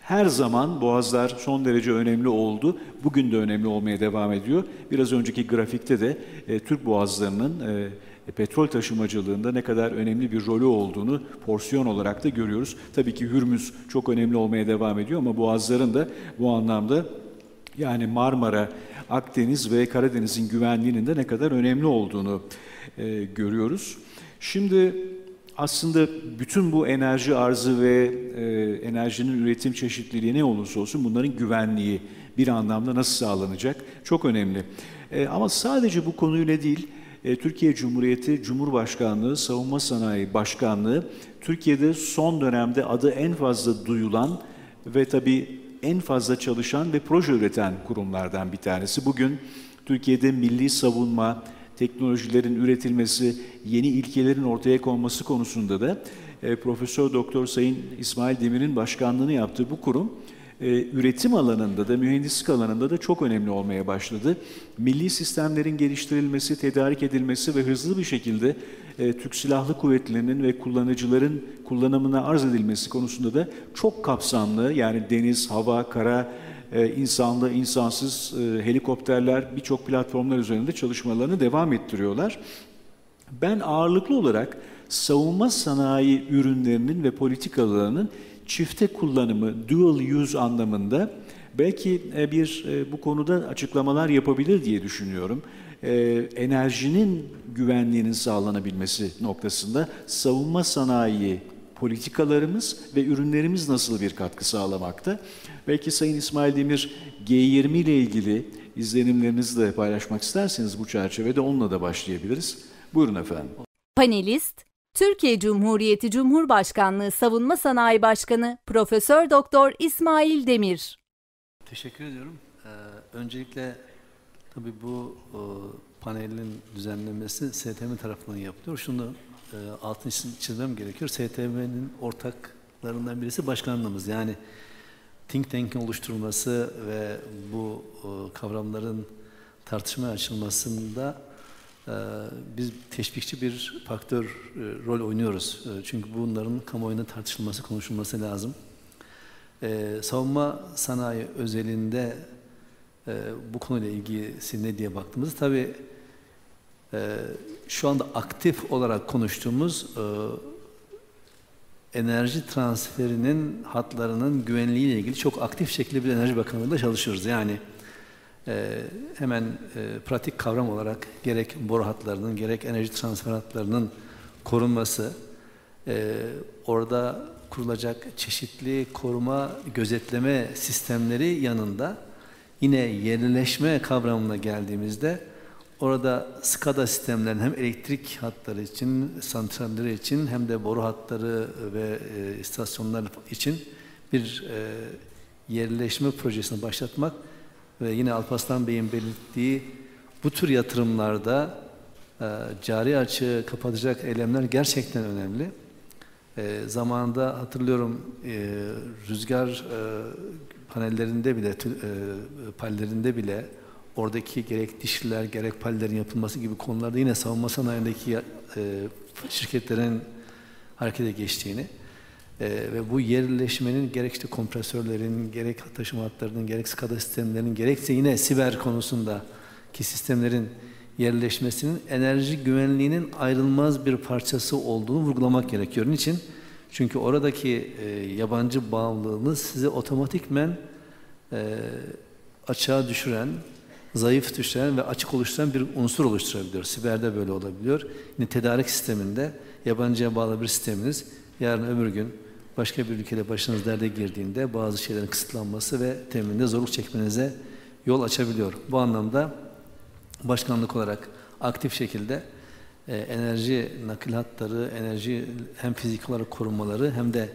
her zaman boğazlar son derece önemli oldu. Bugün de önemli olmaya devam ediyor. Biraz önceki grafikte de Türk boğazlarının petrol taşımacılığında ne kadar önemli bir rolü olduğunu porsiyon olarak da görüyoruz. Tabii ki Hürmüz çok önemli olmaya devam ediyor ama boğazların da bu anlamda yani Marmara, Akdeniz ve Karadeniz'in güvenliğinin de ne kadar önemli olduğunu görüyoruz. Şimdi aslında bütün bu enerji arzı ve enerjinin üretim çeşitliliği ne olursa olsun bunların güvenliği bir anlamda nasıl sağlanacak çok önemli. Ama sadece bu konuyla değil, Türkiye Cumhuriyeti Cumhurbaşkanlığı Savunma Sanayi Başkanlığı Türkiye'de son dönemde adı en fazla duyulan ve tabii en fazla çalışan ve proje üreten kurumlardan bir tanesi. Bugün Türkiye'de milli savunma, teknolojilerin üretilmesi, yeni ilkelerin ortaya konması konusunda da Profesör Doktor Sayın İsmail Demir'in başkanlığını yaptığı bu kurum üretim alanında da, mühendislik alanında da çok önemli olmaya başladı. Milli sistemlerin geliştirilmesi, tedarik edilmesi ve hızlı bir şekilde Türk Silahlı Kuvvetleri'nin ve kullanıcıların kullanımına arz edilmesi konusunda da çok kapsamlı, yani deniz, hava, kara, insanlı, insansız helikopterler birçok platformlar üzerinde çalışmalarını devam ettiriyorlar. Ben ağırlıklı olarak savunma sanayi ürünlerinin ve politikalarının çifte kullanımı, dual use anlamında belki bir bu konuda açıklamalar yapabilir diye düşünüyorum. Enerjinin güvenliğinin sağlanabilmesi noktasında savunma sanayi politikalarımız ve ürünlerimiz nasıl bir katkı sağlamakta? Belki Sayın İsmail Demir G20 ile ilgili izlenimlerinizi de paylaşmak isterseniz bu çerçevede onunla da başlayabiliriz. Buyurun efendim. Panelist Türkiye Cumhuriyeti Cumhurbaşkanlığı Savunma Sanayi Başkanı Profesör Doktor İsmail Demir. Teşekkür ediyorum. Öncelikle tabii bu panelin düzenlenmesi STM tarafından yapılıyor. Şunu altını çizmem gerekiyor. STM'nin ortaklarından birisi başkanlığımız. Yani think tank'in oluşturulması ve bu kavramların tartışmaya açılmasında biz teşvikçi bir faktör rol oynuyoruz. Çünkü bunların kamuoyunda tartışılması, konuşulması lazım. Savunma sanayi özelinde bu konuyla ilgisi ne diye baktığımızda tabii şu anda aktif olarak konuştuğumuz enerji transferinin hatlarının güvenliğiyle ilgili çok aktif şekilde bir Enerji Bakanlığı'nda çalışıyoruz. Yani hemen pratik kavram olarak gerek boru hatlarının gerek enerji transfer hatlarının korunması, orada kurulacak çeşitli koruma gözetleme sistemleri yanında yine yerleşme kavramına geldiğimizde orada SCADA sistemlerinin hem elektrik hatları için, santralleri için hem de boru hatları ve istasyonlar için bir yerleşme projesini başlatmak ve yine Alparslan Bey'in belirttiği bu tür yatırımlarda cari açığı kapatacak eylemler gerçekten önemli. Zamanında hatırlıyorum rüzgar panellerinde bile oradaki gerek dişliler gerek panellerin yapılması gibi konularda yine savunma sanayindeki şirketlerin harekete geçtiğini ve bu yerleşmenin gerek işte kompresörlerin, gerek taşıma hatlarının, gerek SCADA sistemlerinin, gerekse yine siber konusundaki sistemlerin yerleşmesinin enerji güvenliğinin ayrılmaz bir parçası olduğunu vurgulamak gerekiyor. Niçin? Çünkü oradaki yabancı bağımlılığınız sizi otomatikmen açığa düşüren, zayıf düşüren ve açık oluşturan bir unsur oluşturabiliyor. Siberde böyle olabiliyor. Yine tedarik sisteminde yabancıya bağlı bir sisteminiz yarın öbür gün başka bir ülkede başınız derde girdiğinde bazı şeylerin kısıtlanması ve temelinde zorluk çekmenize yol açabiliyor. Bu anlamda başkanlık olarak aktif şekilde enerji nakil hatları, enerji hem fizik olarak korunmaları hem de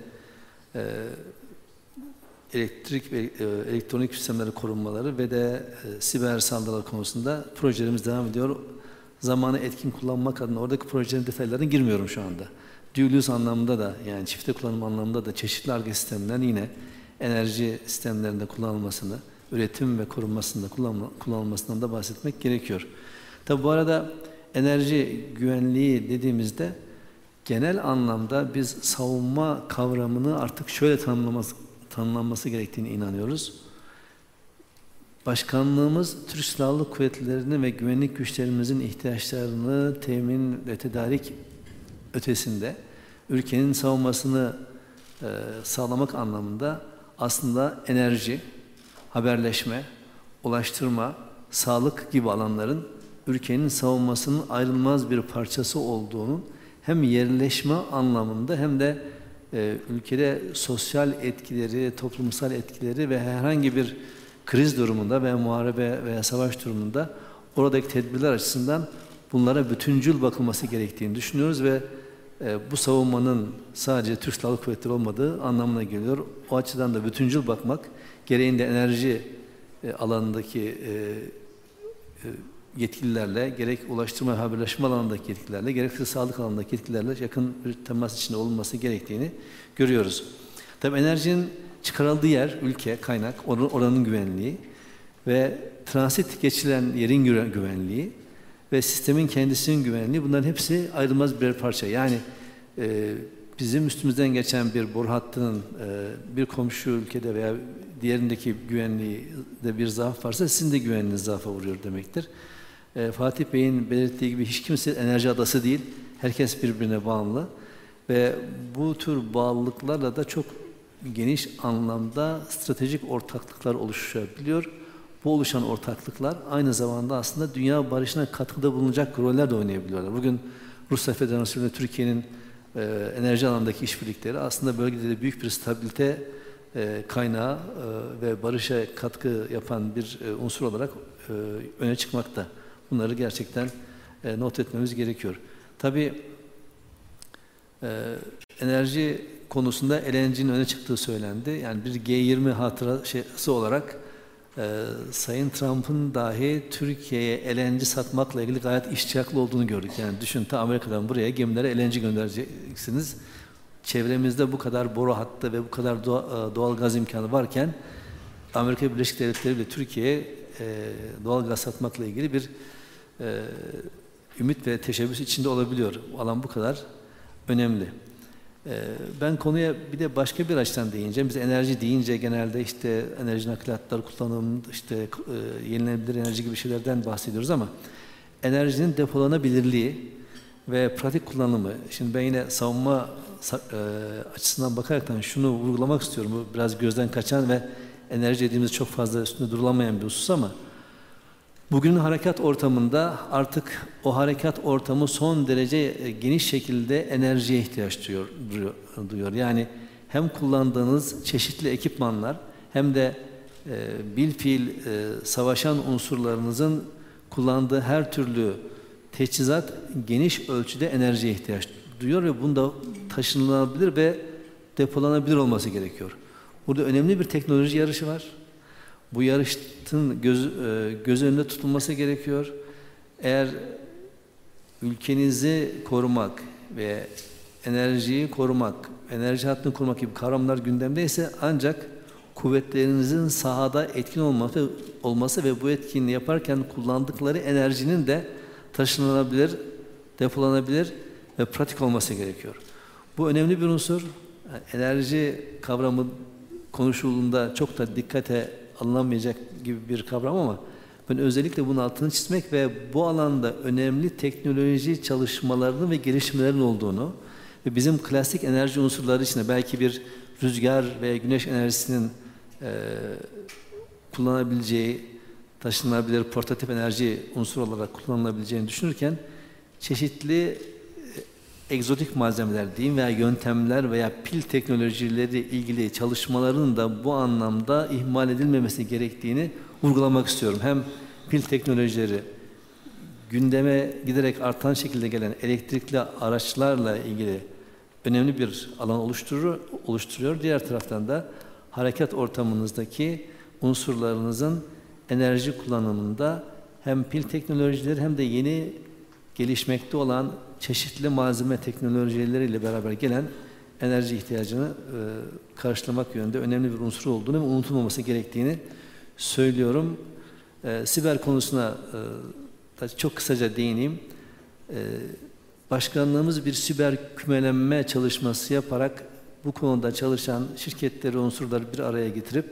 elektrik ve elektronik sistemleri korunmaları ve de siber saldırılar konusunda projelerimiz devam ediyor. Zamanı etkin kullanmak adına oradaki projelerin detaylarına girmiyorum şu anda. Dual use anlamında da yani çifte kullanım anlamında da çeşitli Ar-Ge sistemlerin yine enerji sistemlerinde kullanılmasını, üretim ve korunmasında kullanılmasından da bahsetmek gerekiyor. Tabi bu arada enerji güvenliği dediğimizde genel anlamda biz savunma kavramını artık şöyle tanımlanması gerektiğine inanıyoruz. Başkanlığımız Türk Silahlı Kuvvetleri'nin ve güvenlik güçlerimizin ihtiyaçlarını temin ve tedarik ötesinde ülkenin savunmasını sağlamak anlamında aslında enerji, haberleşme, ulaştırma, sağlık gibi alanların ülkenin savunmasının ayrılmaz bir parçası olduğunun hem yerleşme anlamında hem de ülkede sosyal etkileri, toplumsal etkileri ve herhangi bir kriz durumunda veya muharebe veya savaş durumunda oradaki tedbirler açısından bunlara bütüncül bakılması gerektiğini düşünüyoruz ve bu savunmanın sadece Türk Silahlı Kuvvetleri olmadığı anlamına geliyor. O açıdan da bütüncül bakmak, gereğinde enerji alanındaki yetkililerle, gerek ulaştırma ve haberleşme alanındaki yetkililerle, gerekse sağlık alanındaki yetkililerle yakın bir temas içinde olunması gerektiğini görüyoruz. Tabii enerjinin çıkarıldığı yer, ülke, kaynak, oranın güvenliği ve transit geçilen yerin güvenliği ve sistemin kendisinin güvenliği, bunların hepsi ayrılmaz birer parça. Yani bizim üstümüzden geçen bir boru hattının bir komşu ülkede veya diğerindeki güvenliği de bir zaaf varsa sizin de güvenliğiniz zaafa vuruyor demektir. Fatih Bey'in belirttiği gibi hiç kimse enerji adası değil. Herkes birbirine bağımlı ve bu tür bağlılıklarla da çok geniş anlamda stratejik ortaklıklar oluşabiliyor. Bu oluşan ortaklıklar aynı zamanda aslında dünya barışına katkıda bulunacak roller de oynayabiliyorlar. Bugün Rusya Federasyonu ile Türkiye'nin enerji alanındaki işbirlikleri aslında bölgede de büyük bir stabilite kaynağı ve barışa katkı yapan bir unsur olarak öne çıkmakta. Bunları gerçekten not etmemiz gerekiyor. Tabii enerji konusunda LNG'nin öne çıktığı söylendi. Yani bir G20 hatırası olarak Sayın Trump'ın dahi Türkiye'ye LNG satmakla ilgili gayet iştiyaklı olduğunu gördük. Yani düşün, ta Amerika'dan buraya gemilere LNG göndereceksiniz. Çevremizde bu kadar boru hattı ve bu kadar doğal gaz imkanı varken Amerika Birleşik Devletleri ile Türkiye'ye doğal gaz satmakla ilgili bir ümit ve teşebbüs içinde olabiliyor. Alan bu kadar önemli. Ben konuya bir de başka bir açıdan değineceğim. Biz enerji deyince genelde işte enerji nakliyatları, kullanım, işte yenilenebilir enerji gibi şeylerden bahsediyoruz ama enerjinin depolanabilirliği ve pratik kullanımı. Şimdi ben yine savunma açısından bakaraktan şunu vurgulamak istiyorum. Bu biraz gözden kaçan ve enerji dediğimiz çok fazla üstünde durulamayan bir husus ama bugünün harekat ortamında artık o harekat ortamı son derece geniş şekilde enerjiye ihtiyaç duyuyor. Yani hem kullandığınız çeşitli ekipmanlar hem de bilfiil savaşan unsurlarınızın kullandığı her türlü teçhizat geniş ölçüde enerjiye ihtiyaç duyuyor ve bunda taşınılabilir ve depolanabilir olması gerekiyor. Burada önemli bir teknoloji yarışı var. Bu yarışın göz önünde tutulması gerekiyor. Eğer ülkenizi korumak ve enerjiyi korumak, enerji hattını korumak gibi kavramlar gündemdeyse ancak kuvvetlerinizin sahada etkin olması ve bu etkinliği yaparken kullandıkları enerjinin de taşınabilir, depolanabilir ve pratik olması gerekiyor. Bu önemli bir unsur. Yani enerji kavramı konuşulduğunda çok da dikkate alınamayacak gibi bir kavram ama ben özellikle bunun altını çizmek ve bu alanda önemli teknoloji çalışmalarının ve gelişmelerin olduğunu ve bizim klasik enerji unsurları içinde belki bir rüzgar ve güneş enerjisinin kullanabileceği, taşınabilir portatif enerji unsuru olarak kullanılabileceğini düşünürken çeşitli egzotik malzemeler diyeyim veya yöntemler veya pil teknolojileri ilgili çalışmaların da bu anlamda ihmal edilmemesi gerektiğini vurgulamak istiyorum. Hem pil teknolojileri gündeme giderek artan şekilde gelen elektrikli araçlarla ilgili önemli bir alan oluşturuyor. Diğer taraftan da harekat ortamınızdaki unsurlarınızın enerji kullanımında hem pil teknolojileri hem de yeni gelişmekte olan çeşitli malzeme teknolojileriyle beraber gelen enerji ihtiyacını karşılamak yönünde önemli bir unsur olduğunu ve unutulmaması gerektiğini söylüyorum. Siber konusuna da çok kısaca değineyim. Başkanlığımız bir siber kümelenme çalışması yaparak bu konuda çalışan şirketleri, unsurları bir araya getirip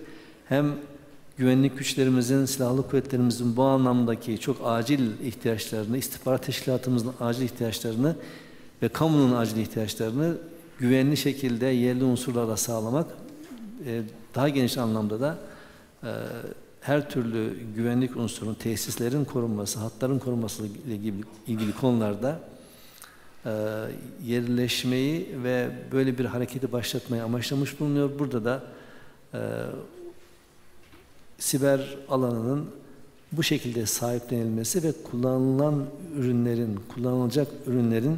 hem güvenlik güçlerimizin, silahlı kuvvetlerimizin bu anlamdaki çok acil ihtiyaçlarını, istihbarat teşkilatımızın acil ihtiyaçlarını ve kamunun acil ihtiyaçlarını güvenli şekilde yerli unsurlara sağlamak, daha geniş anlamda da her türlü güvenlik unsurunun, tesislerin korunması, hatların korunması ile ilgili konularda yerleşmeyi ve böyle bir hareketi başlatmayı amaçlamış bulunuyor. Burada da siber alanının bu şekilde sahiplenilmesi ve kullanılan ürünlerin, kullanılacak ürünlerin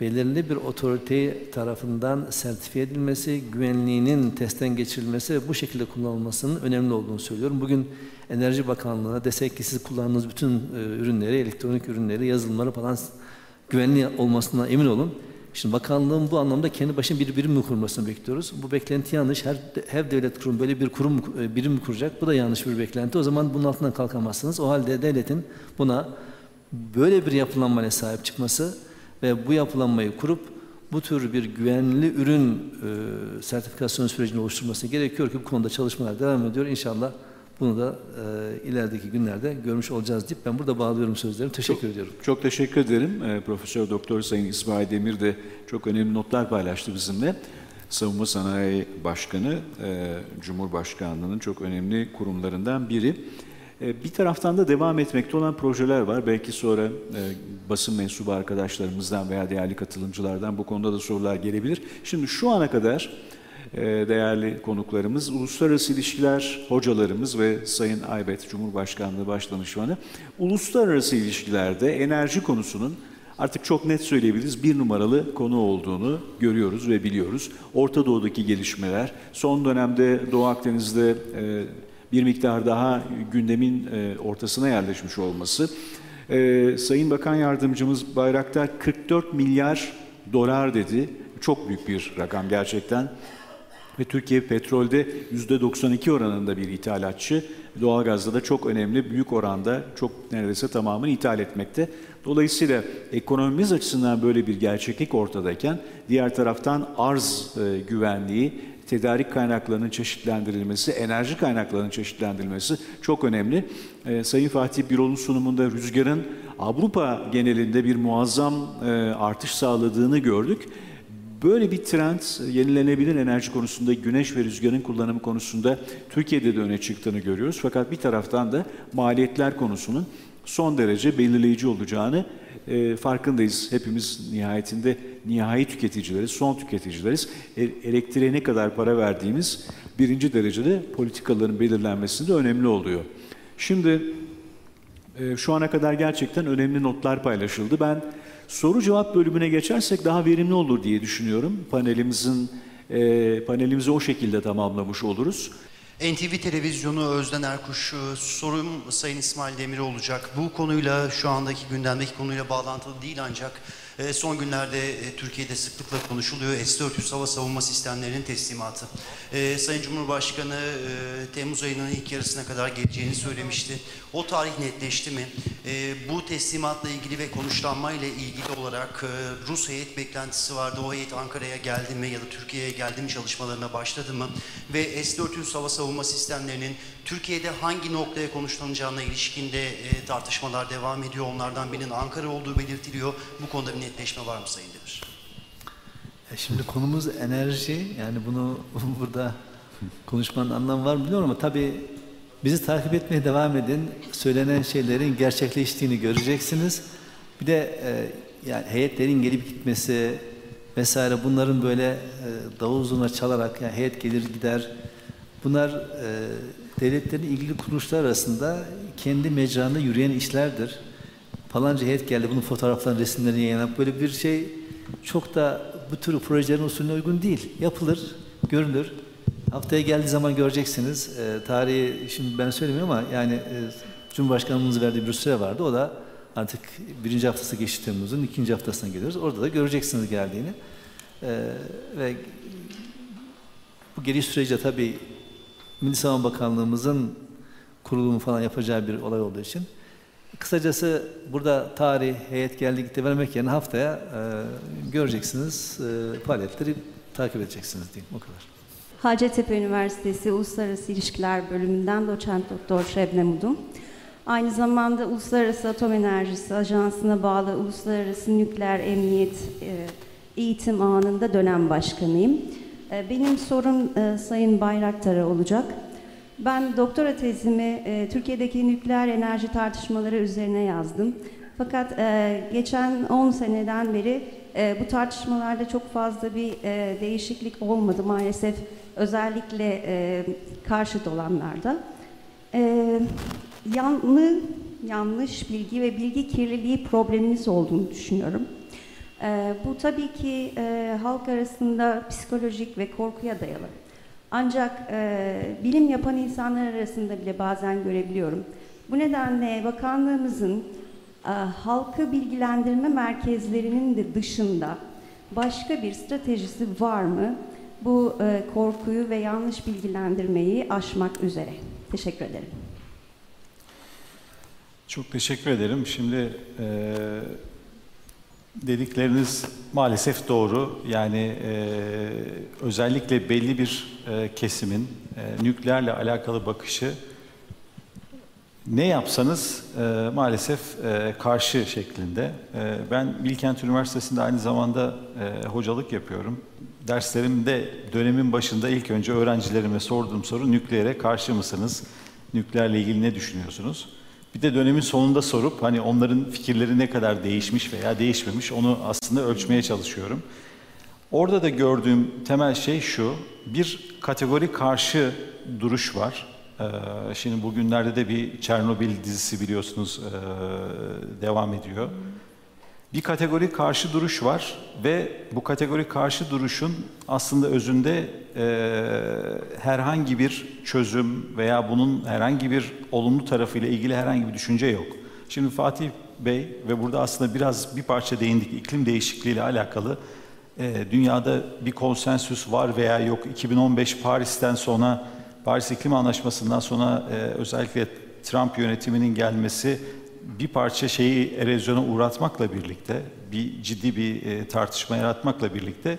belirli bir otorite tarafından sertifiye edilmesi, güvenliğinin testten geçirilmesi ve bu şekilde kullanılmasının önemli olduğunu söylüyorum. Bugün Enerji Bakanlığı'na desek ki siz kullandığınız bütün ürünleri, elektronik ürünleri, yazılımları falan güvenli olmasından emin olun. Şimdi bakanlığın bu anlamda kendi başına bir birim mi kurmasını bekliyoruz? Bu beklenti yanlış. Her devlet kurum böyle bir kurum birim mi kuracak? Bu da yanlış bir beklenti. O zaman bunun altından kalkamazsınız. O halde devletin buna böyle bir yapılanmaya sahip çıkması ve bu yapılanmayı kurup bu tür bir güvenli ürün sertifikasyon sürecini oluşturması gerekiyor ki bu konuda çalışmalar devam ediyor. İnşallah bunu da ilerideki günlerde görmüş olacağız deyip ben burada bağlıyorum sözlerimi. Teşekkür ediyorum. Çok teşekkür ederim. Profesör Doktor Sayın İsmail Demir de çok önemli notlar paylaştı bizimle. Savunma Sanayi Başkanı, Cumhurbaşkanlığı'nın çok önemli kurumlarından biri. Bir taraftan da devam etmekte olan projeler var. Belki sonra basın mensubu arkadaşlarımızdan veya değerli katılımcılardan bu konuda da sorular gelebilir. Şimdi şu ana kadar değerli konuklarımız, uluslararası ilişkiler hocalarımız ve Sayın Aybet Cumhurbaşkanlığı Başdanışmanı, uluslararası ilişkilerde enerji konusunun artık çok net söyleyebiliriz bir numaralı konu olduğunu görüyoruz ve biliyoruz. Orta Doğu'daki gelişmeler, son dönemde Doğu Akdeniz'de bir miktar daha gündemin ortasına yerleşmiş olması. Sayın Bakan Yardımcımız Bayraktar 44 milyar dolar dedi. Çok büyük bir rakam gerçekten. Ve Türkiye Petrol'de %92 oranında bir ithalatçı. Doğalgaz'da da çok önemli, büyük oranda çok neredeyse tamamını ithal etmekte. Dolayısıyla ekonomimiz açısından böyle bir gerçeklik ortadayken diğer taraftan arz güvenliği, tedarik kaynaklarının çeşitlendirilmesi, enerji kaynaklarının çeşitlendirilmesi çok önemli. Sayın Fatih Birol'un sunumunda rüzgarın Avrupa genelinde bir muazzam artış sağladığını gördük. Böyle bir trend, yenilenebilir enerji konusunda, güneş ve rüzgarın kullanımı konusunda Türkiye'de de öne çıktığını görüyoruz. Fakat bir taraftan da maliyetler konusunun son derece belirleyici olacağını farkındayız. Hepimiz nihayetinde nihai tüketicileriz, son tüketicileriz. Elektriğe ne kadar para verdiğimiz birinci derecede politikaların belirlenmesinde önemli oluyor. Şimdi şu ana kadar gerçekten önemli notlar paylaşıldı. Ben soru-cevap bölümüne geçersek daha verimli olur diye düşünüyorum. Panelimizi o şekilde tamamlamış oluruz. NTV Televizyonu Özden Erkuş, sorum Sayın İsmail Demir olacak. Bu konuyla, şu andaki gündemdeki konuyla bağlantılı değil ancak son günlerde Türkiye'de sıklıkla konuşuluyor S-400 hava savunma sistemlerinin teslimatı. Sayın Cumhurbaşkanı Temmuz ayının ilk yarısına kadar geleceğini söylemişti. O tarih netleşti mi? Bu teslimatla ilgili ve konuşlanmayla ilgili olarak Rus heyet beklentisi vardı. O heyet Ankara'ya geldi mi ya da Türkiye'ye geldi mi, çalışmalarına başladı mı? Ve S-400 hava savunma sistemlerinin Türkiye'de hangi noktaya konuşlanacağına ilişkinde tartışmalar devam ediyor. Onlardan birinin Ankara olduğu belirtiliyor. Bu konuda bir netleşme var mı Sayın Demir? Şimdi konumuz enerji. Yani bunu burada konuşmanın anlamı var mı bilmiyorum ama tabii bizi takip etmeye devam edin. Söylenen şeylerin gerçekleştiğini göreceksiniz. Bir de yani heyetlerin gelip gitmesi vesaire, bunların böyle davul zurna çalarak, yani heyet gelir gider. Bunlar devletlerin ilgili kuruluşlar arasında kendi mecranda yürüyen işlerdir. Falanca heyet geldi, bunun fotoğraflarını, resimlerini yayınlanıp böyle bir şey çok da bu tür projelerin usulüne uygun değil. Yapılır, görülür. Haftaya geldiği zaman göreceksiniz. Tarihi şimdi ben söylemiyorum ama yani Cumhurbaşkanımızın verdiği bir süre vardı. O da artık birinci haftası geçti, Temmuz'un ikinci haftasına geliyoruz. Orada da göreceksiniz geldiğini. Ve bu geliş süreci tabii Milli Savunma Bakanlığımızın kurulumu falan yapacağı bir olay olduğu için Kısacası burada tarih, heyet geldi gitti vermek yerine haftaya göreceksiniz, faaliyetleri takip edeceksiniz diyeyim, o kadar. Hacettepe Üniversitesi Uluslararası İlişkiler Bölümünden Doçent Doktor Şebnem Udum. Aynı zamanda Uluslararası Atom Enerjisi Ajansı'na bağlı Uluslararası Nükleer Emniyet Eğitim Ağı'nda dönem başkanıyım. Benim sorum Sayın Bayraktar'a olacak. Ben doktora tezimi Türkiye'deki nükleer enerji tartışmaları üzerine yazdım. Fakat geçen 10 seneden beri bu tartışmalarda çok fazla bir değişiklik olmadı maalesef. Özellikle karşıt olanlarda. Yanlış bilgi ve bilgi kirliliği problemimiz olduğunu düşünüyorum. Bu tabii ki halk arasında psikolojik ve korkuya dayalı. Ancak bilim yapan insanlar arasında bile bazen görebiliyorum. Bu nedenle bakanlığımızın halkı bilgilendirme merkezlerinin de dışında başka bir stratejisi var mı? Bu korkuyu ve yanlış bilgilendirmeyi aşmak üzere. Teşekkür ederim. Çok teşekkür ederim. Şimdi dedikleriniz maalesef doğru. Yani özellikle belli bir kesimin nükleerle alakalı bakışı ne yapsanız maalesef karşı şeklinde. Ben Bilkent Üniversitesi'nde aynı zamanda hocalık yapıyorum. Derslerimde dönemin başında ilk önce öğrencilerime sorduğum soru nükleere karşı mısınız? Nükleerle ilgili ne düşünüyorsunuz? Bir de dönemin sonunda sorup hani onların fikirleri ne kadar değişmiş veya değişmemiş onu aslında ölçmeye çalışıyorum. Orada da gördüğüm temel şey şu, bir kategori karşı duruş var. Şimdi bugünlerde de bir Çernobil dizisi biliyorsunuz devam ediyor. Bir kategori karşı duruş var ve bu kategori karşı duruşun aslında özünde herhangi bir çözüm veya bunun herhangi bir olumlu tarafıyla ilgili herhangi bir düşünce yok. Şimdi Fatih Bey ve burada aslında biraz bir parça değindik iklim değişikliğiyle alakalı. Dünyada bir konsensüs var veya yok. 2015 Paris'ten sonra, Paris İklim Anlaşması'ndan sonra özellikle Trump yönetiminin gelmesi bir parça şeyi erozyona uğratmakla birlikte, bir ciddi bir tartışma yaratmakla birlikte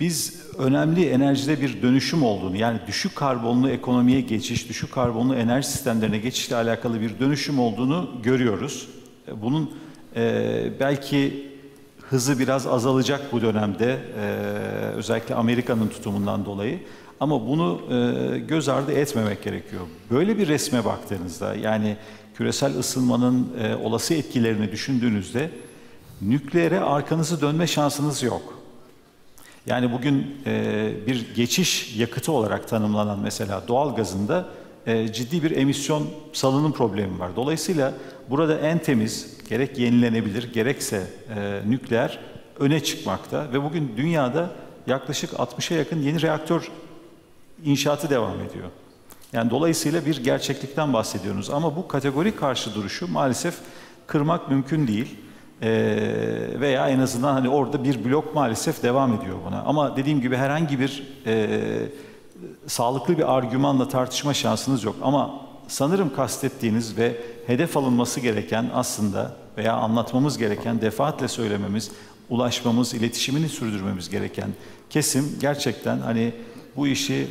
biz önemli enerjide bir dönüşüm olduğunu, yani düşük karbonlu ekonomiye geçiş, düşük karbonlu enerji sistemlerine geçişle alakalı bir dönüşüm olduğunu görüyoruz. Bunun belki hızı biraz azalacak bu dönemde, özellikle Amerika'nın tutumundan dolayı. Ama bunu göz ardı etmemek gerekiyor. Böyle bir resme baktığınızda, yani küresel ısınmanın olası etkilerini düşündüğünüzde nükleere arkanızı dönme şansınız yok. Yani bugün bir geçiş yakıtı olarak tanımlanan mesela doğalgazında ciddi bir emisyon salınım problemi var. Dolayısıyla burada en temiz, gerek yenilenebilir gerekse nükleer öne çıkmakta ve bugün dünyada yaklaşık 60'a yakın yeni reaktör inşaatı devam ediyor. Yani dolayısıyla bir gerçeklikten bahsediyoruz ama bu kategori karşı duruşu maalesef kırmak mümkün değil. Veya en azından hani orada bir blok maalesef devam ediyor buna. Ama dediğim gibi herhangi bir sağlıklı bir argümanla tartışma şansınız yok. Ama sanırım kastettiğiniz ve hedef alınması gereken aslında veya anlatmamız gereken, defaatle söylememiz, ulaşmamız, iletişimini sürdürmemiz gereken kesim gerçekten hani bu işi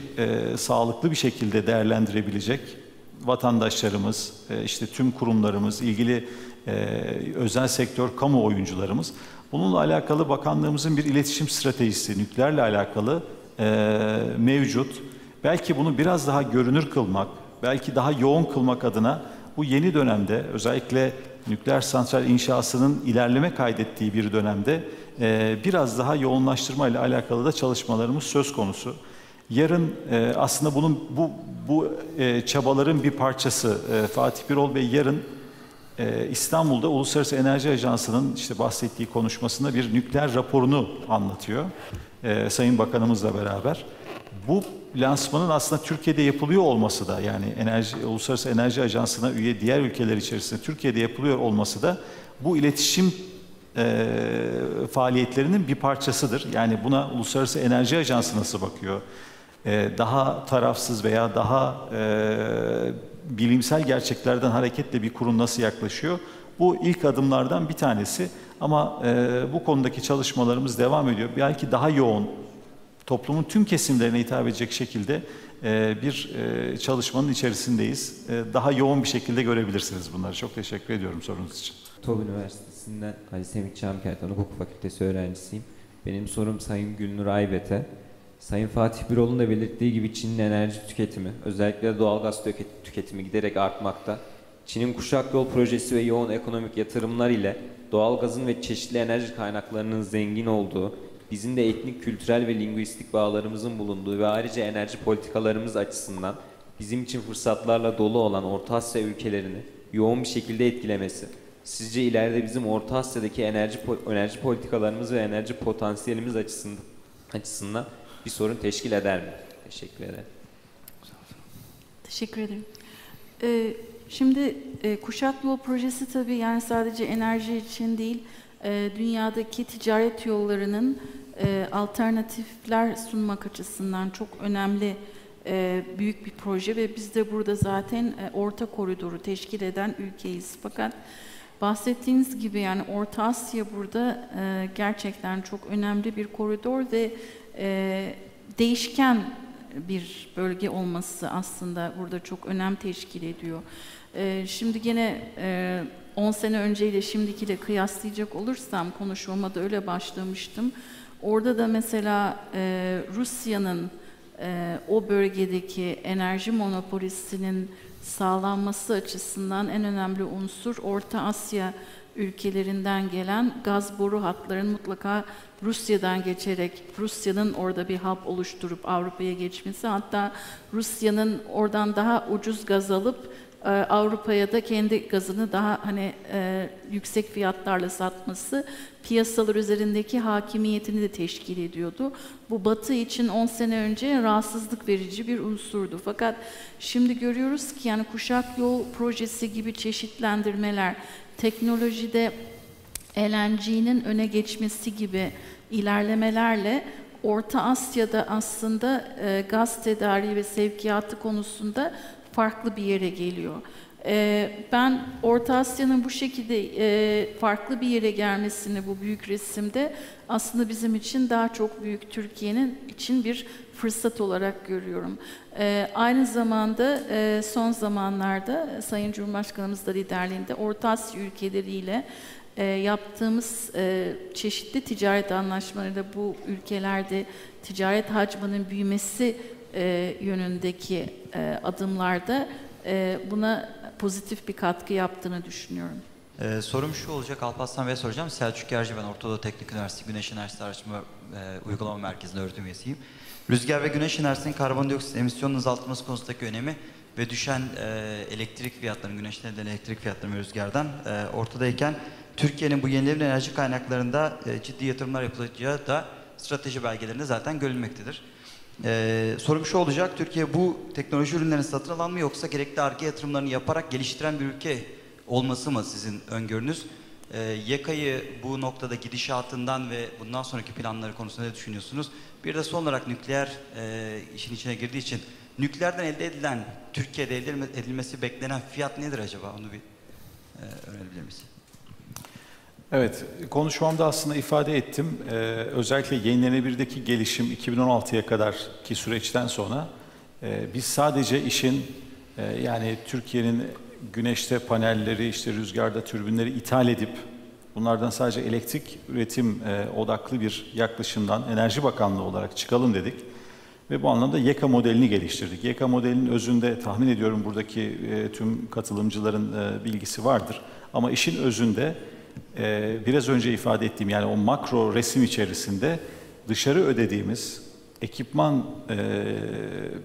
sağlıklı bir şekilde değerlendirebilecek vatandaşlarımız, işte tüm kurumlarımız, ilgili özel sektör, kamu oyuncularımız. Bununla alakalı bakanlığımızın bir iletişim stratejisi, nükleerle alakalı mevcut. Belki bunu biraz daha görünür kılmak, belki daha yoğun kılmak adına bu yeni dönemde özellikle nükleer santral inşasının ilerleme kaydettiği bir dönemde biraz daha yoğunlaştırma ile alakalı da çalışmalarımız söz konusu. Yarın aslında bunun bu çabaların bir parçası Fatih Birol Bey yarın İstanbul'da Uluslararası Enerji Ajansı'nın işte bahsettiği konuşmasında bir nükleer raporunu anlatıyor Sayın Bakanımızla beraber. Bu lansmanın aslında Türkiye'de yapılıyor olması da yani Uluslararası Enerji Ajansı'na üye diğer ülkeler içerisinde Türkiye'de yapılıyor olması da bu iletişim faaliyetlerinin bir parçasıdır. Yani buna Uluslararası Enerji Ajansı nasıl bakıyor? Daha tarafsız veya daha bilimsel gerçeklerden hareketle bir kurum nasıl yaklaşıyor? Bu ilk adımlardan bir tanesi ama bu konudaki çalışmalarımız devam ediyor. Belki daha yoğun, toplumun tüm kesimlerine hitap edecek şekilde bir çalışmanın içerisindeyiz. Daha yoğun bir şekilde görebilirsiniz bunları. Çok teşekkür ediyorum sorunuz için. Tov Üniversitesi'nden Ali Semih Çamkertan, Hukuk Fakültesi öğrencisiyim. Benim sorum Sayın Gülnur Aybet'e. Sayın Fatih Birol'un da belirttiği gibi Çin'in enerji tüketimi, özellikle doğalgaz tüketimi giderek artmakta. Çin'in Kuşak Yol projesi ve yoğun ekonomik yatırımlar ile doğalgazın ve çeşitli enerji kaynaklarının zengin olduğu, bizim de etnik, kültürel ve lingüistik bağlarımızın bulunduğu ve ayrıca enerji politikalarımız açısından bizim için fırsatlarla dolu olan Orta Asya ülkelerini yoğun bir şekilde etkilemesi, sizce ileride bizim Orta Asya'daki enerji politikalarımız ve enerji potansiyelimiz açısından bir sorun teşkil eder mi? Teşekkür ederim. Teşekkür ederim. Şimdi Kuşak Yol projesi tabii yani sadece enerji için değil, dünyadaki ticaret yollarının alternatifler sunmak açısından çok önemli büyük bir proje ve biz de burada zaten orta koridoru teşkil eden ülkeyiz. Fakat bahsettiğiniz gibi yani Orta Asya burada gerçekten çok önemli bir koridor ve değişken bir bölge olması aslında burada çok önem teşkil ediyor. Şimdi gene 10 sene önceyle şimdikiyle kıyaslayacak olursam konuşmama da öyle başlamıştım. Orada da mesela Rusya'nın o bölgedeki enerji monopolisinin sağlanması açısından en önemli unsur Orta Asya ülkelerinden gelen gaz boru hatlarının mutlaka Rusya'dan geçerek, Rusya'nın orada bir hub oluşturup Avrupa'ya geçmesi, hatta Rusya'nın oradan daha ucuz gaz alıp Avrupa'ya da kendi gazını daha hani yüksek fiyatlarla satması piyasalar üzerindeki hakimiyetini de teşkil ediyordu. Bu Batı için 10 sene önce rahatsızlık verici bir unsurdu. Fakat şimdi görüyoruz ki yani Kuşak Yol projesi gibi çeşitlendirmeler, teknolojide LNG'nin öne geçmesi gibi ilerlemelerle Orta Asya'da aslında gaz tedariği ve sevkiyatı konusunda farklı bir yere geliyor. Ben Orta Asya'nın bu şekilde farklı bir yere gelmesini bu büyük resimde aslında bizim için daha çok büyük Türkiye'nin için bir fırsat olarak görüyorum. Aynı zamanda son zamanlarda Sayın Cumhurbaşkanımız da liderliğinde Orta Asya ülkeleriyle yaptığımız çeşitli ticaret anlaşmalarında bu ülkelerde ticaret hacminin büyümesi yönündeki adımlarda buna pozitif bir katkı yaptığını düşünüyorum. Sorum şu olacak, Alparslan Bey'e soracağım. Selçuk Yerci, ben Orta Doğu Teknik Üniversitesi Güneş Enerjisi Araştırma Uygulama Merkezi'nde öğretim üyesiyim. Rüzgar ve güneş enerjisinin karbondioksit emisyonunun azaltılması konusundaki önemi ve düşen elektrik fiyatlarının, güneşten elde elektrik fiyatlarının ve rüzgardan ortadayken Türkiye'nin bu yenilenebilir enerji kaynaklarında ciddi yatırımlar yapılacağı da strateji belgelerinde zaten görülmektedir. Sorum şu olacak, Türkiye bu teknoloji ürünlerini satın alan mı yoksa gerekli Ar-Ge yatırımlarını yaparak geliştiren bir ülke olması mı sizin öngörünüz? YEKA'yı bu noktada gidişatından ve bundan sonraki planları konusunda ne düşünüyorsunuz? Bir de son olarak nükleer işin içine girdiği için nükleerden elde edilen, Türkiye'de elde edilmesi beklenen fiyat nedir acaba? Onu bir öğrenebilir miyiz? Evet, konuşmamda aslında ifade ettim. Özellikle yenilenebirdeki gelişim 2016'ya kadarki süreçten sonra biz sadece işin yani Türkiye'nin güneşte panelleri, işte rüzgarda türbinleri ithal edip bunlardan sadece elektrik üretim odaklı bir yaklaşımdan Enerji Bakanlığı olarak çıkalım dedik. Ve bu anlamda YEKA modelini geliştirdik. YEKA modelinin özünde tahmin ediyorum buradaki tüm katılımcıların bilgisi vardır. Ama işin özünde biraz önce ifade ettiğim yani o makro resim içerisinde dışarı ödediğimiz ekipman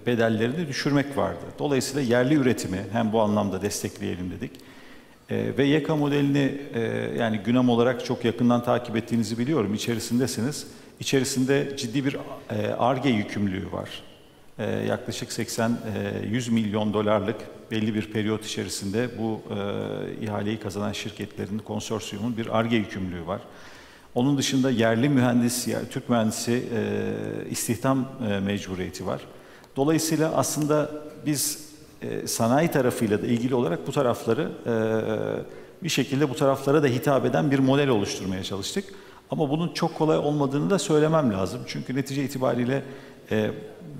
bedellerini düşürmek vardı. Dolayısıyla yerli üretimi hem bu anlamda destekleyelim dedik. Ve YEKA modelini yani gündem olarak çok yakından takip ettiğinizi biliyorum. İçerisindesiniz. İçerisinde ciddi bir Ar-Ge yükümlülüğü var. Yaklaşık 80-100 milyon dolarlık belli bir periyot içerisinde bu ihaleyi kazanan şirketlerin, konsorsiyumun bir Ar-Ge yükümlülüğü var. Onun dışında yerli mühendis, Türk mühendisi istihdam mecburiyeti var. Dolayısıyla aslında biz sanayi tarafıyla da ilgili olarak bu tarafları bir şekilde bu taraflara da hitap eden bir model oluşturmaya çalıştık. Ama bunun çok kolay olmadığını da söylemem lazım. Çünkü netice itibariyle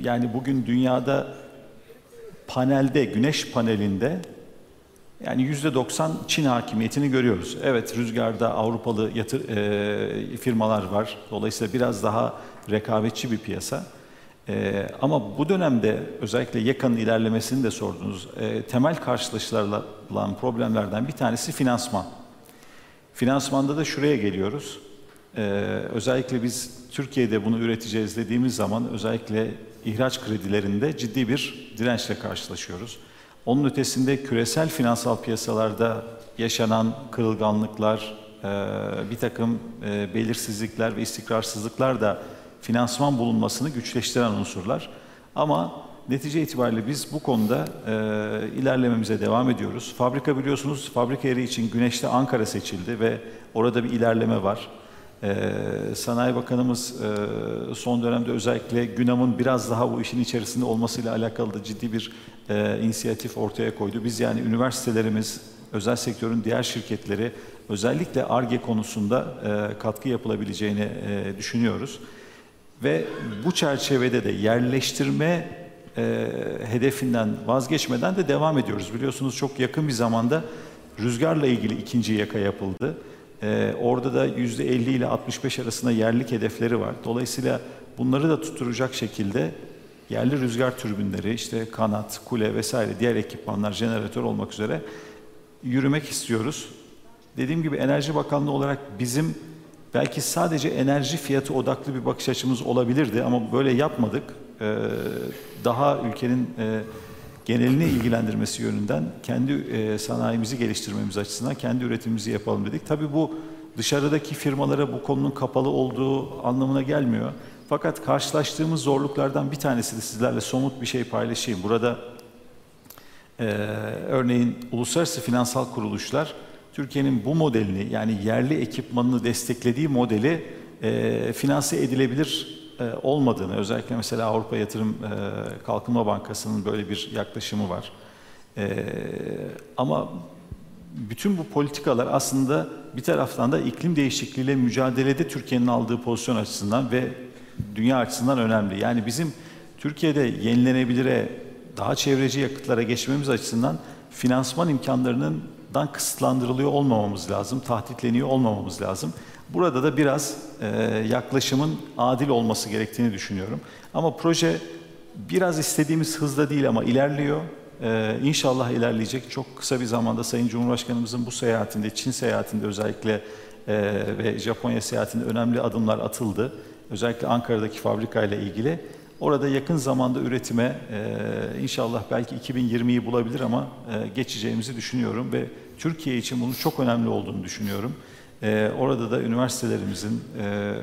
yani bugün dünyada panelde, güneş panelinde yani %90 Çin hakimiyetini görüyoruz. Evet, rüzgarda Avrupalı firmalar var. Dolayısıyla biraz daha rekabetçi bir piyasa. Ama bu dönemde özellikle YEKA'nın ilerlemesini de sordunuz. Temel karşılaşılan problemlerden bir tanesi finansman. Finansmanda da şuraya geliyoruz. Özellikle biz Türkiye'de bunu üreteceğiz dediğimiz zaman özellikle ihraç kredilerinde ciddi bir dirençle karşılaşıyoruz. Onun ötesinde küresel finansal piyasalarda yaşanan kırılganlıklar, bir takım belirsizlikler ve istikrarsızlıklar da finansman bulunmasını güçleştiren unsurlar. Ama netice itibariyle biz bu konuda ilerlememize devam ediyoruz. Fabrika, biliyorsunuz, fabrika yeri için Güneş'te Ankara seçildi ve orada bir ilerleme var. Sanayi Bakanımız son dönemde özellikle Günam'ın biraz daha bu işin içerisinde olmasıyla alakalı da ciddi bir inisiyatif ortaya koydu. Biz yani üniversitelerimiz, özel sektörün diğer şirketleri özellikle ARGE konusunda katkı yapılabileceğini düşünüyoruz. Ve bu çerçevede de yerleştirme hedefinden vazgeçmeden de devam ediyoruz. Biliyorsunuz çok yakın bir zamanda rüzgarla ilgili ikinci YEKA yapıldı. Orada da %50 ile 65 arasında yerlik hedefleri var. Dolayısıyla bunları da tutturacak şekilde yerli rüzgar türbinleri, işte kanat, kule vesaire diğer ekipmanlar, jeneratör olmak üzere yürümek istiyoruz. Dediğim gibi Enerji Bakanlığı olarak bizim belki sadece enerji fiyatı odaklı bir bakış açımız olabilirdi ama böyle yapmadık. Daha ülkenin genelini ilgilendirmesi yönünden kendi sanayimizi geliştirmemiz açısından kendi üretimimizi yapalım dedik. Tabii bu dışarıdaki firmalara bu konunun kapalı olduğu anlamına gelmiyor. Fakat karşılaştığımız zorluklardan bir tanesi de sizlerle somut bir şey paylaşayım. Burada örneğin uluslararası finansal kuruluşlar Türkiye'nin bu modelini, yani yerli ekipmanını desteklediği modeli finanse edilebilir olmadığını, özellikle mesela Avrupa Yatırım Kalkınma Bankası'nın böyle bir yaklaşımı var. Ama bütün bu politikalar aslında bir taraftan da iklim değişikliğiyle mücadelede Türkiye'nin aldığı pozisyon açısından ve dünya açısından önemli. Yani bizim Türkiye'de yenilenebilire, daha çevreci yakıtlara geçmemiz açısından finansman imkanlarının kısıtlandırılıyor olmamamız lazım, tahditleniyor olmamamız lazım. Burada da biraz yaklaşımın adil olması gerektiğini düşünüyorum. Ama proje biraz istediğimiz hızda değil ama ilerliyor. İnşallah ilerleyecek. Çok kısa bir zamanda Sayın Cumhurbaşkanımızın bu seyahatinde, Çin seyahatinde özellikle ve Japonya seyahatinde önemli adımlar atıldı. Özellikle Ankara'daki fabrikayla ilgili. Orada yakın zamanda üretime inşallah belki 2020'yi bulabilir ama geçeceğimizi düşünüyorum ve Türkiye için bunun çok önemli olduğunu düşünüyorum. Orada da üniversitelerimizin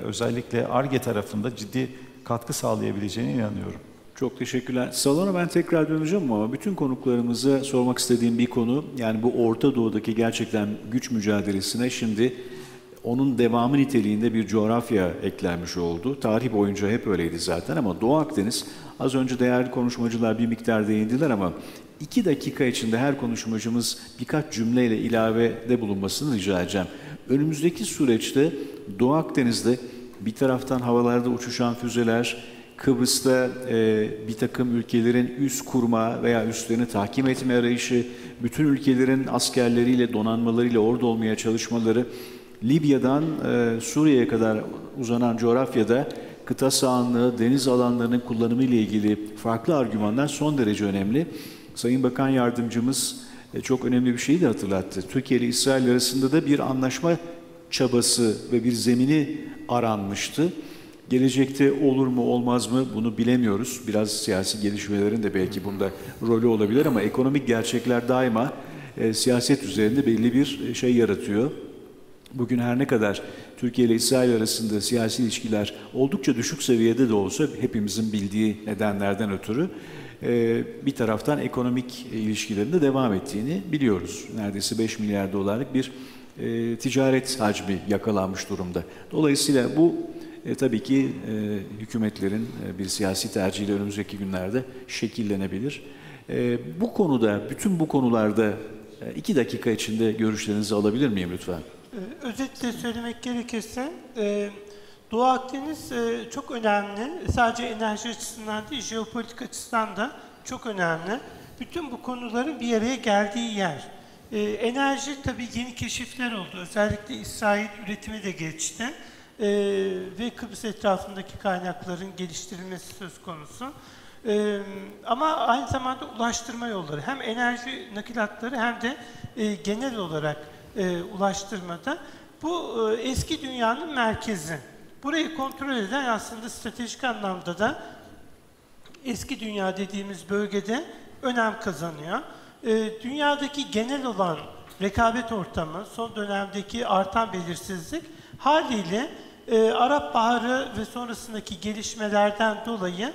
özellikle ARGE tarafında ciddi katkı sağlayabileceğine inanıyorum. Çok teşekkürler. Salona ben tekrar döneceğim ama bütün konuklarımıza sormak istediğim bir konu, yani bu Orta Doğu'daki gerçekten güç mücadelesine şimdi onun devamı niteliğinde bir coğrafya eklenmiş oldu. Tarih boyunca hep öyleydi zaten ama Doğu Akdeniz, az önce değerli konuşmacılar bir miktar değindiler ama 2 dakika içinde her konuşmacımız birkaç cümleyle ilavede bulunmasını rica edeceğim. Önümüzdeki süreçte Doğu Akdeniz'de bir taraftan havalarda uçuşan füzeler, Kıbrıs'ta bir takım ülkelerin üs kurma veya üslerini tahkim etme arayışı, bütün ülkelerin askerleriyle, donanmalarıyla orada olmaya çalışmaları, Libya'dan Suriye'ye kadar uzanan coğrafyada kıta sahanlığı, deniz alanlarının kullanımı ile ilgili farklı argümanlar son derece önemli. Sayın Bakan Yardımcımız çok önemli bir şeyi de hatırlattı. Türkiye ile İsrail arasında da bir anlaşma çabası ve bir zemini aranmıştı. Gelecekte olur mu olmaz mı bunu bilemiyoruz. Biraz siyasi gelişmelerin de belki bunda rolü olabilir ama ekonomik gerçekler daima siyaset üzerinde belli bir şey yaratıyor. Bugün her ne kadar Türkiye ile İsrail arasında siyasi ilişkiler oldukça düşük seviyede de olsa hepimizin bildiği nedenlerden ötürü bir taraftan ekonomik ilişkilerin de devam ettiğini biliyoruz. Neredeyse 5 milyar dolarlık bir ticaret hacmi yakalanmış durumda. Dolayısıyla bu tabii ki hükümetlerin bir siyasi tercihiyle önümüzdeki günlerde şekillenebilir. Bu konuda, bütün bu konularda 2 dakika içinde görüşlerinizi alabilir miyim lütfen? Özetle söylemek gerekirse Doğu Akdeniz çok önemli. Sadece enerji açısından değil, jeopolitik açısından da çok önemli. Bütün bu konuların bir araya geldiği yer. Enerji tabii yeni keşifler oldu. Özellikle İsrail üretimi de geçti. Ve Kıbrıs etrafındaki kaynakların geliştirilmesi söz konusu. Ama aynı zamanda ulaştırma yolları. Hem enerji nakilatları hem de genel olarak ulaştırmada. Bu eski dünyanın merkezi. Burayı kontrol eden aslında stratejik anlamda da eski dünya dediğimiz bölgede önem kazanıyor. Dünyadaki genel olan rekabet ortamı, son dönemdeki artan belirsizlik haliyle Arap Baharı ve sonrasındaki gelişmelerden dolayı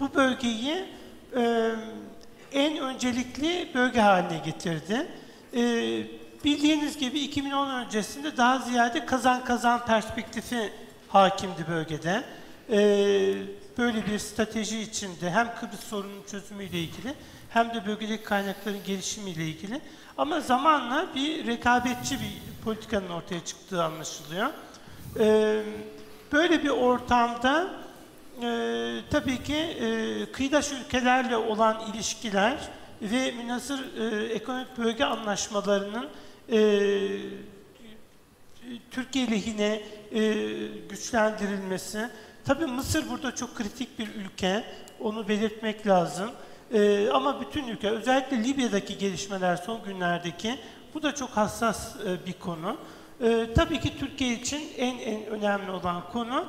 bu bölgeyi en öncelikli bölge haline getirdi. Bildiğiniz gibi 2010 öncesinde daha ziyade kazan-kazan perspektifi hakimdi bölgede. Böyle bir strateji içinde hem Kıbrıs sorununun çözümüyle ilgili hem de bölgedeki kaynakların gelişimiyle ilgili. Ama zamanla bir rekabetçi bir politikanın ortaya çıktığı anlaşılıyor. Böyle bir ortamda tabii ki kıyıdaş ülkelerle olan ilişkiler ve münhasır ekonomik bölge anlaşmalarının Türkiye lehine güçlendirilmesi. Tabii Mısır burada çok kritik bir ülke, onu belirtmek lazım. Ama bütün ülke, özellikle Libya'daki gelişmeler son günlerdeki, bu da çok hassas bir konu. Tabii ki Türkiye için en önemli olan konu,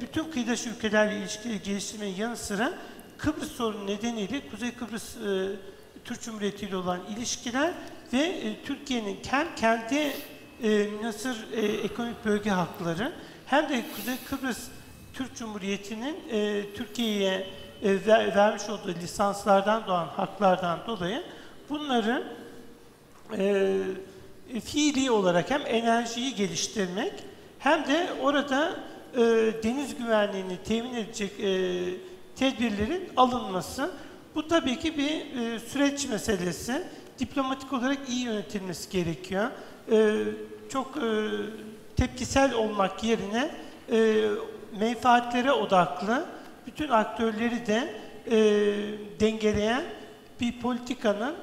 bütün kıyıdaş ülkelerle ilişkileri geliştirmenin yanı sıra Kıbrıs sorunu nedeniyle Kuzey Kıbrıs Türk Cumhuriyeti ile olan ilişkiler ve Türkiye'nin kendi münhasır ekonomik bölge hakları hem de Kuzey Kıbrıs Türk Cumhuriyeti'nin Türkiye'ye vermiş olduğu lisanslardan doğan haklardan dolayı bunları fiili olarak hem enerjiyi geliştirmek hem de orada deniz güvenliğini temin edecek tedbirlerin alınması. Bu tabii ki bir süreç meselesi. Diplomatik olarak iyi yönetilmesi gerekiyor. Çok tepkisel olmak yerine menfaatlere odaklı bütün aktörleri de dengeleyen bir politikanın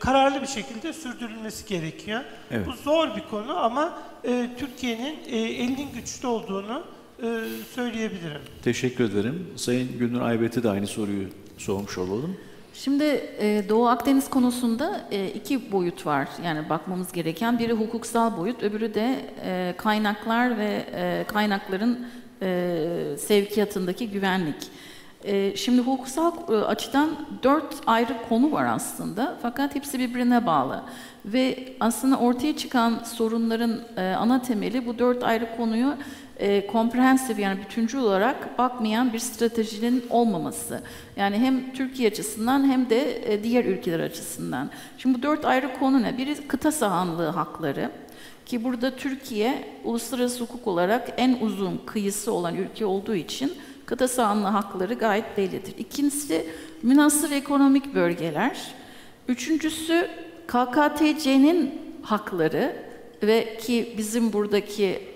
kararlı bir şekilde sürdürülmesi gerekiyor. Evet. Bu zor bir konu ama Türkiye'nin elinin güçlü olduğunu söyleyebilirim. Teşekkür ederim. Sayın Gülnur Aybet'e de aynı soruyu sormuş olalım. Şimdi Doğu Akdeniz konusunda 2 boyut var. Yani bakmamız gereken biri hukuksal boyut, öbürü de kaynaklar ve kaynakların sevkiyatındaki güvenlik. Şimdi hukuksal açıdan 4 ayrı konu var aslında. Fakat hepsi birbirine bağlı. Ve aslında ortaya çıkan sorunların ana temeli bu 4 ayrı konuyu komprehensif yani bütüncül olarak bakmayan bir stratejinin olmaması. Yani hem Türkiye açısından hem de diğer ülkeler açısından. Şimdi bu 4 ayrı konu ne? Biri kıta sahanlığı hakları. Ki burada Türkiye uluslararası hukuk olarak en uzun kıyısı olan ülke olduğu için kıta sahanlığı hakları gayet bellidir. İkincisi münhasır ekonomik bölgeler. Üçüncüsü KKTC'nin hakları ve ki bizim buradaki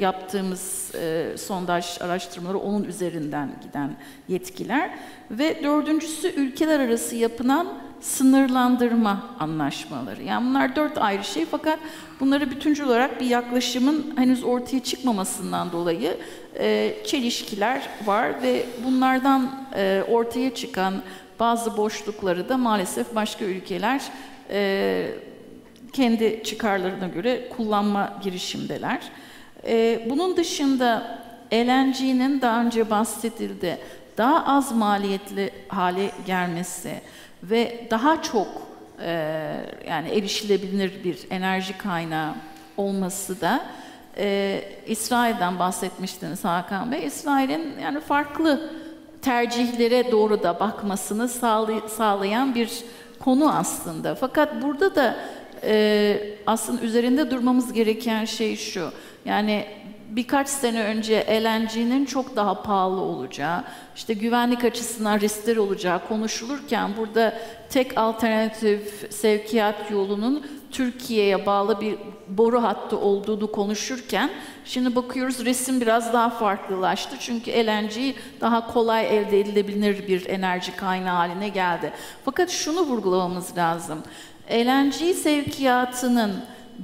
yaptığımız sondaj araştırmaları onun üzerinden giden yetkiler. Ve dördüncüsü ülkeler arası yapılan sınırlandırma anlaşmaları. Yani bunlar 4 ayrı şey fakat bunları bütüncül olarak bir yaklaşımın henüz ortaya çıkmamasından dolayı çelişkiler var ve bunlardan ortaya çıkan bazı boşlukları da maalesef başka ülkeler kendi çıkarlarına göre kullanma girişimdeler. Bunun dışında LNG'nin daha önce bahsedildi daha az maliyetli hale gelmesi ve daha çok yani erişilebilir bir enerji kaynağı olması da İsrail'den bahsetmiştiniz Hakan Bey. İsrail'in yani farklı tercihlere doğru da bakmasını sağlayan bir konu aslında. Fakat burada da aslında üzerinde durmamız gereken şey şu. Yani birkaç sene önce LNG'nin çok daha pahalı olacağı, işte güvenlik açısından riskler olacağı konuşulurken burada tek alternatif sevkiyat yolunun Türkiye'ye bağlı bir boru hattı olduğunu konuşurken şimdi bakıyoruz resim biraz daha farklılaştı. Çünkü LNG daha kolay elde edilebilir bir enerji kaynağı haline geldi. Fakat şunu vurgulamamız lazım. LNG sevkiyatının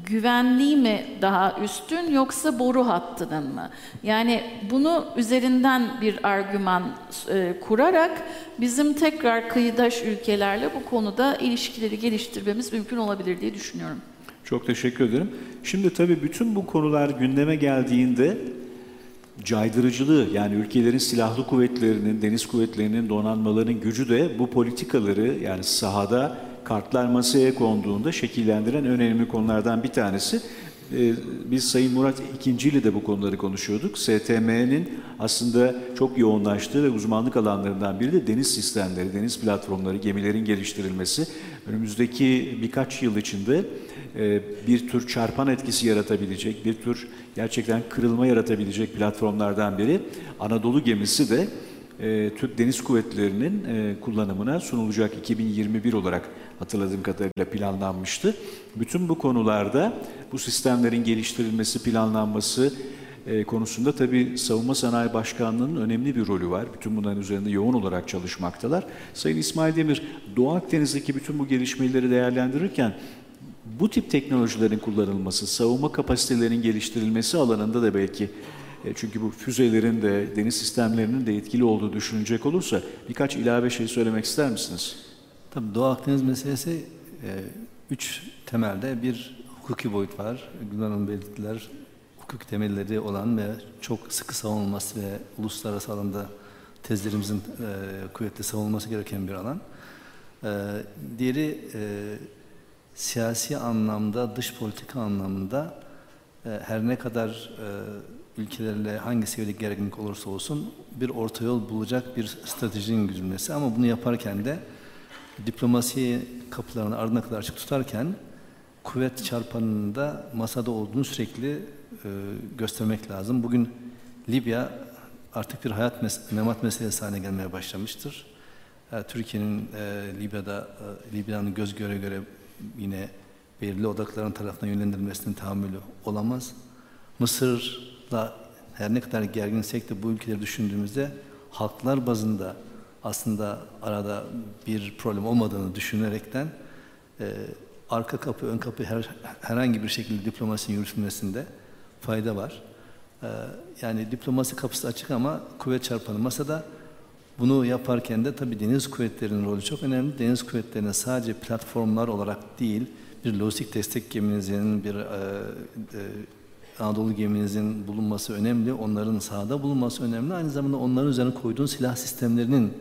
güvenliği mi daha üstün yoksa boru hattının mı? Yani bunu üzerinden bir argüman kurarak bizim tekrar kıyıdaş ülkelerle bu konuda ilişkileri geliştirmemiz mümkün olabilir diye düşünüyorum. Çok teşekkür ederim. Şimdi tabii bütün bu konular gündeme geldiğinde caydırıcılığı, yani ülkelerin silahlı kuvvetlerinin, deniz kuvvetlerinin, donanmalarının gücü de bu politikaları, yani sahada kartlar masaya konduğunda şekillendiren önemli konulardan bir tanesi. Biz Sayın Murat II ile de bu konuları konuşuyorduk. STM'nin aslında çok yoğunlaştığı ve uzmanlık alanlarından biri de deniz sistemleri, deniz platformları, gemilerin geliştirilmesi. Önümüzdeki birkaç yıl içinde bir tür çarpan etkisi yaratabilecek, bir tür gerçekten kırılma yaratabilecek platformlardan biri. Anadolu gemisi de Türk Deniz Kuvvetleri'nin kullanımına sunulacak 2021 olarak hatırladığım kadarıyla planlanmıştı. Bütün bu konularda bu sistemlerin geliştirilmesi, planlanması konusunda tabii Savunma Sanayi Başkanlığı'nın önemli bir rolü var. Bütün bunların üzerinde yoğun olarak çalışmaktalar. Sayın İsmail Demir, Doğu Akdeniz'deki bütün bu gelişmeleri değerlendirirken bu tip teknolojilerin kullanılması, savunma kapasitelerinin geliştirilmesi alanında da belki, çünkü bu füzelerin de deniz sistemlerinin de etkili olduğu düşünecek olursa birkaç ilave şey söylemek ister misiniz? Tabii Doğu Akdeniz meselesi üç temelde bir hukuki boyut var. Güven Hanım belirttiler, hukuk temelleri olan ve çok sıkı savunulması ve uluslararası alanda tezlerimizin kuvvetli savunulması gereken bir alan. Diğeri siyasi anlamda, dış politika anlamında her ne kadar ülkelerle hangi seviyedeki gerginlik olursa olsun bir orta yol bulacak bir stratejinin güdülmesi, ama bunu yaparken de diplomasi kapılarını ardına kadar açık tutarken kuvvet çarpanının da masada olduğunu sürekli göstermek lazım. Bugün Libya artık bir hayat memat meselesi haline gelmeye başlamıştır. Türkiye'nin Libya'nın göz göre göre yine belirli odakların tarafından yönlendirilmesinin tahammülü olamaz. Mısır'la her ne kadar gerginsek de bu ülkeleri düşündüğümüzde halklar bazında aslında arada bir problem olmadığını düşünerekten arka kapı, ön kapı herhangi bir şekilde diplomasinin yürütülmesinde fayda var. Yani diplomasi kapısı açık ama kuvvet çarpanı masada. Bunu yaparken de tabii deniz kuvvetlerinin rolü çok önemli. Deniz kuvvetlerine sadece platformlar olarak değil, bir lojistik destek geminizin, bir Anadolu geminizin bulunması önemli, onların sahada bulunması önemli. Aynı zamanda onların üzerine koyduğun silah sistemlerinin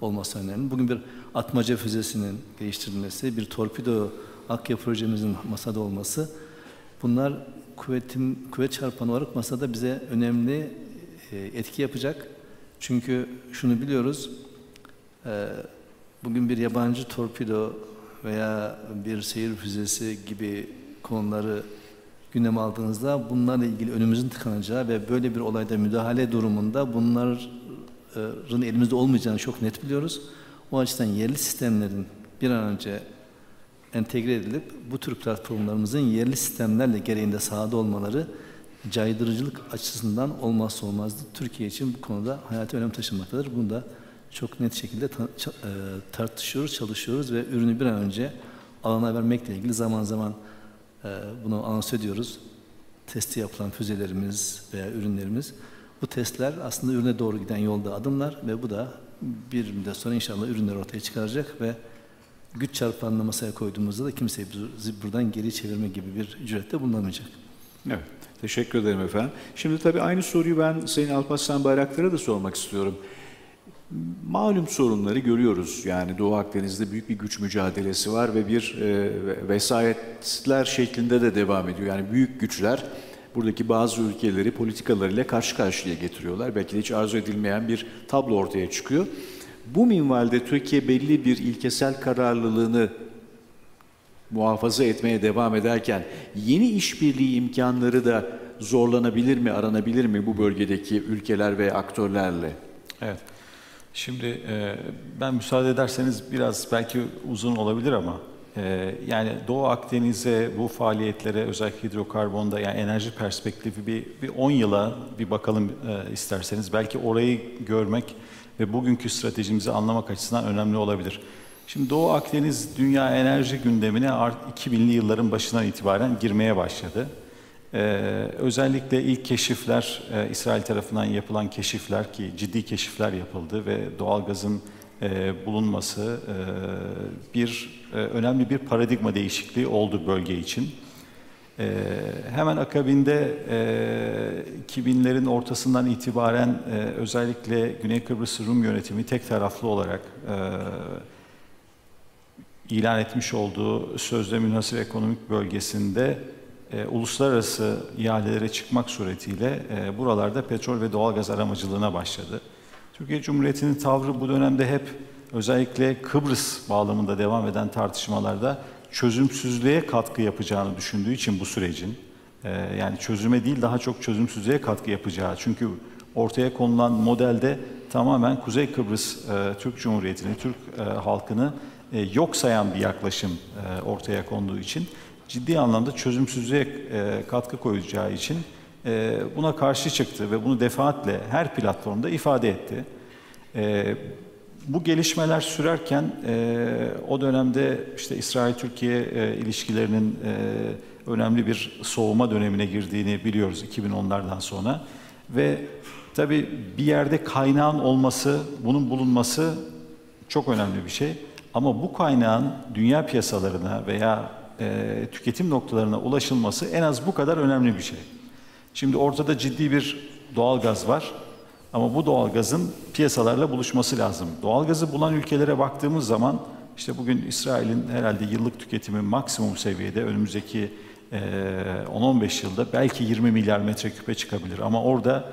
olması önemli. Bugün bir atmaca füzesinin geliştirilmesi, bir torpido Akya projemizin masada olması, bunlar kuvvet çarpanı olarak masada bize önemli etki yapacak. Çünkü şunu biliyoruz, bugün bir yabancı torpido veya bir seyir füzesi gibi konuları gündeme aldığınızda bunlarla ilgili önümüzün tıkanacağı ve böyle bir olayda müdahale durumunda bunların elimizde olmayacağını çok net biliyoruz. O açıdan yerli sistemlerin bir an önce entegre edilip bu tür platformlarımızın yerli sistemlerle gereğinde sahada olmaları caydırıcılık açısından olmazsa olmazdı. Türkiye için bu konuda hayati önem taşımaktadır. Bunu da çok net şekilde tartışıyoruz, çalışıyoruz ve ürünü bir an önce alana vermekle ilgili zaman zaman bunu anons ediyoruz. Testi yapılan füzelerimiz veya ürünlerimiz. Bu testler aslında ürüne doğru giden yolda adımlar ve bu da bir müddet sonra inşallah ürünler ortaya çıkaracak ve güç çarpanını masaya koyduğumuzda da kimseyi buradan geri çevirme gibi bir cürette bulunamayacak. Evet. Teşekkür ederim efendim. Şimdi tabii aynı soruyu ben Sayın Alparslan Bayraktar'a da sormak istiyorum. Malum sorunları görüyoruz. Yani Doğu Akdeniz'de büyük bir güç mücadelesi var ve bir vesayetler şeklinde de devam ediyor. Yani büyük güçler buradaki bazı ülkeleri politikalarıyla karşı karşıya getiriyorlar. Belki de hiç arzu edilmeyen bir tablo ortaya çıkıyor. Bu minvalde Türkiye belli bir ilkesel kararlılığını muhafaza etmeye devam ederken yeni işbirliği imkanları da zorlanabilir mi, aranabilir mi bu bölgedeki ülkeler ve aktörlerle? Evet. Şimdi ben müsaade ederseniz biraz belki uzun olabilir ama yani Doğu Akdeniz'e, bu faaliyetlere, özellikle hidrokarbonda, yani enerji perspektifi bir 10 yıla bir bakalım isterseniz. Belki orayı görmek ve bugünkü stratejimizi anlamak açısından önemli olabilir. Şimdi Doğu Akdeniz dünya enerji gündemine 2000'li yılların başından itibaren girmeye başladı. Özellikle ilk keşifler, İsrail tarafından yapılan keşifler ki ciddi keşifler yapıldı ve doğalgazın bulunması önemli bir paradigma değişikliği oldu bölge için. Hemen akabinde 2000'lerin ortasından itibaren özellikle Güney Kıbrıs Rum yönetimi tek taraflı olarak ilan etmiş olduğu sözde münhasır ekonomik bölgesinde uluslararası ihalelere çıkmak suretiyle buralarda petrol ve doğalgaz aramacılığına başladı. Türkiye Cumhuriyeti'nin tavrı bu dönemde hep özellikle Kıbrıs bağlamında devam eden tartışmalarda çözümsüzlüğe katkı yapacağını düşündüğü için bu sürecin, yani çözüme değil daha çok çözümsüzlüğe katkı yapacağı. Çünkü ortaya konulan modelde tamamen Kuzey Kıbrıs Türk Cumhuriyeti'ni, Türk halkını yok sayan bir yaklaşım ortaya konduğu için ciddi anlamda çözümsüzlüğe katkı koyacağı için buna karşı çıktı ve bunu defaatle her platformda ifade etti. Bu gelişmeler sürerken o dönemde işte İsrail-Türkiye ilişkilerinin önemli bir soğuma dönemine girdiğini biliyoruz 2010'lardan sonra. Ve tabii bir yerde kaynağın olması, bunun bulunması çok önemli bir şey. Ama bu kaynağın dünya piyasalarına veya tüketim noktalarına ulaşılması en az bu kadar önemli bir şey. Şimdi ortada ciddi bir doğalgaz var ama bu doğalgazın piyasalarla buluşması lazım. Doğalgazı bulan ülkelere baktığımız zaman işte bugün İsrail'in herhalde yıllık tüketimi maksimum seviyede önümüzdeki 10-15 yılda belki 20 milyar metreküp'e çıkabilir. Ama orada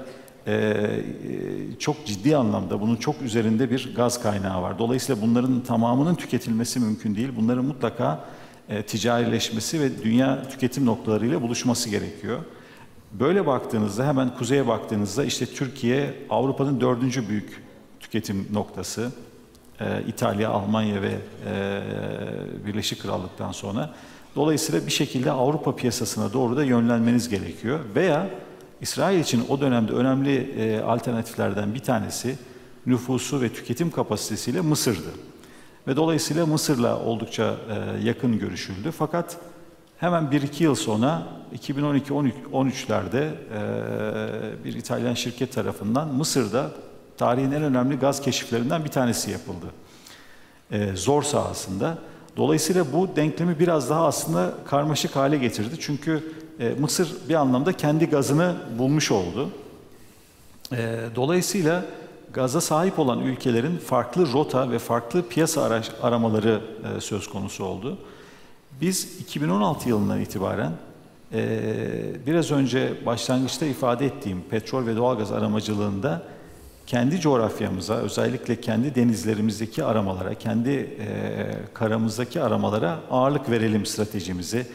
çok ciddi anlamda bunun çok üzerinde bir gaz kaynağı var. Dolayısıyla bunların tamamının tüketilmesi mümkün değil. Bunların mutlaka ticarileşmesi ve dünya tüketim noktalarıyla buluşması gerekiyor. Böyle baktığınızda, hemen kuzeye baktığınızda işte Türkiye Avrupa'nın 4. büyük tüketim noktası. İtalya, Almanya ve Birleşik Krallık'tan sonra. Dolayısıyla bir şekilde Avrupa piyasasına doğru da yönlenmeniz gerekiyor. Veya İsrail için o dönemde önemli alternatiflerden bir tanesi nüfusu ve tüketim kapasitesiyle Mısır'dı. Ve dolayısıyla Mısır'la oldukça yakın görüşüldü. Fakat hemen 1-2 yıl sonra 2012-13'lerde bir İtalyan şirket tarafından Mısır'da tarihin en önemli gaz keşiflerinden bir tanesi yapıldı. Zor sahasında. Dolayısıyla bu denklemi biraz daha aslında karmaşık hale getirdi. Çünkü Mısır bir anlamda kendi gazını bulmuş oldu. Dolayısıyla gaza sahip olan ülkelerin farklı rota ve farklı piyasa aramaları söz konusu oldu. Biz 2016 yılından itibaren biraz önce başlangıçta ifade ettiğim petrol ve doğalgaz aramacılığında kendi coğrafyamıza, özellikle kendi denizlerimizdeki aramalara, kendi karamızdaki aramalara ağırlık verelim stratejimizi,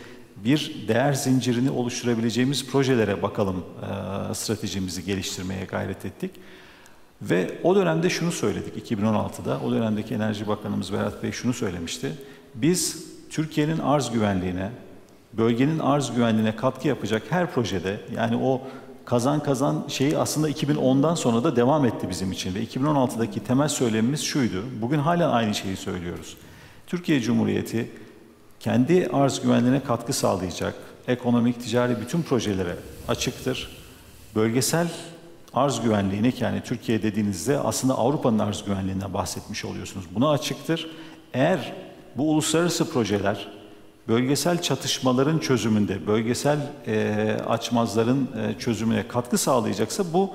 bir değer zincirini oluşturabileceğimiz projelere bakalım stratejimizi geliştirmeye gayret ettik. Ve o dönemde şunu söyledik 2016'da, o dönemdeki Enerji Bakanımız Berat Bey şunu söylemişti. Biz Türkiye'nin arz güvenliğine, bölgenin arz güvenliğine katkı yapacak her projede, yani o kazan kazan şeyi aslında 2010'dan sonra da devam etti bizim için. Ve 2016'daki temel söylemimiz şuydu, bugün hala aynı şeyi söylüyoruz. Türkiye Cumhuriyeti kendi arz güvenliğine katkı sağlayacak ekonomik, ticari bütün projelere açıktır. Bölgesel arz güvenliğine, yani Türkiye dediğinizde aslında Avrupa'nın arz güvenliğinden bahsetmiş oluyorsunuz. Buna açıktır. Eğer bu uluslararası projeler bölgesel çatışmaların çözümünde, bölgesel açmazların çözümüne katkı sağlayacaksa bu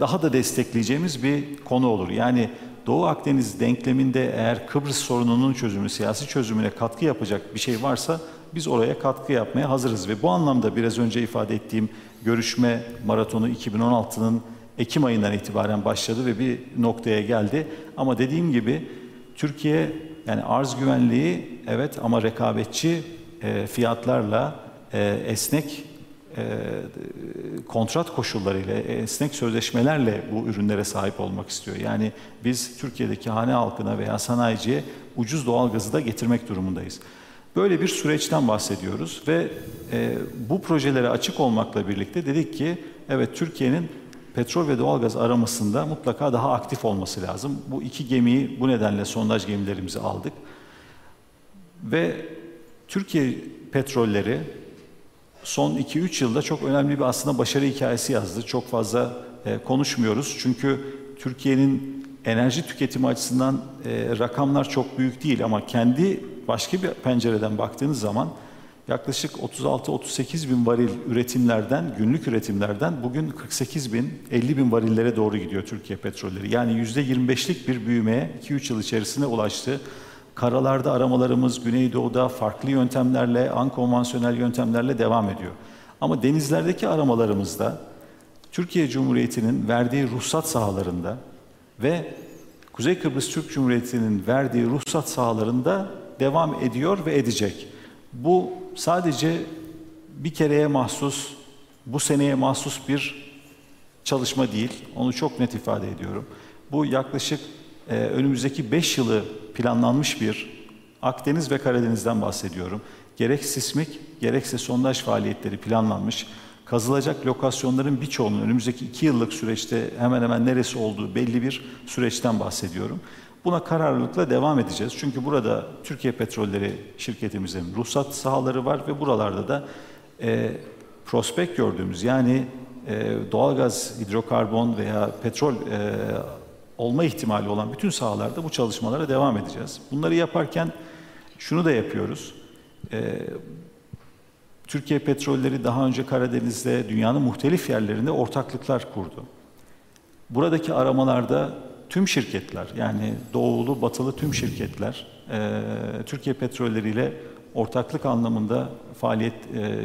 daha da destekleyeceğimiz bir konu olur. Yani Doğu Akdeniz denkleminde eğer Kıbrıs sorununun çözümü, siyasi çözümüne katkı yapacak bir şey varsa biz oraya katkı yapmaya hazırız. Ve bu anlamda biraz önce ifade ettiğim görüşme maratonu 2016'nın Ekim ayından itibaren başladı ve bir noktaya geldi. Ama dediğim gibi Türkiye Yani arz güvenliği evet ama rekabetçi fiyatlarla esnek kontrat koşullarıyla, esnek sözleşmelerle bu ürünlere sahip olmak istiyor. Yani biz Türkiye'deki hane halkına veya sanayiciye ucuz doğalgazı da getirmek durumundayız. Böyle bir süreçten bahsediyoruz ve bu projelere açık olmakla birlikte dedik ki evet Türkiye'nin petrol ve doğalgaz aramasında mutlaka daha aktif olması lazım. Bu iki gemiyi bu nedenle sondaj gemilerimizi aldık. Ve Türkiye Petrolleri son 2-3 yılda çok önemli bir aslında başarı hikayesi yazdı. Çok fazla konuşmuyoruz çünkü Türkiye'nin enerji tüketimi açısından rakamlar çok büyük değil ama kendi başka bir pencereden baktığınız zaman yaklaşık 36-38 bin varil üretimlerden, günlük üretimlerden bugün 48 bin, 50 bin varillere doğru gidiyor Türkiye Petrolleri. Yani %25'lik bir büyümeye 2-3 yıl içerisinde ulaştı. Karalarda aramalarımız Güneydoğu'da farklı yöntemlerle, ankonvansiyonel yöntemlerle devam ediyor. Ama denizlerdeki aramalarımızda Türkiye Cumhuriyeti'nin verdiği ruhsat sahalarında ve Kuzey Kıbrıs Türk Cumhuriyeti'nin verdiği ruhsat sahalarında devam ediyor ve edecek. Bu sadece bir kereye mahsus, bu seneye mahsus bir çalışma değil. Onu çok net ifade ediyorum. Bu yaklaşık önümüzdeki 5 yılı planlanmış bir Akdeniz ve Karadeniz'den bahsediyorum. Gerek sismik, gerekse sondaj faaliyetleri planlanmış. Kazılacak lokasyonların birçoğunun önümüzdeki 2 yıllık süreçte hemen hemen neresi olduğu belli bir süreçten bahsediyorum. Buna kararlılıkla devam edeceğiz. Çünkü burada Türkiye Petrolleri şirketimizin ruhsat sahaları var ve buralarda da prospekt gördüğümüz yani doğalgaz, hidrokarbon veya petrol olma ihtimali olan bütün sahalarda bu çalışmalara devam edeceğiz. Bunları yaparken şunu da yapıyoruz. Türkiye Petrolleri daha önce Karadeniz'de dünyanın muhtelif yerlerinde ortaklıklar kurdu. Buradaki aramalarda tüm şirketler yani doğulu, batılı tüm şirketler Türkiye Petrolleri ile ortaklık anlamında faaliyet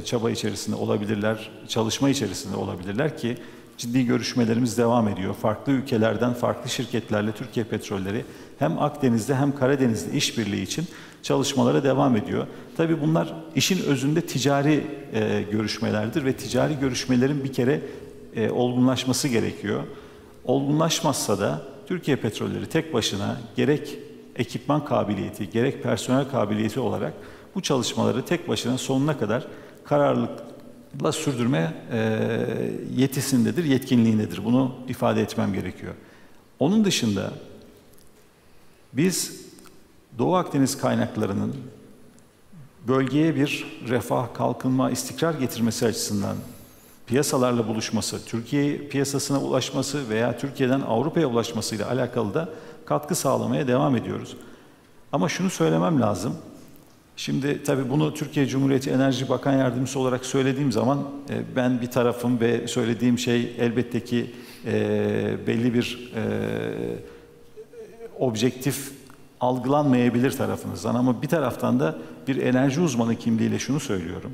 çaba içerisinde olabilirler, çalışma içerisinde olabilirler ki ciddi görüşmelerimiz devam ediyor. Farklı ülkelerden farklı şirketlerle Türkiye Petrolleri hem Akdeniz'de hem Karadeniz'de işbirliği için çalışmalara devam ediyor. Tabii bunlar işin özünde ticari görüşmelerdir ve ticari görüşmelerin bir kere olgunlaşması gerekiyor. Olgunlaşmazsa da Türkiye Petrolleri tek başına gerek ekipman kabiliyeti, gerek personel kabiliyeti olarak bu çalışmaları tek başına sonuna kadar kararlılıkla sürdürme yetisindedir, yetkinliğindedir. Bunu ifade etmem gerekiyor. Onun dışında biz Doğu Akdeniz kaynaklarının bölgeye bir refah, kalkınma, istikrar getirmesi açısından piyasalarla buluşması, Türkiye piyasasına ulaşması veya Türkiye'den Avrupa'ya ulaşmasıyla alakalı da katkı sağlamaya devam ediyoruz. Ama şunu söylemem lazım. Şimdi tabii bunu Türkiye Cumhuriyeti Enerji Bakan Yardımcısı olarak söylediğim zaman ben bir tarafım ve söylediğim şey elbette ki belli bir objektif algılanmayabilir tarafınızdan. Ama bir taraftan da bir enerji uzmanı kimliğiyle şunu söylüyorum.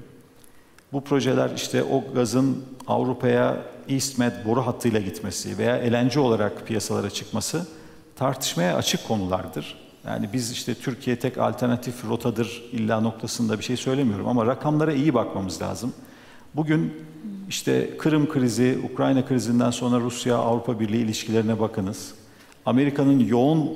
Bu projeler işte o gazın Avrupa'ya EastMed boru hattıyla gitmesi veya LNG olarak piyasalara çıkması tartışmaya açık konulardır. Yani biz işte Türkiye tek alternatif rotadır illa noktasında bir şey söylemiyorum ama rakamlara iyi bakmamız lazım. Bugün işte Kırım krizi, Ukrayna krizinden sonra Rusya-Avrupa Birliği ilişkilerine bakınız. Amerika'nın yoğun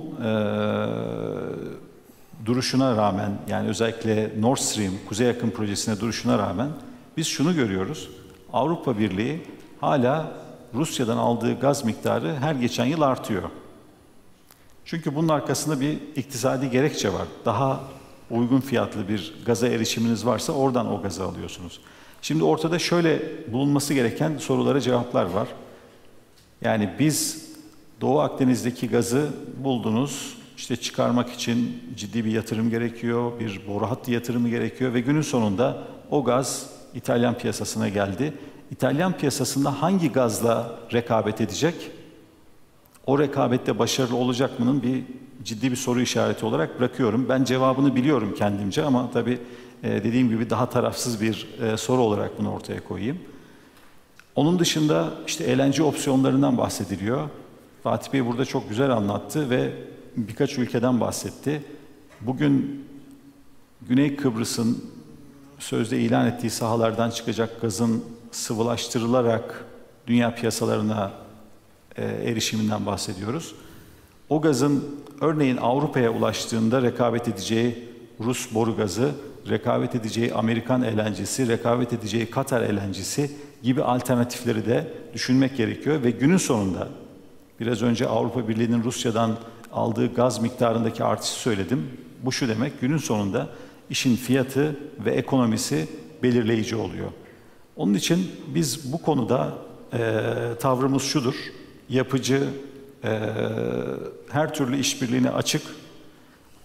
duruşuna rağmen yani özellikle Nord Stream, Kuzey Yakın Projesi'ne duruşuna rağmen biz şunu görüyoruz, Avrupa Birliği hala Rusya'dan aldığı gaz miktarı her geçen yıl artıyor. Çünkü bunun arkasında bir iktisadi gerekçe var. Daha uygun fiyatlı bir gaza erişiminiz varsa oradan o gazı alıyorsunuz. Şimdi ortada şöyle bulunması gereken sorulara cevaplar var. Yani biz Doğu Akdeniz'deki gazı buldunuz, işte çıkarmak için ciddi bir yatırım gerekiyor, bir boru hattı yatırımı gerekiyor ve günün sonunda o gaz İtalyan piyasasına geldi. İtalyan piyasasında hangi gazla rekabet edecek? O rekabette başarılı olacak mı'nın bir ciddi bir soru işareti olarak bırakıyorum. Ben cevabını biliyorum kendimce ama tabii dediğim gibi daha tarafsız bir soru olarak bunu ortaya koyayım. Onun dışında işte LNG opsiyonlarından bahsediliyor. Fatih Bey burada çok güzel anlattı ve birkaç ülkeden bahsetti. Bugün Güney Kıbrıs'ın sözde ilan ettiği sahalardan çıkacak gazın sıvılaştırılarak dünya piyasalarına erişiminden bahsediyoruz. O gazın örneğin Avrupa'ya ulaştığında rekabet edeceği Rus boru gazı, rekabet edeceği Amerikan LNG'si, rekabet edeceği Katar LNG'si gibi alternatifleri de düşünmek gerekiyor. Ve günün sonunda biraz önce Avrupa Birliği'nin Rusya'dan aldığı gaz miktarındaki artışı söyledim. Bu şu demek, günün sonunda işin fiyatı ve ekonomisi belirleyici oluyor. Onun için biz bu konuda tavrımız şudur, yapıcı, her türlü işbirliğine açık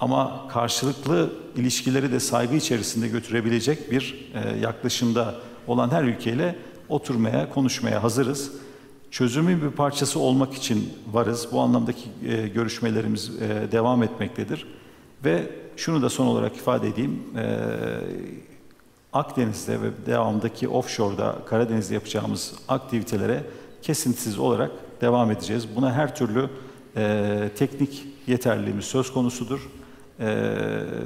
ama karşılıklı ilişkileri de saygı içerisinde götürebilecek bir yaklaşımda olan her ülkeyle oturmaya, konuşmaya hazırız. Çözümün bir parçası olmak için varız. Bu anlamdaki görüşmelerimiz devam etmektedir. Ve şunu da son olarak ifade edeyim. Akdeniz'de ve devamındaki offshore'da, Karadeniz'de yapacağımız aktivitelere kesintisiz olarak devam edeceğiz. Buna her türlü teknik yeterliliğimiz söz konusudur.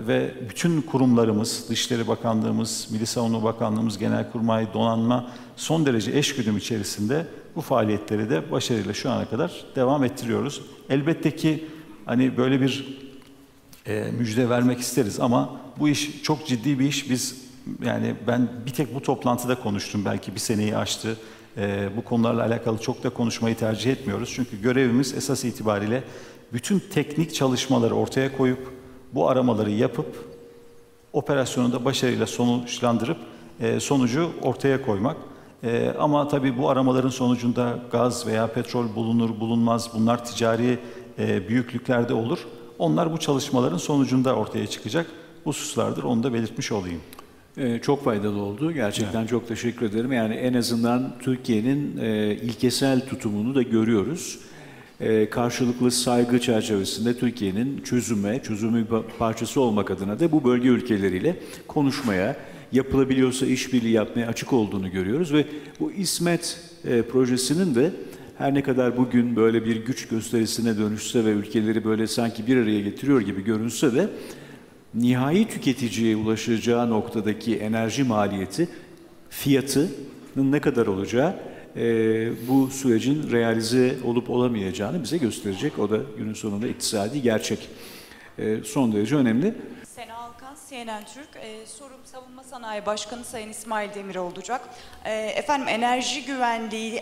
Ve bütün kurumlarımız, Dışişleri Bakanlığımız, Milli Savunma Bakanlığımız, Genelkurmay, Donanma son derece eşgüdüm içerisinde bu faaliyetleri de başarıyla şu ana kadar devam ettiriyoruz. Elbette ki hani böyle bir müjde vermek isteriz ama bu iş çok ciddi bir iş. Yani ben bir tek bu toplantıda konuştum, belki bir seneyi aştı. Bu konularla alakalı çok da konuşmayı tercih etmiyoruz. Çünkü görevimiz esas itibariyle bütün teknik çalışmaları ortaya koyup, bu aramaları yapıp, operasyonu da başarıyla sonuçlandırıp sonucu ortaya koymak. Ama tabii bu aramaların sonucunda gaz veya petrol bulunur bulunmaz, bunlar ticari büyüklüklerde olur. Onlar bu çalışmaların sonucunda ortaya çıkacak hususlardır, onu da belirtmiş olayım. Çok faydalı oldu. Gerçekten evet. Çok teşekkür ederim. Yani en azından Türkiye'nin ilkesel tutumunu da görüyoruz. Karşılıklı saygı çerçevesinde Türkiye'nin çözümün parçası olmak adına da bu bölge ülkeleriyle konuşmaya, yapılabiliyorsa işbirliği yapmaya açık olduğunu görüyoruz ve bu İsmet projesinin de her ne kadar bugün böyle bir güç gösterisine dönüşse ve ülkeleri böyle sanki bir araya getiriyor gibi görünse de nihai tüketiciye ulaşacağı noktadaki enerji maliyeti, fiyatının ne kadar olacağı bu sürecin realize olup olamayacağını bize gösterecek. O da günün sonunda iktisadi gerçek. Son derece önemli. Sena Alkan, CNN Türk. Sorum Savunma Sanayi Başkanı Sayın İsmail Demir olacak. Efendim, enerji güvenliği,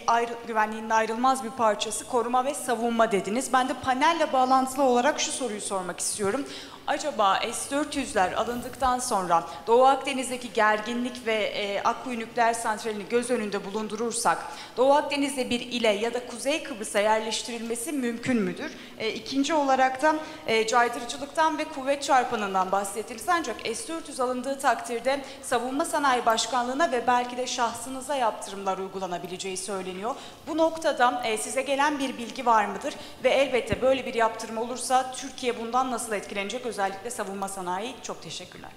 güvenliğinin ayrılmaz bir parçası koruma ve savunma dediniz. Ben de panelle bağlantılı olarak şu soruyu sormak istiyorum. Acaba S-400'ler alındıktan sonra Doğu Akdeniz'deki gerginlik ve Akkuyu Nükleer Santrali'ni göz önünde bulundurursak Doğu Akdeniz'de bir ile ya da Kuzey Kıbrıs'a yerleştirilmesi mümkün müdür? İkinci olarak da caydırıcılıktan ve kuvvet çarpanından bahsettiniz. Ancak S-400 alındığı takdirde Savunma Sanayi Başkanlığı'na ve belki de şahsınıza yaptırımlar uygulanabileceği söyleniyor. Bu noktada size gelen bir bilgi var mıdır? Ve elbette böyle bir yaptırım olursa Türkiye bundan nasıl etkilenecek? Özellikle savunma sanayi. Çok teşekkürler.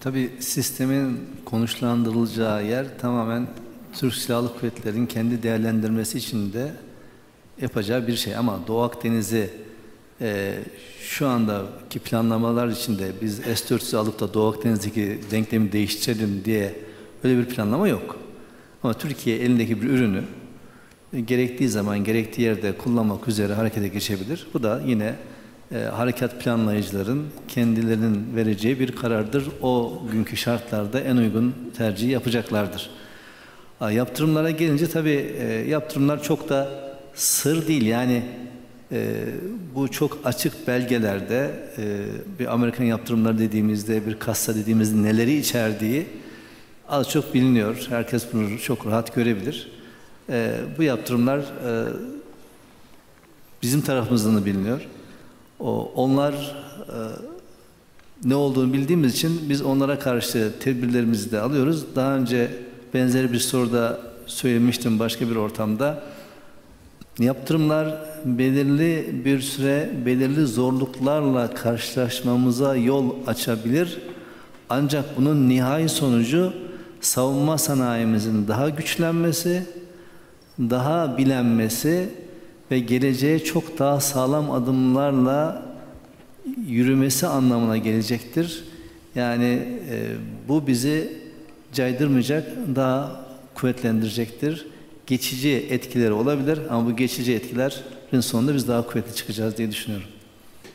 Tabii sistemin konuşlandırılacağı yer tamamen Türk Silahlı Kuvvetleri'nin kendi değerlendirmesi için de yapacağı bir şey. Ama Doğu Akdeniz'i şu andaki planlamalar içinde biz S-400'ü alıp da Doğu Akdeniz'deki denklemi değiştirelim diye öyle bir planlama yok. Ama Türkiye elindeki bir ürünü gerektiği zaman, gerektiği yerde kullanmak üzere harekete geçebilir. Bu da yine harekat planlayıcıların kendilerinin vereceği bir karardır. O günkü şartlarda en uygun tercihi yapacaklardır. Yaptırımlara gelince tabii yaptırımlar çok da sır değil. Yani bu çok açık belgelerde bir Amerikan yaptırımları dediğimizde, bir kassa dediğimizde neleri içerdiği az çok biliniyor. Herkes bunu çok rahat görebilir. Bu yaptırımlar bizim tarafımızdan da biliniyor. Onlar ne olduğunu bildiğimiz için biz onlara karşı tedbirlerimizi de alıyoruz. Daha önce benzeri bir soruda söylemiştim başka bir ortamda. Yaptırımlar belirli bir süre, belirli zorluklarla karşılaşmamıza yol açabilir. Ancak bunun nihai sonucu savunma sanayimizin daha güçlenmesi, daha bilenmesi ve geleceğe çok daha sağlam adımlarla yürümesi anlamına gelecektir. Yani bu bizi caydırmayacak, daha kuvvetlendirecektir. Geçici etkileri olabilir ama bu geçici etkilerin sonunda biz daha kuvvetli çıkacağız diye düşünüyorum.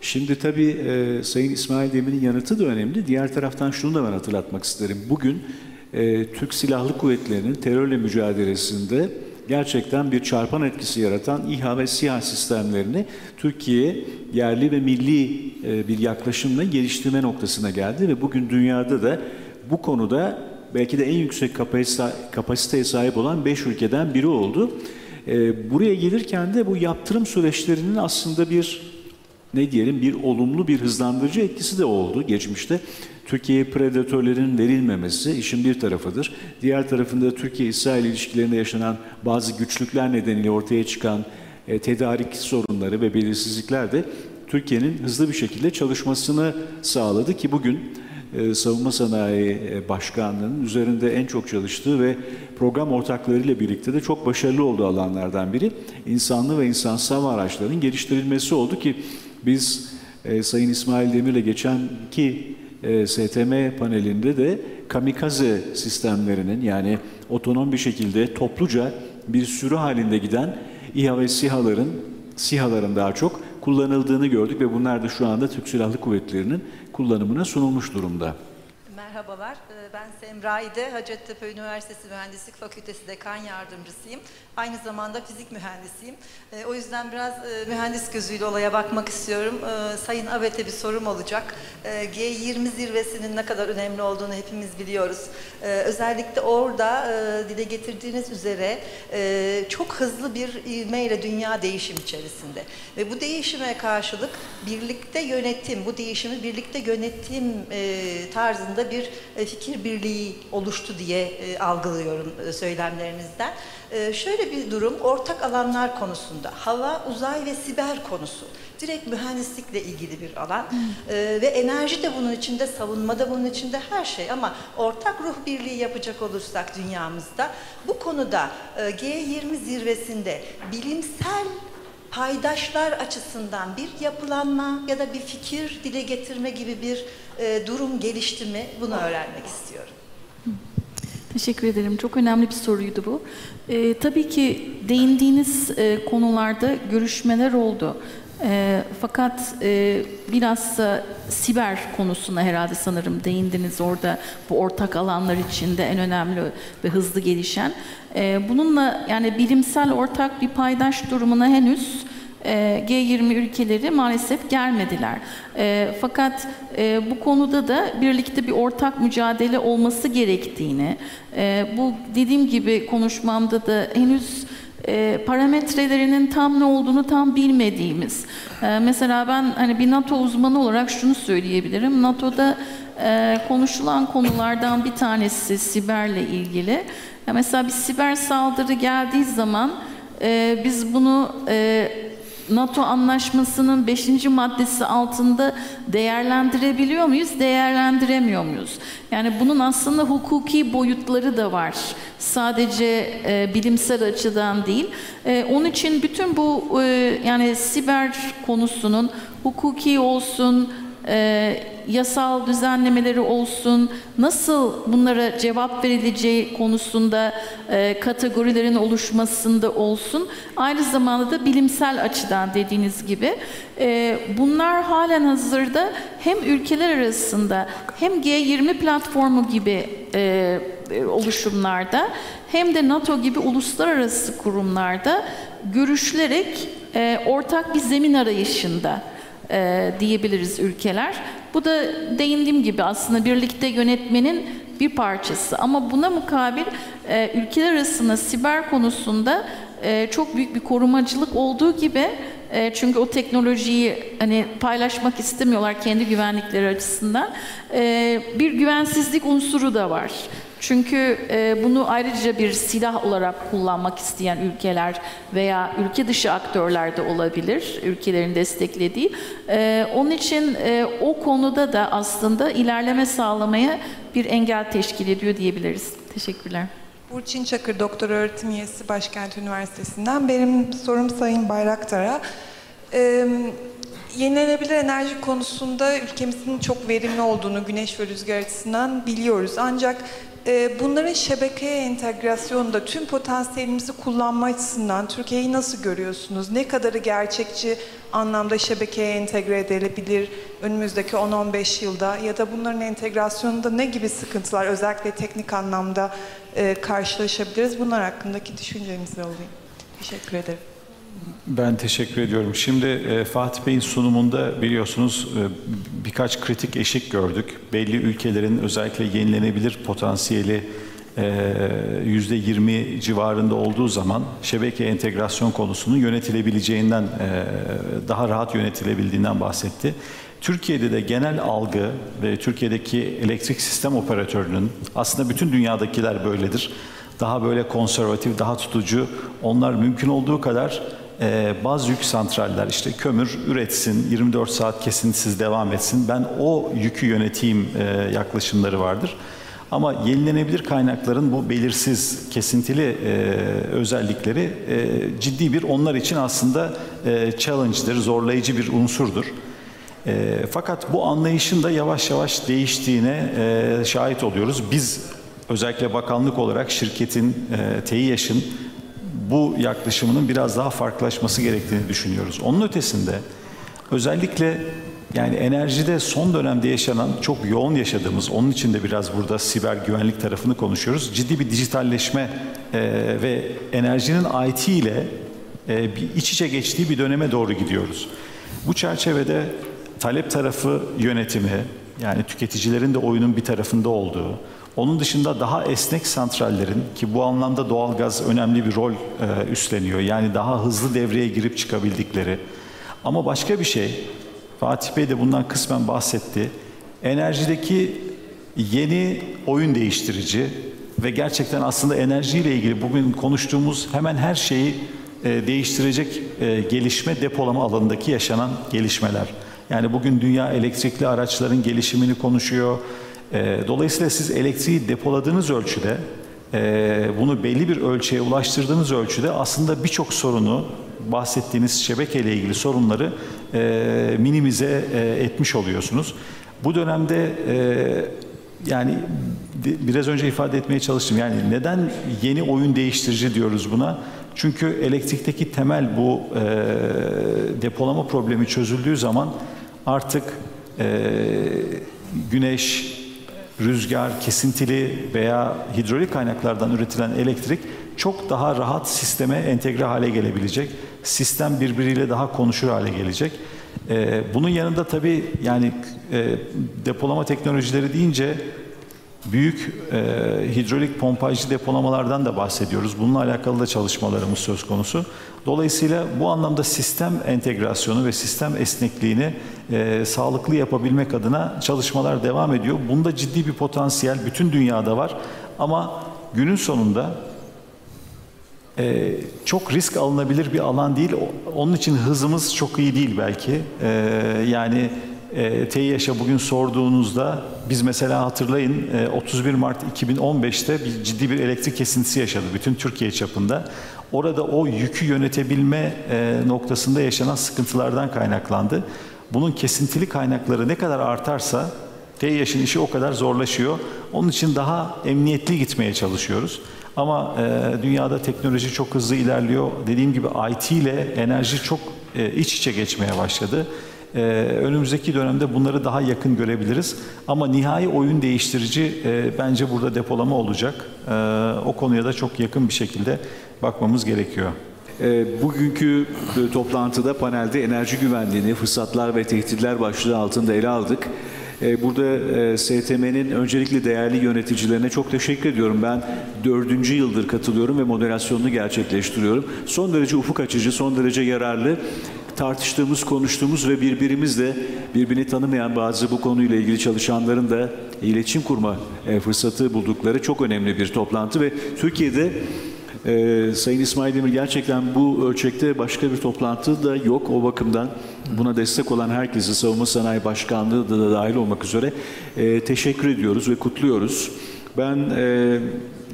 Şimdi tabii Sayın İsmail Demir'in yanıtı da önemli. Diğer taraftan şunu da ben hatırlatmak isterim. Bugün Türk Silahlı Kuvvetleri'nin terörle mücadelesinde gerçekten bir çarpan etkisi yaratan İHA ve SİHA sistemlerini Türkiye yerli ve milli bir yaklaşımla geliştirme noktasına geldi ve bugün dünyada da bu konuda belki de en yüksek kapasiteye sahip olan 5 ülkeden biri oldu. Buraya gelirken de bu yaptırım süreçlerinin aslında bir, ne diyelim, bir olumlu bir hızlandırıcı etkisi de oldu geçmişte. Türkiye'ye predatörlerin verilmemesi işin bir tarafıdır. Diğer tarafında Türkiye-İsrail ilişkilerinde yaşanan bazı güçlükler nedeniyle ortaya çıkan tedarik sorunları ve belirsizlikler de Türkiye'nin hızlı bir şekilde çalışmasını sağladı ki bugün Savunma Sanayi Başkanlığı'nın üzerinde en çok çalıştığı ve program ortaklarıyla birlikte de çok başarılı olduğu alanlardan biri insanlı ve insansız hava araçlarının geliştirilmesi oldu ki biz Sayın İsmail Demir'le geçenki STM panelinde de kamikaze sistemlerinin, yani otonom bir şekilde topluca bir sürü halinde giden İHA ve SİHA'ların daha çok kullanıldığını gördük ve bunlar da şu anda Türk Silahlı Kuvvetleri'nin kullanımına sunulmuş durumda. Merhabalar, ben Semra'ydı. Hacettepe Üniversitesi Mühendislik Fakültesi Dekan Yardımcısıyım. Aynı zamanda fizik mühendisiyim. O yüzden biraz mühendis gözüyle olaya bakmak istiyorum. Sayın Abet'e bir sorum olacak. G20 zirvesinin ne kadar önemli olduğunu hepimiz biliyoruz. Özellikle orada dile getirdiğiniz üzere çok hızlı bir ivmeyle dünya değişim içerisinde. Ve bu değişime karşılık birlikte yönetim, bu değişimi birlikte yönetim tarzında bir fikir birliği oluştu diye algılıyorum söylemlerinizden. Şöyle bir durum, ortak alanlar konusunda, hava, uzay ve siber konusu direkt mühendislikle ilgili bir alan ve enerji de bunun içinde, savunma da bunun içinde, her şey. Ama ortak ruh birliği yapacak olursak dünyamızda, bu konuda G20 zirvesinde bilimsel paydaşlar açısından bir yapılanma ya da bir fikir dile getirme gibi bir durum gelişti mi? Bunu öğrenmek istiyorum. Teşekkür ederim. Çok önemli bir soruydu bu. Tabii ki değindiğiniz konularda görüşmeler oldu. Fakat biraz siber konusuna herhalde sanırım değindiniz orada, bu ortak alanlar içinde en önemli ve hızlı gelişen. Bununla, yani bilimsel ortak bir paydaş durumuna henüz G20 ülkeleri maalesef gelmediler. Fakat bu konuda da birlikte bir ortak mücadele olması gerektiğini, bu dediğim gibi konuşmamda da henüz parametrelerinin tam ne olduğunu tam bilmediğimiz. Mesela ben hani bir NATO uzmanı olarak şunu söyleyebilirim. NATO'da konuşulan konulardan bir tanesi siberle ilgili. Mesela bir siber saldırı geldiği zaman biz bunu NATO Anlaşması'nın 5. maddesi altında değerlendirebiliyor muyuz, değerlendiremiyor muyuz? Yani bunun aslında hukuki boyutları da var. Sadece bilimsel açıdan değil. Onun için bütün bu yani siber konusunun hukuki olsun, yasal düzenlemeleri olsun, nasıl bunlara cevap verileceği konusunda kategorilerin oluşmasında olsun, aynı zamanda da bilimsel açıdan dediğiniz gibi bunlar halen hazırda hem ülkeler arasında hem G20 platformu gibi oluşumlarda hem de NATO gibi uluslararası kurumlarda görüşülerek ortak bir zemin arayışında diyebiliriz ülkeler. Bu da değindiğim gibi aslında birlikte yönetmenin bir parçası. Ama buna mukabil ülkeler arasında siber konusunda çok büyük bir korumacılık olduğu gibi, çünkü o teknolojiyi hani paylaşmak istemiyorlar kendi güvenlikleri açısından. Bir güvensizlik unsuru da var. Çünkü bunu ayrıca bir silah olarak kullanmak isteyen ülkeler veya ülke dışı aktörler de olabilir, ülkelerin desteklediği. Onun için o konuda da aslında ilerleme sağlamaya bir engel teşkil ediyor diyebiliriz. Teşekkürler. Burçin Çakır, doktor öğretim üyesi Başkent Üniversitesi'nden. Benim sorum Sayın Bayraktar'a. Yenilenebilir enerji konusunda ülkemizin çok verimli olduğunu güneş ve rüzgar açısından biliyoruz. Ancak bunların şebekeye entegrasyonunda tüm potansiyelimizi kullanma açısından Türkiye'yi nasıl görüyorsunuz? Ne kadarı gerçekçi anlamda şebekeye entegre edilebilir önümüzdeki 10-15 yılda ya da bunların entegrasyonunda ne gibi sıkıntılar özellikle teknik anlamda karşılaşabiliriz? Bunlar hakkındaki düşüncenizi alayım. Teşekkür ederim. Ben teşekkür ediyorum. Şimdi Fatih Bey'in sunumunda biliyorsunuz birkaç kritik eşik gördük. Belli ülkelerin özellikle yenilenebilir potansiyeli %20 civarında olduğu zaman şebeke entegrasyon konusunun yönetilebileceğinden, daha rahat yönetilebildiğinden bahsetti. Türkiye'de de genel algı ve Türkiye'deki elektrik sistem operatörünün, aslında bütün dünyadakiler böyledir, daha böyle konservatif, daha tutucu, onlar mümkün olduğu kadar bazı yük santraller işte kömür üretsin, 24 saat kesintisiz devam etsin, ben o yükü yöneteyim yaklaşımları vardır. Ama yenilenebilir kaynakların bu belirsiz, kesintili özellikleri ciddi bir onlar için aslında challenge'dır, zorlayıcı bir unsurdur. Fakat bu anlayışın da yavaş yavaş değiştiğine şahit oluyoruz. Biz özellikle bakanlık olarak şirketin, TEİAŞ'ın bu yaklaşımının biraz daha farklılaşması gerektiğini düşünüyoruz. Onun ötesinde özellikle yani enerjide son dönemde yaşanan, çok yoğun yaşadığımız, onun için de biraz burada siber güvenlik tarafını konuşuyoruz. Ciddi bir dijitalleşme ve enerjinin IT ile iç içe geçtiği bir döneme doğru gidiyoruz. Bu çerçevede talep tarafı yönetimi, yani tüketicilerin de oyunun bir tarafında olduğu, onun dışında daha esnek santrallerin, ki bu anlamda doğalgaz önemli bir rol üstleniyor. Yani daha hızlı devreye girip çıkabildikleri. Ama başka bir şey, Fatih Bey de bundan kısmen bahsetti. Enerjideki yeni oyun değiştirici ve gerçekten aslında enerjiyle ilgili bugün konuştuğumuz hemen her şeyi değiştirecek gelişme, depolama alanındaki yaşanan gelişmeler. Yani bugün dünya elektrikli araçların gelişimini konuşuyor. Dolayısıyla siz elektriği depoladığınız ölçüde, bunu belli bir ölçüye ulaştırdığınız ölçüde aslında birçok sorunu, bahsettiğiniz şebekeyle ilgili sorunları minimize etmiş oluyorsunuz. Bu dönemde yani biraz önce ifade etmeye çalıştım. Yani neden yeni oyun değiştirici diyoruz buna? Çünkü elektrikteki temel bu depolama problemi çözüldüğü zaman artık güneş, rüzgar, kesintili veya hidrolik kaynaklardan üretilen elektrik çok daha rahat sisteme entegre hale gelebilecek. Sistem birbiriyle daha konuşur hale gelecek. Bunun yanında tabii yani depolama teknolojileri deyince büyük hidrolik pompajlı depolamalardan da bahsediyoruz. Bununla alakalı da çalışmalarımız söz konusu. Dolayısıyla bu anlamda sistem entegrasyonu ve sistem esnekliğini sağlıklı yapabilmek adına çalışmalar devam ediyor. Bunda ciddi bir potansiyel bütün dünyada var. Ama günün sonunda çok risk alınabilir bir alan değil. Onun için hızımız çok iyi değil belki. Yani TEİAŞ'a bugün sorduğunuzda biz mesela hatırlayın 31 Mart 2015'te bir ciddi bir elektrik kesintisi yaşadı bütün Türkiye çapında. Orada o yükü yönetebilme noktasında yaşanan sıkıntılardan kaynaklandı. Bunun kesintili kaynakları ne kadar artarsa TEİAŞ'ın işi o kadar zorlaşıyor. Onun için daha emniyetli gitmeye çalışıyoruz. Ama dünyada teknoloji çok hızlı ilerliyor. Dediğim gibi IT ile enerji çok iç içe geçmeye başladı. Önümüzdeki dönemde bunları daha yakın görebiliriz. Ama nihai oyun değiştirici bence burada depolama olacak. O konuya da çok yakın bir şekilde bakmamız gerekiyor. Bugünkü toplantıda panelde enerji güvenliğini, fırsatlar ve tehditler başlığı altında ele aldık. Burada STM'nin öncelikle değerli yöneticilerine çok teşekkür ediyorum. Ben 4. yıldır katılıyorum ve moderasyonunu gerçekleştiriyorum. Son derece ufuk açıcı, son derece yararlı. Tartıştığımız, konuştuğumuz ve birbirimizle birbirini tanımayan bazı bu konuyla ilgili çalışanların da iletişim kurma fırsatı buldukları çok önemli bir toplantı ve Türkiye'de Sayın İsmail Demir gerçekten bu ölçekte başka bir toplantı da yok. O bakımdan buna destek olan herkese, Savunma Sanayi Başkanlığı da dahil olmak üzere teşekkür ediyoruz ve kutluyoruz. Ben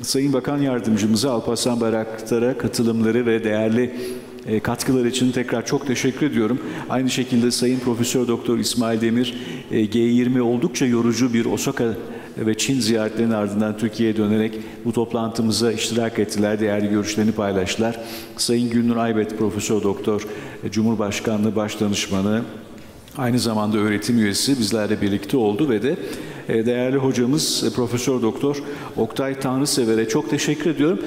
Sayın Bakan Yardımcımıza Alparslan Bayraktar'a katılımları ve değerli katkıları için tekrar çok teşekkür ediyorum. Aynı şekilde Sayın Profesör Doktor İsmail Demir, G20 oldukça yorucu bir Osaka ve Çin ziyaretlerinin ardından Türkiye'ye dönerek bu toplantımıza iştirak ettiler, değerli görüşlerini paylaştılar. Sayın Gülnur Aybet Profesör Doktor, Cumhurbaşkanlığı Başdanışmanı, aynı zamanda öğretim üyesi bizlerle birlikte oldu ve de değerli hocamız Profesör Doktor Oktay Tanrısever'e çok teşekkür ediyorum.